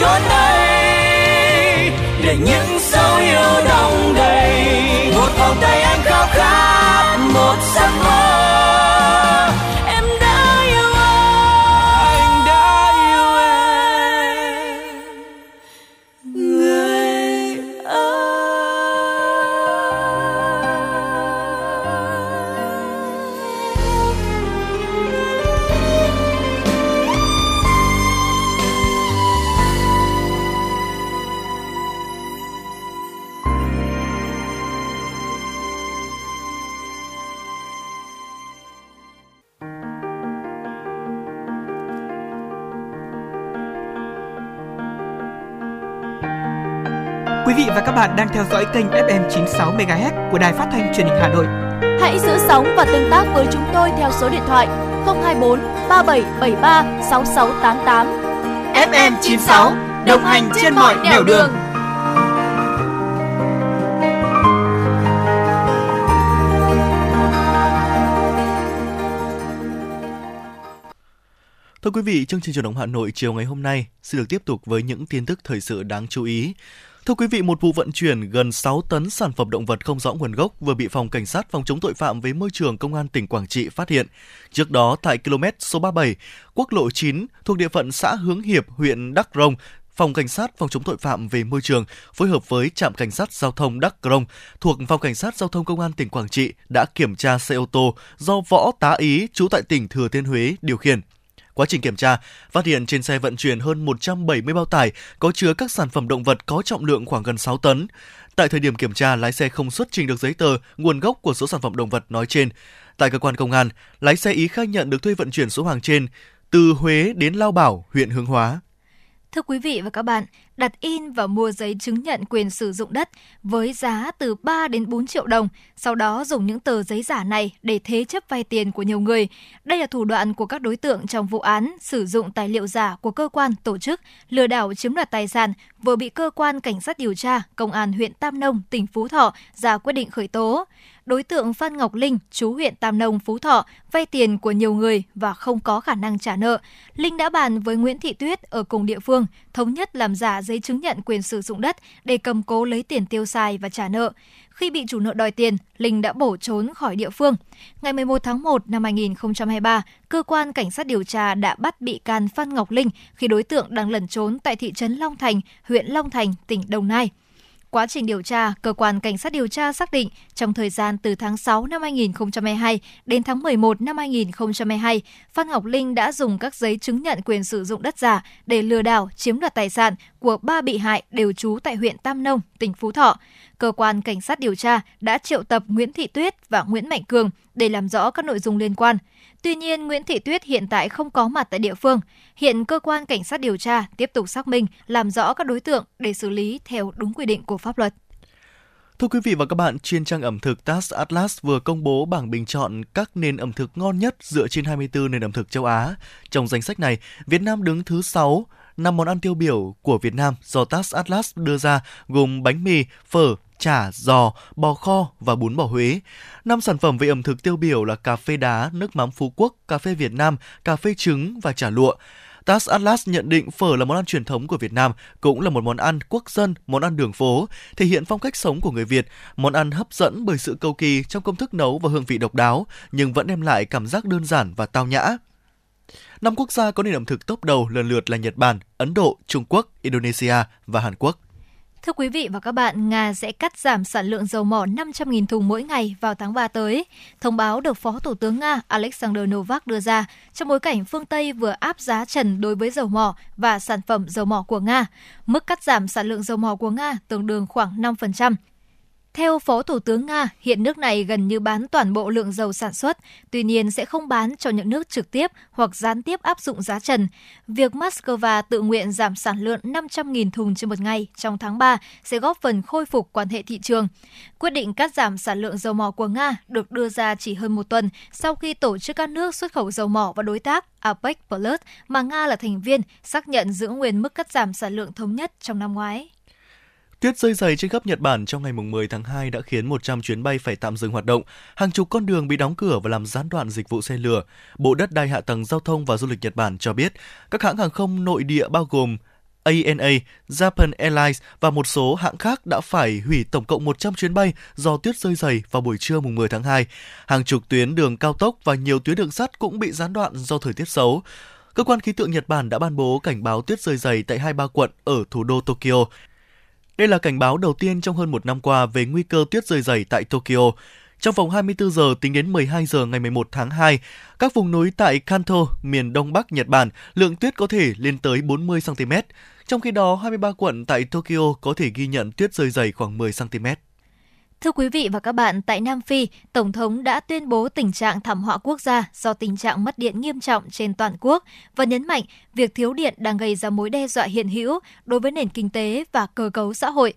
Chốn đây để những dấu yêu đong đầy. Một vòng tay em khao khát một giấc mơ. Em đã yêu anh, anh đã yêu em, người ơi. Quý vị và các bạn đang theo dõi kênh ép em chín sáu MHz của Đài Phát thanh Truyền hình Hà Nội. Hãy giữ sóng và tương tác với chúng tôi theo số điện thoại không hai bốn ba bảy bảy ba sáu sáu tám tám. ép em chín sáu đồng hành trên mọi nẻo đường. đường. Thưa quý vị, chương trình Chuyển động Hà Nội chiều ngày hôm nay sẽ được tiếp tục với những tin tức thời sự đáng chú ý. Thưa quý vị, một vụ vận chuyển gần sáu tấn sản phẩm động vật không rõ nguồn gốc vừa bị Phòng Cảnh sát phòng chống tội phạm với môi trường Công an tỉnh Quảng Trị phát hiện. Trước đó, tại km số ba mươi bảy, quốc lộ chín thuộc địa phận xã Hướng Hiệp, huyện Đắk Rông, Phòng Cảnh sát phòng chống tội phạm về môi trường phối hợp với Trạm Cảnh sát Giao thông Đắk Rông thuộc Phòng Cảnh sát Giao thông Công an tỉnh Quảng Trị đã kiểm tra xe ô tô do Võ Tá Ý, trú tại tỉnh Thừa Thiên Huế, điều khiển. Quá trình kiểm tra, phát hiện trên xe vận chuyển hơn một trăm bảy mươi bao tải có chứa các sản phẩm động vật có trọng lượng khoảng gần sáu tấn. Tại thời điểm kiểm tra, lái xe không xuất trình được giấy tờ, nguồn gốc của số sản phẩm động vật nói trên. Tại cơ quan công an, lái xe Ý khai nhận được thuê vận chuyển số hàng trên từ Huế đến Lao Bảo, huyện Hương Hóa. Thưa quý vị và các bạn, đặt in và mua giấy chứng nhận quyền sử dụng đất với giá từ ba đến bốn triệu đồng, sau đó dùng những tờ giấy giả này để thế chấp vay tiền của nhiều người. Đây là thủ đoạn của các đối tượng trong vụ án sử dụng tài liệu giả của cơ quan, tổ chức, lừa đảo chiếm đoạt tài sản vừa bị Cơ quan Cảnh sát điều tra Công an huyện Tam Nông, tỉnh Phú Thọ ra quyết định khởi tố. Đối tượng Phan Ngọc Linh, chú huyện Tam Nông, Phú Thọ, vay tiền của nhiều người và không có khả năng trả nợ. Linh đã bàn với Nguyễn Thị Tuyết ở cùng địa phương, thống nhất làm giả giấy chứng nhận quyền sử dụng đất để cầm cố lấy tiền tiêu xài và trả nợ. Khi bị chủ nợ đòi tiền, Linh đã bỏ trốn khỏi địa phương. Ngày mười một tháng một năm hai nghìn không trăm hai mươi ba, Cơ quan Cảnh sát điều tra đã bắt bị can Phan Ngọc Linh khi đối tượng đang lẩn trốn tại thị trấn Long Thành, huyện Long Thành, tỉnh Đồng Nai. Quá trình điều tra, Cơ quan Cảnh sát điều tra xác định trong thời gian từ tháng sáu năm hai nghìn không trăm hai mươi hai đến tháng mười một năm hai nghìn không trăm hai mươi hai, Phan Ngọc Linh đã dùng các giấy chứng nhận quyền sử dụng đất giả để lừa đảo chiếm đoạt tài sản của ba bị hại đều trú tại huyện Tam Nông, tỉnh Phú Thọ. Cơ quan Cảnh sát điều tra đã triệu tập Nguyễn Thị Tuyết và Nguyễn Mạnh Cường để làm rõ các nội dung liên quan. Tuy nhiên, Nguyễn Thị Tuyết hiện tại không có mặt tại địa phương. Hiện Cơ quan Cảnh sát điều tra tiếp tục xác minh, làm rõ các đối tượng để xử lý theo đúng quy định của pháp luật. Thưa quý vị và các bạn, chuyên trang ẩm thực Taste Atlas vừa công bố bảng bình chọn các nền ẩm thực ngon nhất dựa trên hai mươi tư nền ẩm thực châu Á. Trong danh sách này, Việt Nam đứng thứ sáu. Năm món ăn tiêu biểu của Việt Nam do Taste Atlas đưa ra gồm bánh mì, phở, chả, giò, bò kho và bún bò Huế. Năm sản phẩm về ẩm thực tiêu biểu là cà phê đá, nước mắm Phú Quốc, cà phê Việt Nam, cà phê trứng và chả lụa. Taste Atlas nhận định phở là món ăn truyền thống của Việt Nam, cũng là một món ăn quốc dân, món ăn đường phố, thể hiện phong cách sống của người Việt. Món ăn hấp dẫn bởi sự cầu kỳ trong công thức nấu và hương vị độc đáo, nhưng vẫn đem lại cảm giác đơn giản và tao nhã. Năm quốc gia có nền ẩm thực top đầu lần lượt là Nhật Bản, Ấn Độ, Trung Quốc, Indonesia và Hàn Quốc. Thưa quý vị và các bạn, Nga sẽ cắt giảm sản lượng dầu mỏ năm trăm nghìn thùng mỗi ngày vào tháng ba tới. Thông báo được Phó Thủ tướng Nga Alexander Novak đưa ra trong bối cảnh phương Tây vừa áp giá trần đối với dầu mỏ và sản phẩm dầu mỏ của Nga. Mức cắt giảm sản lượng dầu mỏ của Nga tương đương khoảng năm phần trăm. Theo Phó Thủ tướng Nga, hiện nước này gần như bán toàn bộ lượng dầu sản xuất, tuy nhiên sẽ không bán cho những nước trực tiếp hoặc gián tiếp áp dụng giá trần. Việc Moscow tự nguyện giảm sản lượng năm trăm nghìn thùng trên một ngày trong tháng ba sẽ góp phần khôi phục quan hệ thị trường. Quyết định cắt giảm sản lượng dầu mỏ của Nga được đưa ra chỉ hơn một tuần sau khi tổ chức các nước xuất khẩu dầu mỏ và đối tác a pếch Plus mà Nga là thành viên xác nhận giữ nguyên mức cắt giảm sản lượng thống nhất trong năm ngoái. Tuyết rơi dày trên khắp Nhật Bản trong ngày mười tháng hai đã khiến một trăm chuyến bay phải tạm dừng hoạt động, hàng chục con đường bị đóng cửa và làm gián đoạn dịch vụ xe lửa. Bộ Đất đai Hạ tầng Giao thông và Du lịch Nhật Bản cho biết, các hãng hàng không nội địa bao gồm a en a, Japan Airlines và một số hãng khác đã phải hủy tổng cộng một trăm chuyến bay do tuyết rơi dày vào buổi trưa mười tháng hai. Hàng chục tuyến đường cao tốc và nhiều tuyến đường sắt cũng bị gián đoạn do thời tiết xấu. Cơ quan khí tượng Nhật Bản đã ban bố cảnh báo tuyết rơi dày tại hai mươi ba quận ở thủ đô Tokyo. Đây là cảnh báo đầu tiên trong hơn một năm qua về nguy cơ tuyết rơi dày tại Tokyo. Trong vòng hai mươi bốn giờ tính đến mười hai giờ ngày mười một tháng hai, các vùng núi tại Kanto, miền Đông Bắc Nhật Bản, lượng tuyết có thể lên tới bốn mươi xăng ti mét. Trong khi đó, hai mươi ba quận tại Tokyo có thể ghi nhận tuyết rơi dày khoảng mười xăng ti mét. Thưa quý vị và các bạn, tại Nam Phi, Tổng thống đã tuyên bố tình trạng thảm họa quốc gia do tình trạng mất điện nghiêm trọng trên toàn quốc và nhấn mạnh việc thiếu điện đang gây ra mối đe dọa hiện hữu đối với nền kinh tế và cơ cấu xã hội.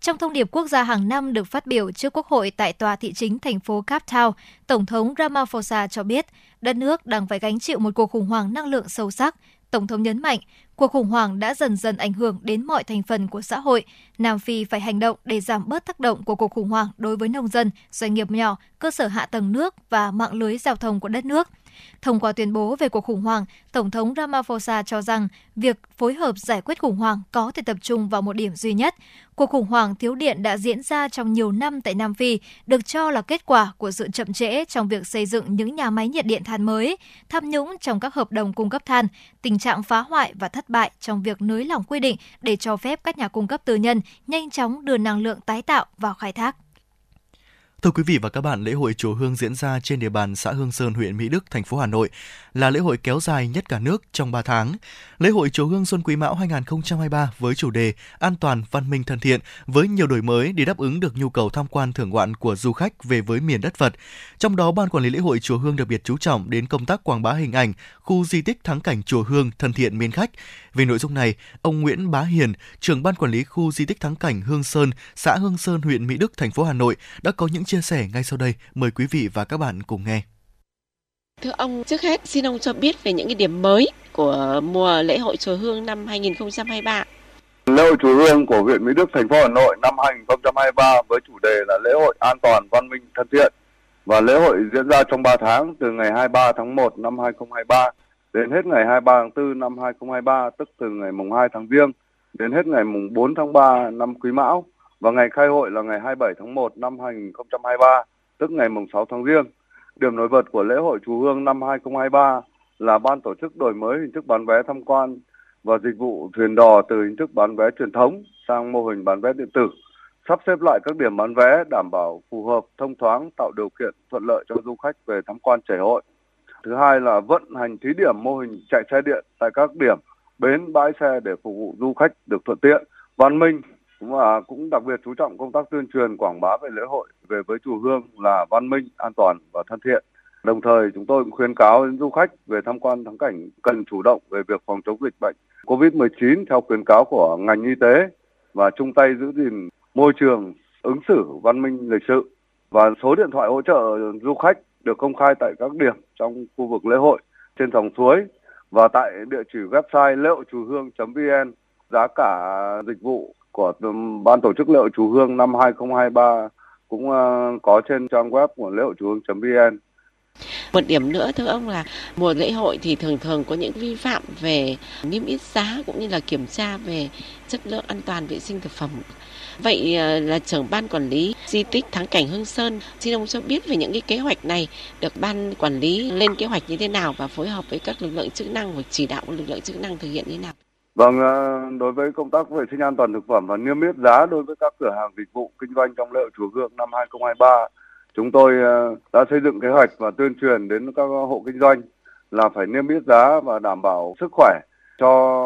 Trong thông điệp quốc gia hàng năm được phát biểu trước Quốc hội tại tòa thị chính thành phố Cape Town, Tổng thống Ramaphosa cho biết đất nước đang phải gánh chịu một cuộc khủng hoảng năng lượng sâu sắc. Tổng thống nhấn mạnh, cuộc khủng hoảng đã dần dần ảnh hưởng đến mọi thành phần của xã hội. Nam Phi phải hành động để giảm bớt tác động của cuộc khủng hoảng đối với nông dân, doanh nghiệp nhỏ, cơ sở hạ tầng nước và mạng lưới giao thông của đất nước. Thông qua tuyên bố về cuộc khủng hoảng, Tổng thống Ramaphosa cho rằng việc phối hợp giải quyết khủng hoảng có thể tập trung vào một điểm duy nhất. Cuộc khủng hoảng thiếu điện đã diễn ra trong nhiều năm tại Nam Phi, được cho là kết quả của sự chậm trễ trong việc xây dựng những nhà máy nhiệt điện than mới, tham nhũng trong các hợp đồng cung cấp than, tình trạng phá hoại và thất bại trong việc nới lỏng quy định để cho phép các nhà cung cấp tư nhân nhanh chóng đưa năng lượng tái tạo vào khai thác. Thưa quý vị và các bạn, lễ hội Chùa Hương diễn ra trên địa bàn xã Hương Sơn, huyện Mỹ Đức, thành phố Hà Nội là lễ hội kéo dài nhất cả nước trong ba tháng. Lễ hội Chùa Hương Xuân Quý Mão hai không hai ba với chủ đề an toàn, văn minh, thân thiện với nhiều đổi mới để đáp ứng được nhu cầu tham quan thưởng ngoạn của du khách về với miền đất Phật. Trong đó, Ban Quản lý lễ hội Chùa Hương đặc biệt chú trọng đến công tác quảng bá hình ảnh khu di tích thắng cảnh Chùa Hương thân thiện mến khách. Về nội dung này, ông Nguyễn Bá Hiền, trưởng Ban Quản lý khu di tích thắng cảnh Hương Sơn, xã Hương Sơn, huyện Mỹ Đức, thành phố Hà Nội đã có những chia sẻ ngay sau đây. Mời quý vị và các bạn cùng nghe. Thưa ông, trước hết xin ông cho biết về những cái điểm mới của mùa lễ hội Chùa Hương năm hai không hai ba. Lễ hội Chùa Hương của huyện Mỹ Đức, thành phố Hà Nội năm hai không hai ba với chủ đề là lễ hội an toàn, văn minh, thân thiện. Và lễ hội diễn ra trong ba tháng, từ ngày hai mươi ba tháng một năm hai không hai ba đến hết ngày hai mươi ba tháng tư năm hai không hai ba, tức từ ngày mùng hai tháng Giêng đến hết ngày mùng bốn tháng ba năm Quý Mão. Và ngày khai hội là ngày hai mươi bảy tháng một năm hai không hai ba, tức ngày mùng sáu tháng Giêng. Điểm nổi bật của lễ hội Chùa Hương năm hai không hai ba là ban tổ chức đổi mới hình thức bán vé tham quan và dịch vụ thuyền đò từ hình thức bán vé truyền thống sang mô hình bán vé điện tử, sắp xếp lại các điểm bán vé đảm bảo phù hợp, thông thoáng, tạo điều kiện thuận lợi cho du khách về tham quan chảy hội. Thứ hai là vận hành thí điểm mô hình chạy xe điện tại các điểm bến bãi xe để phục vụ du khách được thuận tiện, văn minh. Và cũng đặc biệt chú trọng công tác tuyên truyền quảng bá về lễ hội, về với Chùa Hương là văn minh, an toàn và thân thiện. Đồng thời chúng tôi cũng khuyến cáo đến du khách về tham quan thắng cảnh cần chủ động về việc phòng chống dịch bệnh covid mười chín theo khuyến cáo của ngành y tế và chung tay giữ gìn môi trường, ứng xử văn minh lịch sự. Và số điện thoại hỗ trợ du khách được công khai tại các điểm trong khu vực lễ hội, trên dòng suối và tại địa chỉ website lễ hội chùa hương chấm vn. Giá cả dịch vụ của Ban tổ chức lễ hội Chùa Hương năm hai không hai ba cũng có trên trang web của lễ hội chùa hương chấm vn. Một điểm nữa thưa ông là mùa lễ hội thì thường thường có những vi phạm về niêm yết giá cũng như là kiểm tra về chất lượng an toàn vệ sinh thực phẩm. Vậy là trưởng Ban Quản lý di tích thắng cảnh Hương Sơn, xin ông cho biết về những cái kế hoạch này được Ban Quản lý lên kế hoạch như thế nào và phối hợp với các lực lượng chức năng và chỉ đạo lực lượng chức năng thực hiện như thế nào? Vâng, đối với công tác vệ sinh an toàn thực phẩm và niêm yết giá đối với các cửa hàng dịch vụ kinh doanh trong lễ chùa Hương năm hai không hai ba, chúng tôi đã xây dựng kế hoạch và tuyên truyền đến các hộ kinh doanh là phải niêm yết giá và đảm bảo sức khỏe cho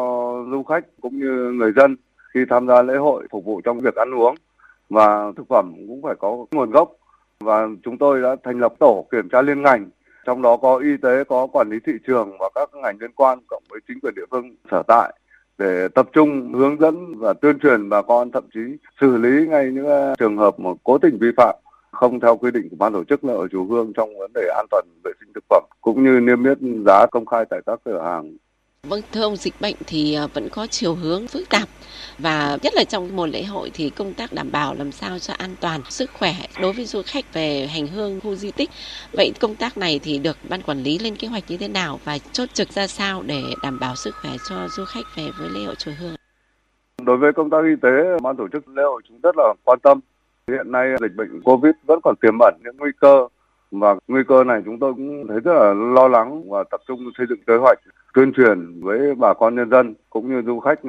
du khách cũng như người dân khi tham gia lễ hội, phục vụ trong việc ăn uống và thực phẩm cũng phải có nguồn gốc. Và chúng tôi đã thành lập tổ kiểm tra liên ngành, trong đó có y tế, có quản lý thị trường và các ngành liên quan cộng với chính quyền địa phương sở tại, để tập trung hướng dẫn và tuyên truyền bà con, thậm chí xử lý ngay những trường hợp mà cố tình vi phạm không theo quy định của ban tổ chức lễ hội chùa Hương trong vấn đề an toàn vệ sinh thực phẩm cũng như niêm yết giá công khai tại các cửa hàng. Vâng, thưa ông, dịch bệnh thì vẫn có chiều hướng phức tạp và nhất là trong mùa lễ hội thì công tác đảm bảo làm sao cho an toàn sức khỏe đối với du khách về hành hương khu di tích. Vậy công tác này thì được ban quản lý lên kế hoạch như thế nào và chốt trực ra sao để đảm bảo sức khỏe cho du khách về với lễ hội chùa Hương? Đối với công tác y tế, ban tổ chức lễ hội chúng rất là quan tâm. Hiện nay dịch bệnh Covid vẫn còn tiềm ẩn những nguy cơ và nguy cơ này chúng tôi cũng thấy rất là lo lắng và tập trung xây dựng kế hoạch tuyên truyền với bà con nhân dân cũng như du khách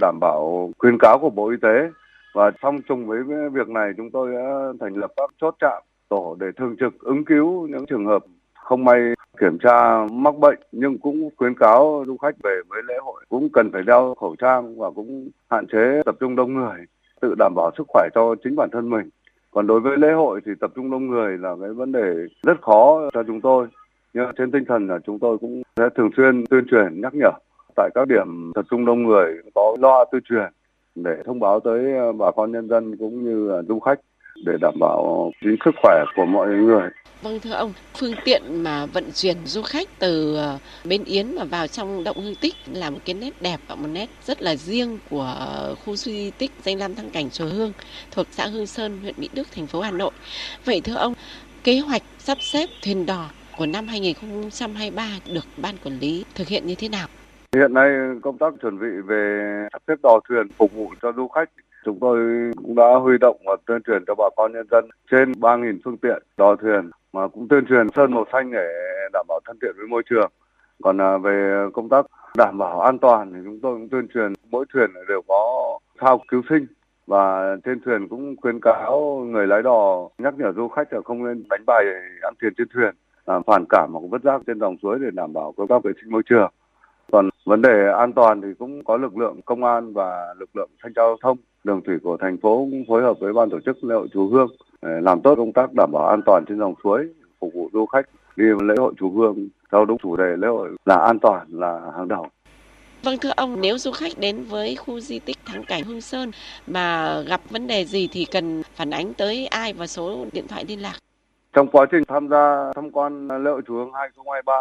đảm bảo khuyến cáo của Bộ Y tế. Và song trùng với việc này chúng tôi đã thành lập các chốt trạm tổ để thường trực ứng cứu những trường hợp không may kiểm tra mắc bệnh, nhưng cũng khuyến cáo du khách về với lễ hội cũng cần phải đeo khẩu trang và cũng hạn chế tập trung đông người, tự đảm bảo sức khỏe cho chính bản thân mình. Còn đối với lễ hội thì tập trung đông người là cái vấn đề rất khó cho chúng tôi. Nhưng trên tinh thần là chúng tôi cũng sẽ thường xuyên tuyên truyền nhắc nhở tại các điểm tập trung đông người, có loa tuyên truyền để thông báo tới bà con nhân dân cũng như du khách để đảm bảo chính sức khỏe của mọi người. Vâng, thưa ông, phương tiện mà vận chuyển du khách từ Bến Yến mà vào trong động Hương Tích là một cái nét đẹp và một nét rất là riêng của khu di tích danh lam thắng cảnh chùa Hương thuộc xã Hương Sơn, huyện Mỹ Đức, thành phố Hà Nội. Vậy thưa ông, kế hoạch sắp xếp thuyền đò của năm hai không hai ba được ban quản lý thực hiện như thế nào? Hiện nay công tác chuẩn bị về sắp xếp đò thuyền phục vụ cho du khách, chúng tôi cũng đã huy động và tuyên truyền cho bà con nhân dân trên ba nghìn phương tiện đò thuyền, mà cũng tuyên truyền sơn màu xanh để đảm bảo thân thiện với môi trường. Còn về công tác đảm bảo an toàn thì chúng tôi cũng tuyên truyền mỗi thuyền đều có phao cứu sinh và trên thuyền cũng khuyến cáo người lái đò nhắc nhở du khách là không nên đánh bài ăn tiền trên thuyền, phản cảm hoặc vứt rác trên dòng suối để đảm bảo công tác vệ sinh môi trường. Còn vấn đề an toàn thì cũng có lực lượng công an và lực lượng thanh tra giao thông đường thủy của thành phố cũng phối hợp với ban tổ chức lễ hội chùa Hương làm tốt công tác đảm bảo an toàn trên dòng suối, phục vụ du khách đi lễ hội chùa Hương theo đúng chủ đề lễ hội là an toàn là hàng đầu. Vâng, thưa ông, nếu du khách đến với khu di tích thắng cảnh Hương Sơn mà gặp vấn đề gì thì cần phản ánh tới ai và số điện thoại liên lạc? Trong quá trình tham gia tham quan lễ hội chùa Hương hai không hai ba,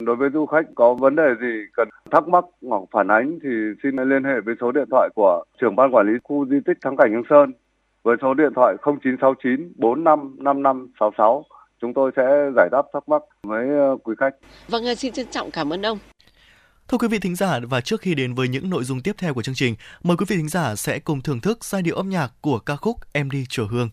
đối với du khách có vấn đề gì cần thắc mắc hoặc phản ánh thì xin liên hệ với số điện thoại của trưởng ban quản lý khu di tích thắng cảnh Hương Sơn với số điện thoại không chín sáu chín bốn năm năm năm sáu sáu. Chúng tôi sẽ giải đáp thắc mắc với quý khách. Vâng, xin trân trọng cảm ơn ông. Thưa quý vị thính giả, và trước khi đến với những nội dung tiếp theo của chương trình, mời quý vị thính giả sẽ cùng thưởng thức giai điệu âm nhạc của ca khúc Em đi chùa Hương.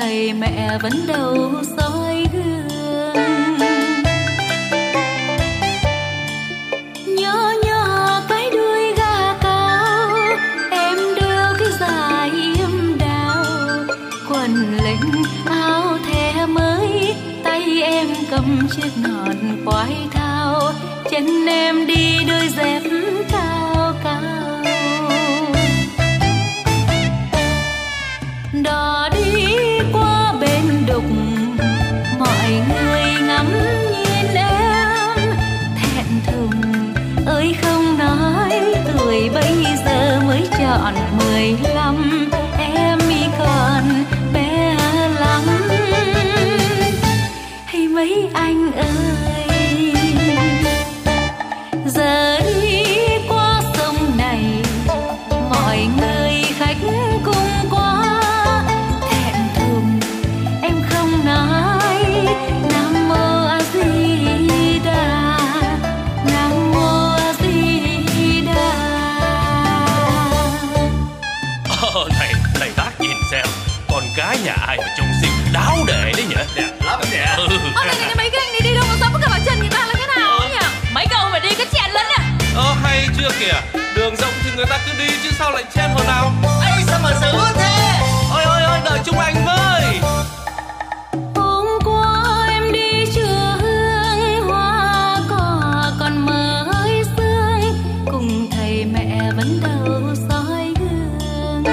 thầy mẹ vẫn đâu soi gương. Nhớ nhớ cái đuôi gà cao, em đưa cái dài yếm đào, quần lĩnh áo thẻ mới, tay em cầm chiếc nón quái thao, chân em đi đôi dép cao cao. Đò đi qua bên đục, mọi người ngắm nhìn em thẹn thùng ơi không nói, tuổi bây giờ mới tròn mười lăm, em còn bé lắm. Hay mấy anh ơi, giờ đi qua sông này mọi người khách cùng qua, cái nhà ai mà trông xinh đáo để đấy nhỉ, đẹp lắm nhỉ. Ô thầy này, mấy cái anh này đi đâu mà sao bắt gặp vào chân người ta là cái nào ấy nhỉ? Mấy cậu phải đi cái chèn lẫn à? Ờ hay chưa kìa, đường rộng thì người ta cứ đi chứ sao lại chen vào nào? Ấy sao mà dữ thế? Ôi ôi ôi đợi chúng anh với. Hôm qua em đi chưa hương hoa cỏ còn mới tươi, cùng thầy mẹ vẫn đâu soi gương.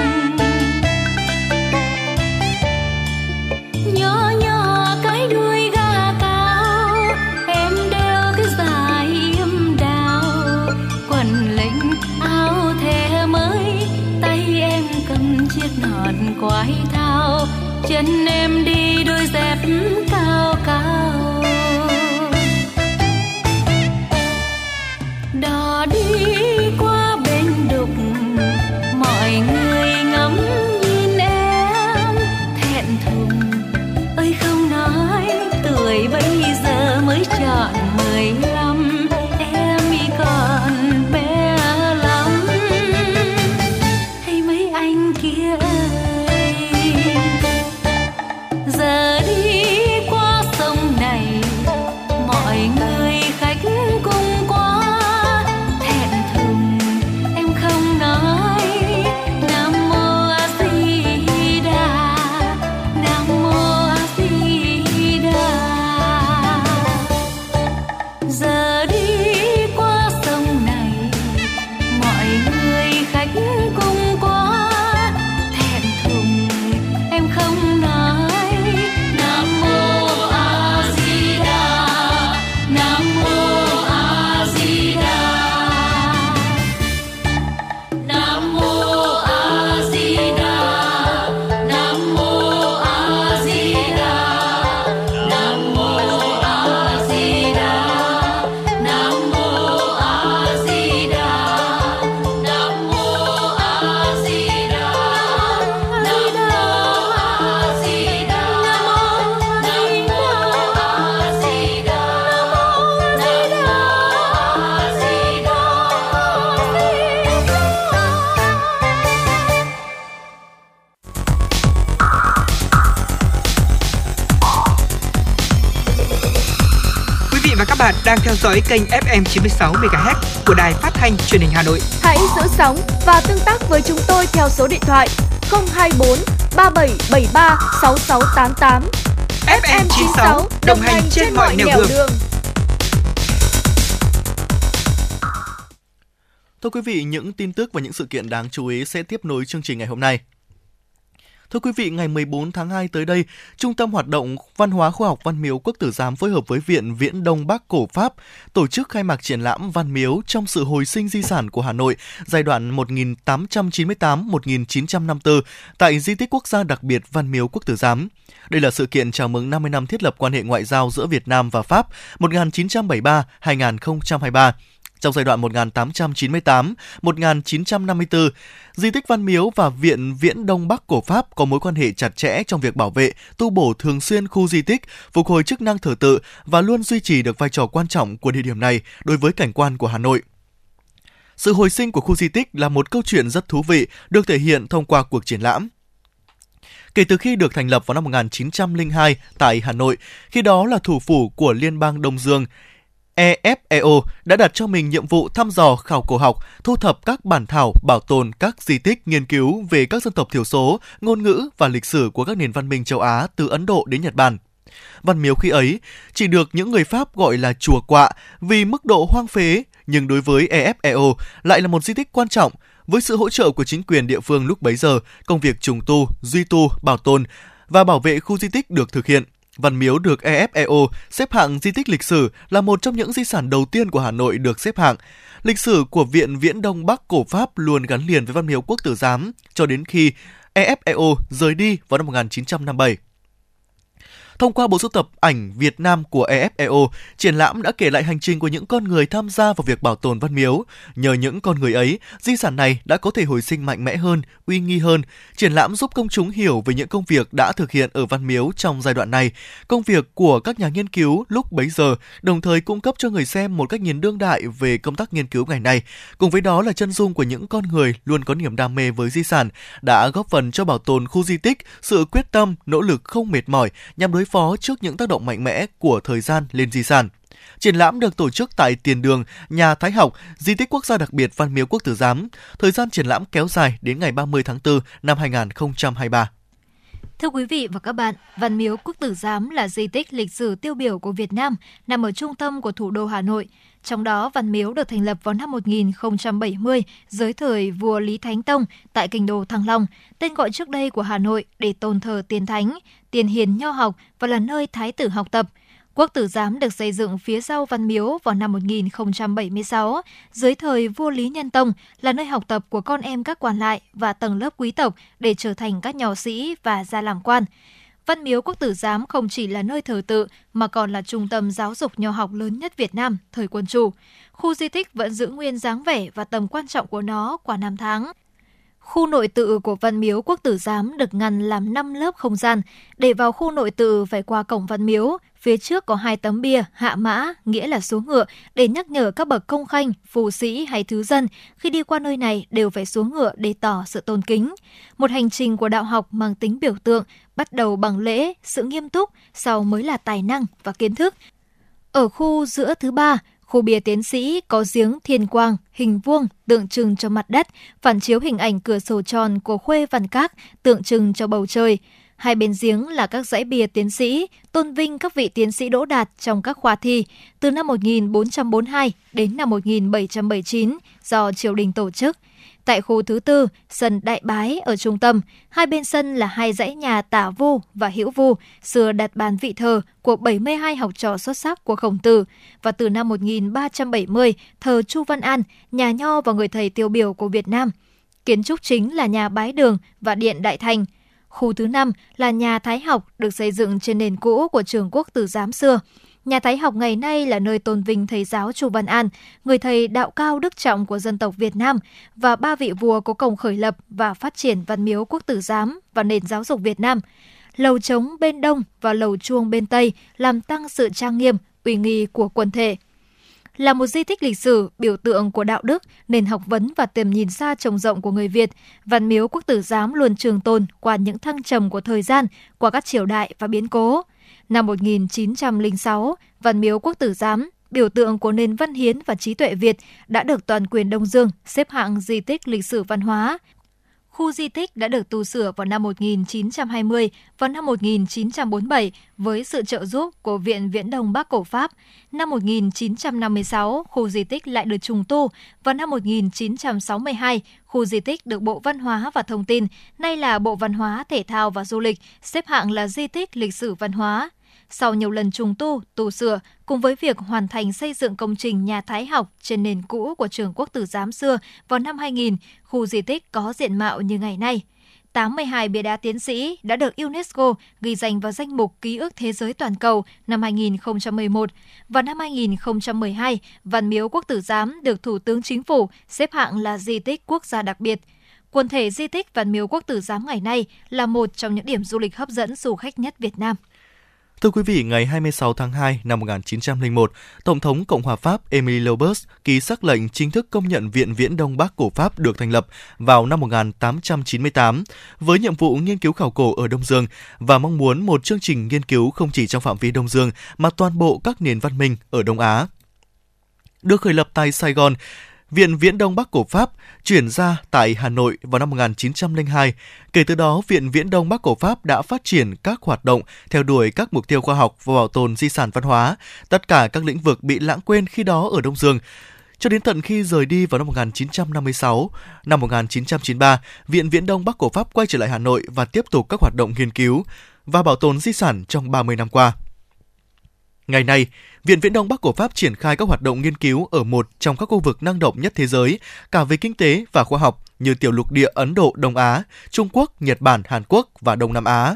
Nhỏ nhỏ cái đuôi gà cao, em đeo cái dài yếm đào, quần lĩnh áo thề mới, tay em cầm chiếc nón quái thao, chân em đi đôi dép cao cao. Đò đi qua bên đục, mọi người ngắm nhìn em thẹn thùng ơi không nói, tuổi bây giờ mới tròn mười lăm, em còn bé lắm. Hay mấy anh kia ơi, giờ đi qua sông này mọi người khách cùng qua, thẹn thùng em không nói, Nam Mô A Di Đà, Nam Mô A Di Đà. Giờ đi qua sông này mọi người khách cùng qua, thẹn thùng em không nói, Nam Mô A Di Đà, Nam Mô A Di Đà, Nam Mô A Di Đà, Nam Mô A Di Đà, Nam Mô A Di Đà, Nam Mô A Di Đà, Nam Mô A Di Đà, Nam Mô A Di Đà, Nam Mô A Di Đà, Nam Mô A Di Đà. Quý vị và các bạn đang theo dõi kênh ép em chín sáu MHz của Đài Phát thanh Truyền hình Hà Nội. Hãy giữ sóng và tương tác với chúng tôi theo số điện thoại không hai bốn ba bảy bảy ba sáu sáu tám tám. ép em chín sáu đồng hành trên mọi nẻo đường. Thưa quý vị, những tin tức và những sự kiện đáng chú ý sẽ tiếp nối chương trình ngày hôm nay. Thưa quý vị, ngày mười bốn tháng hai tới đây, Trung tâm Hoạt động Văn hóa Khoa học Văn miếu Quốc tử Giám phối hợp với Viện Viễn Đông Bắc Cổ Pháp tổ chức khai mạc triển lãm Văn miếu trong sự hồi sinh di sản của Hà Nội giai đoạn một nghìn tám trăm chín mươi tám đến một nghìn chín trăm năm mươi tư tại Di tích Quốc gia đặc biệt Văn miếu Quốc tử Giám. Đây là sự kiện chào mừng năm mươi năm thiết lập quan hệ ngoại giao giữa Việt Nam và Pháp một nghìn chín trăm bảy mươi ba đến hai nghìn không trăm hai mươi ba. Trong giai đoạn một nghìn tám trăm chín mươi tám đến một nghìn chín trăm năm mươi tư, Di tích Văn Miếu và Viện Viễn Đông Bắc Cổ Pháp có mối quan hệ chặt chẽ trong việc bảo vệ, tu bổ thường xuyên khu di tích, phục hồi chức năng thờ tự và luôn duy trì được vai trò quan trọng của địa điểm này đối với cảnh quan của Hà Nội. Sự hồi sinh của khu di tích là một câu chuyện rất thú vị, được thể hiện thông qua cuộc triển lãm. kể từ khi được thành lập vào năm một nghìn chín trăm lẻ hai tại Hà Nội, khi đó là thủ phủ của Liên bang Đông Dương. e ép e o đã đặt cho mình nhiệm vụ thăm dò, khảo cổ học, thu thập các bản thảo, bảo tồn các di tích, nghiên cứu về các dân tộc thiểu số, ngôn ngữ và lịch sử của các nền văn minh châu Á từ Ấn Độ đến Nhật Bản. Văn miếu khi ấy chỉ được những người Pháp gọi là chùa quạ vì mức độ hoang phế, nhưng đối với e ép e o lại là một di tích quan trọng. Với sự hỗ trợ của chính quyền địa phương lúc bấy giờ, công việc trùng tu, duy tu, bảo tồn và bảo vệ khu di tích được thực hiện. Văn miếu được e ép e o xếp hạng di tích lịch sử, là một trong những di sản đầu tiên của Hà Nội được xếp hạng. Lịch sử của Viện Viễn Đông Bắc cổ Pháp luôn gắn liền với Văn miếu Quốc Tử Giám cho đến khi e ép e o rời đi vào năm một nghìn chín trăm năm mươi bảy. Thông qua bộ sưu tập ảnh Việt Nam của e ép e o, triển lãm đã kể lại hành trình của những con người tham gia vào việc bảo tồn văn miếu. Nhờ những con người ấy, di sản này đã có thể hồi sinh mạnh mẽ hơn, uy nghi hơn. Triển lãm giúp công chúng hiểu về những công việc đã thực hiện ở văn miếu trong giai đoạn này, công việc của các nhà nghiên cứu lúc bấy giờ, đồng thời cung cấp cho người xem một cách nhìn đương đại về công tác nghiên cứu ngày nay. Cùng với đó là chân dung của những con người luôn có niềm đam mê với di sản, đã góp phần cho bảo tồn khu di tích sự quyết tâm, nỗ lực không mệt mỏi nhằm đối phó trước những tác động mạnh mẽ của thời gian lên di sản. Triển lãm được tổ chức tại tiền đường nhà Thái học, di tích quốc gia đặc biệt Văn miếu Quốc Tử Giám. Thời gian triển lãm kéo dài đến ngày ba mươi tháng tư năm hai nghìn không trăm hai mươi ba. Thưa quý vị và các bạn, Văn miếu Quốc Tử Giám là di tích lịch sử tiêu biểu của Việt Nam, nằm ở trung tâm của thủ đô Hà Nội. Trong đó, Văn miếu được thành lập vào năm một nghìn không trăm bảy mươi dưới thời vua Lý Thánh Tông tại kinh đô Thăng Long, tên gọi trước đây của Hà Nội, để tôn thờ tiền thánh, tiền hiền nho học và là nơi thái tử học tập. Quốc Tử Giám được xây dựng phía sau Văn miếu vào năm một nghìn không trăm bảy mươi sáu dưới thời vua Lý Nhân Tông, là nơi học tập của con em các quan lại và tầng lớp quý tộc để trở thành các nho sĩ và ra làm quan. Văn miếu Quốc Tử Giám không chỉ là nơi thờ tự mà còn là trung tâm giáo dục nho học lớn nhất Việt Nam thời quân chủ. Khu di tích vẫn giữ nguyên dáng vẻ và tầm quan trọng của nó qua năm tháng. Khu nội tự của Văn miếu Quốc Tử Giám được ngăn làm năm lớp không gian. Để vào khu nội tự phải qua cổng Văn miếu, phía trước có hai tấm bia hạ mã, nghĩa là xuống ngựa, để nhắc nhở các bậc công khanh, phù sĩ hay thứ dân khi đi qua nơi này đều phải xuống ngựa để tỏ sự tôn kính. Một hành trình của đạo học mang tính biểu tượng, bắt đầu bằng lễ, sự nghiêm túc, sau mới là tài năng và kiến thức. Ở khu giữa thứ ba, khu bia tiến sĩ có giếng thiên quang, hình vuông, tượng trưng cho mặt đất, phản chiếu hình ảnh cửa sổ tròn của Khuê Văn Các, tượng trưng cho bầu trời. Hai bên giếng là các dãy bia tiến sĩ, tôn vinh các vị tiến sĩ đỗ đạt trong các khoa thi từ năm một nghìn bốn trăm bốn mươi hai đến năm một nghìn bảy trăm bảy mươi chín do triều đình tổ chức. Tại khu thứ tư, sân Đại Bái ở trung tâm, hai bên sân là hai dãy nhà Tả Vu và Hữu Vu, xưa đặt bàn vị thờ của bảy mươi hai học trò xuất sắc của Khổng Tử, và từ năm một nghìn ba trăm bảy mươi thờ Chu Văn An, nhà nho và người thầy tiêu biểu của Việt Nam. Kiến trúc chính là nhà Bái Đường và Điện Đại Thành. Khu thứ năm là nhà Thái học, được xây dựng trên nền cũ của trường Quốc Tử Giám xưa. Nhà Thái học ngày nay là nơi tôn vinh thầy giáo Chu Văn An, người thầy đạo cao đức trọng của dân tộc Việt Nam và ba vị vua có công khởi lập và phát triển Văn miếu Quốc Tử Giám và nền giáo dục Việt Nam. Lầu trống bên đông và lầu chuông bên tây làm tăng sự trang nghiêm, uy nghi của quần thể. Là một di tích lịch sử, biểu tượng của đạo đức, nền học vấn và tầm nhìn xa trông rộng của người Việt, Văn miếu Quốc Tử Giám luôn trường tồn qua những thăng trầm của thời gian, qua các triều đại và biến cố. Năm một nghìn chín trăm lẻ sáu, Văn miếu Quốc Tử Giám, biểu tượng của nền văn hiến và trí tuệ Việt, đã được toàn quyền Đông Dương xếp hạng di tích lịch sử văn hóa. Khu di tích đã được tu sửa vào năm một nghìn chín trăm hai mươi và năm một nghìn chín trăm bốn mươi bảy với sự trợ giúp của Viện Viễn Đông Bắc cổ Pháp. Năm một nghìn chín trăm năm mươi sáu, khu di tích lại được trùng tu, và năm một nghìn chín trăm sáu mươi hai, khu di tích được Bộ Văn hóa và Thông tin, nay là Bộ Văn hóa, Thể thao và Du lịch, xếp hạng là di tích lịch sử văn hóa. Sau nhiều lần trùng tu, tu sửa, cùng với việc hoàn thành xây dựng công trình nhà Thái học trên nền cũ của trường Quốc Tử Giám xưa vào năm hai nghìn, khu di tích có diện mạo như ngày nay. tám mươi hai bia đá tiến sĩ đã được UNESCO ghi danh vào danh mục Ký ức Thế giới Toàn cầu năm hai nghìn không trăm mười một. Và năm hai nghìn không trăm mười hai, Văn miếu Quốc Tử Giám được Thủ tướng Chính phủ xếp hạng là di tích quốc gia đặc biệt. Quần thể di tích Văn miếu Quốc Tử Giám ngày nay là một trong những điểm du lịch hấp dẫn du khách nhất Việt Nam. Thưa quý vị, ngày hai mươi sáu tháng hai năm một nghìn chín trăm lẻ một, Tổng thống Cộng hòa Pháp Émile Aubert ký sắc lệnh chính thức công nhận Viện Viễn Đông Bắc của Pháp được thành lập vào năm một nghìn tám trăm chín mươi tám với nhiệm vụ nghiên cứu khảo cổ ở Đông Dương và mong muốn một chương trình nghiên cứu không chỉ trong phạm vi Đông Dương mà toàn bộ các nền văn minh ở Đông Á. Được khởi lập tại Sài Gòn, Viện Viễn Đông Bắc của Pháp chuyển ra tại Hà Nội vào năm một nghìn chín trăm lẻ hai. Kể từ đó, Viện Viễn Đông Bắc của Pháp đã phát triển các hoạt động theo đuổi các mục tiêu khoa học và bảo tồn di sản văn hóa, tất cả các lĩnh vực bị lãng quên khi đó ở Đông Dương. Cho đến tận khi rời đi vào năm một nghìn chín trăm năm mươi sáu, năm một nghìn chín trăm chín mươi ba, Viện Viễn Đông Bắc của Pháp quay trở lại Hà Nội và tiếp tục các hoạt động nghiên cứu và bảo tồn di sản trong ba mươi năm qua. Ngày nay, Viện Viễn Đông Bắc của Pháp triển khai các hoạt động nghiên cứu ở một trong các khu vực năng động nhất thế giới, cả về kinh tế và khoa học như tiểu lục địa Ấn Độ, Đông Á, Trung Quốc, Nhật Bản, Hàn Quốc và Đông Nam Á.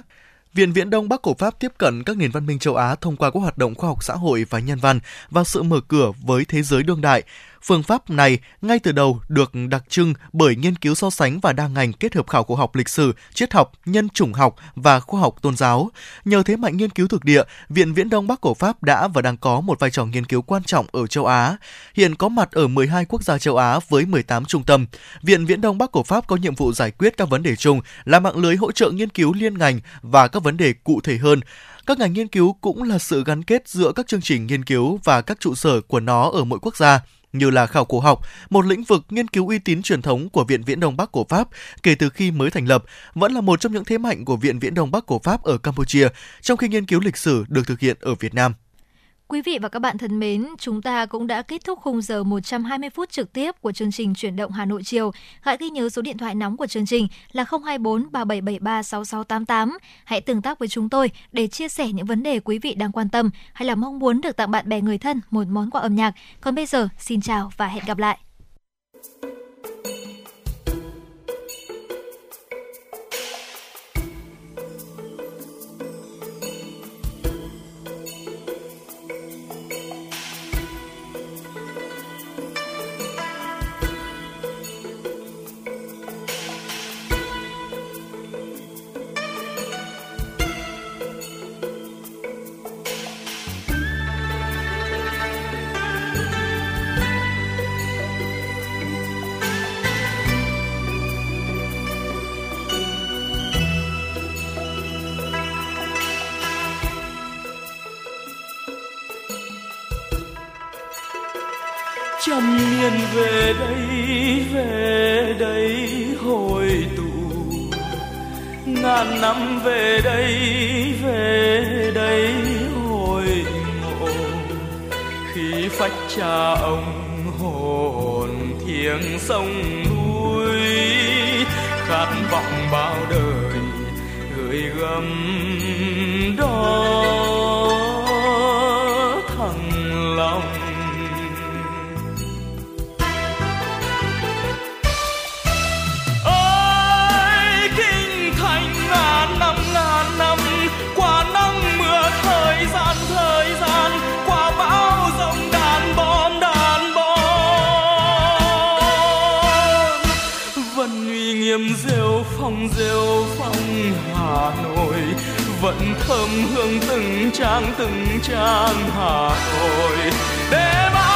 Viện Viễn Đông Bắc của Pháp tiếp cận các nền văn minh châu Á thông qua các hoạt động khoa học xã hội và nhân văn và sự mở cửa với thế giới đương đại. Phương pháp này ngay từ đầu được đặc trưng bởi nghiên cứu so sánh và đa ngành kết hợp khảo cổ học lịch sử, triết học, nhân chủng học và khoa học tôn giáo. Nhờ thế mạnh nghiên cứu thực địa, Viện Viễn Đông Bắc của Pháp đã và đang có một vai trò nghiên cứu quan trọng ở châu Á. Hiện có mặt ở mười hai quốc gia châu Á với mười tám trung tâm. Viện Viễn Đông Bắc của Pháp có nhiệm vụ giải quyết các vấn đề chung, là mạng lưới hỗ trợ nghiên cứu liên ngành và các vấn đề cụ thể hơn. Các ngành nghiên cứu cũng là sự gắn kết giữa các chương trình nghiên cứu và các trụ sở của nó ở mỗi quốc gia, như là khảo cổ học, một lĩnh vực nghiên cứu uy tín truyền thống của Viện Viễn Đông Bắc của Pháp kể từ khi mới thành lập, vẫn là một trong những thế mạnh của Viện Viễn Đông Bắc của Pháp ở Campuchia, trong khi nghiên cứu lịch sử được thực hiện ở Việt Nam. Quý vị và các bạn thân mến, chúng ta cũng đã kết thúc khung giờ một trăm hai mươi phút trực tiếp của chương trình Chuyển động Hà Nội chiều. Hãy ghi nhớ số điện thoại nóng của chương trình là không hai bốn ba bảy bảy ba sáu sáu tám tám. Hãy tương tác với chúng tôi để chia sẻ những vấn đề quý vị đang quan tâm hay là mong muốn được tặng bạn bè người thân một món quà âm nhạc. Còn bây giờ, xin chào và hẹn gặp lại. Trăm niên về đây, về đây hội tụ, ngàn năm về đây, về đây hội ngộ. Khi phách cha ông hồn thiêng sông núi, khát vọng bao đời gửi gắm đó. Rêu phong Hà Nội vẫn thơm hương từng trang từng trang Hà Nội để bao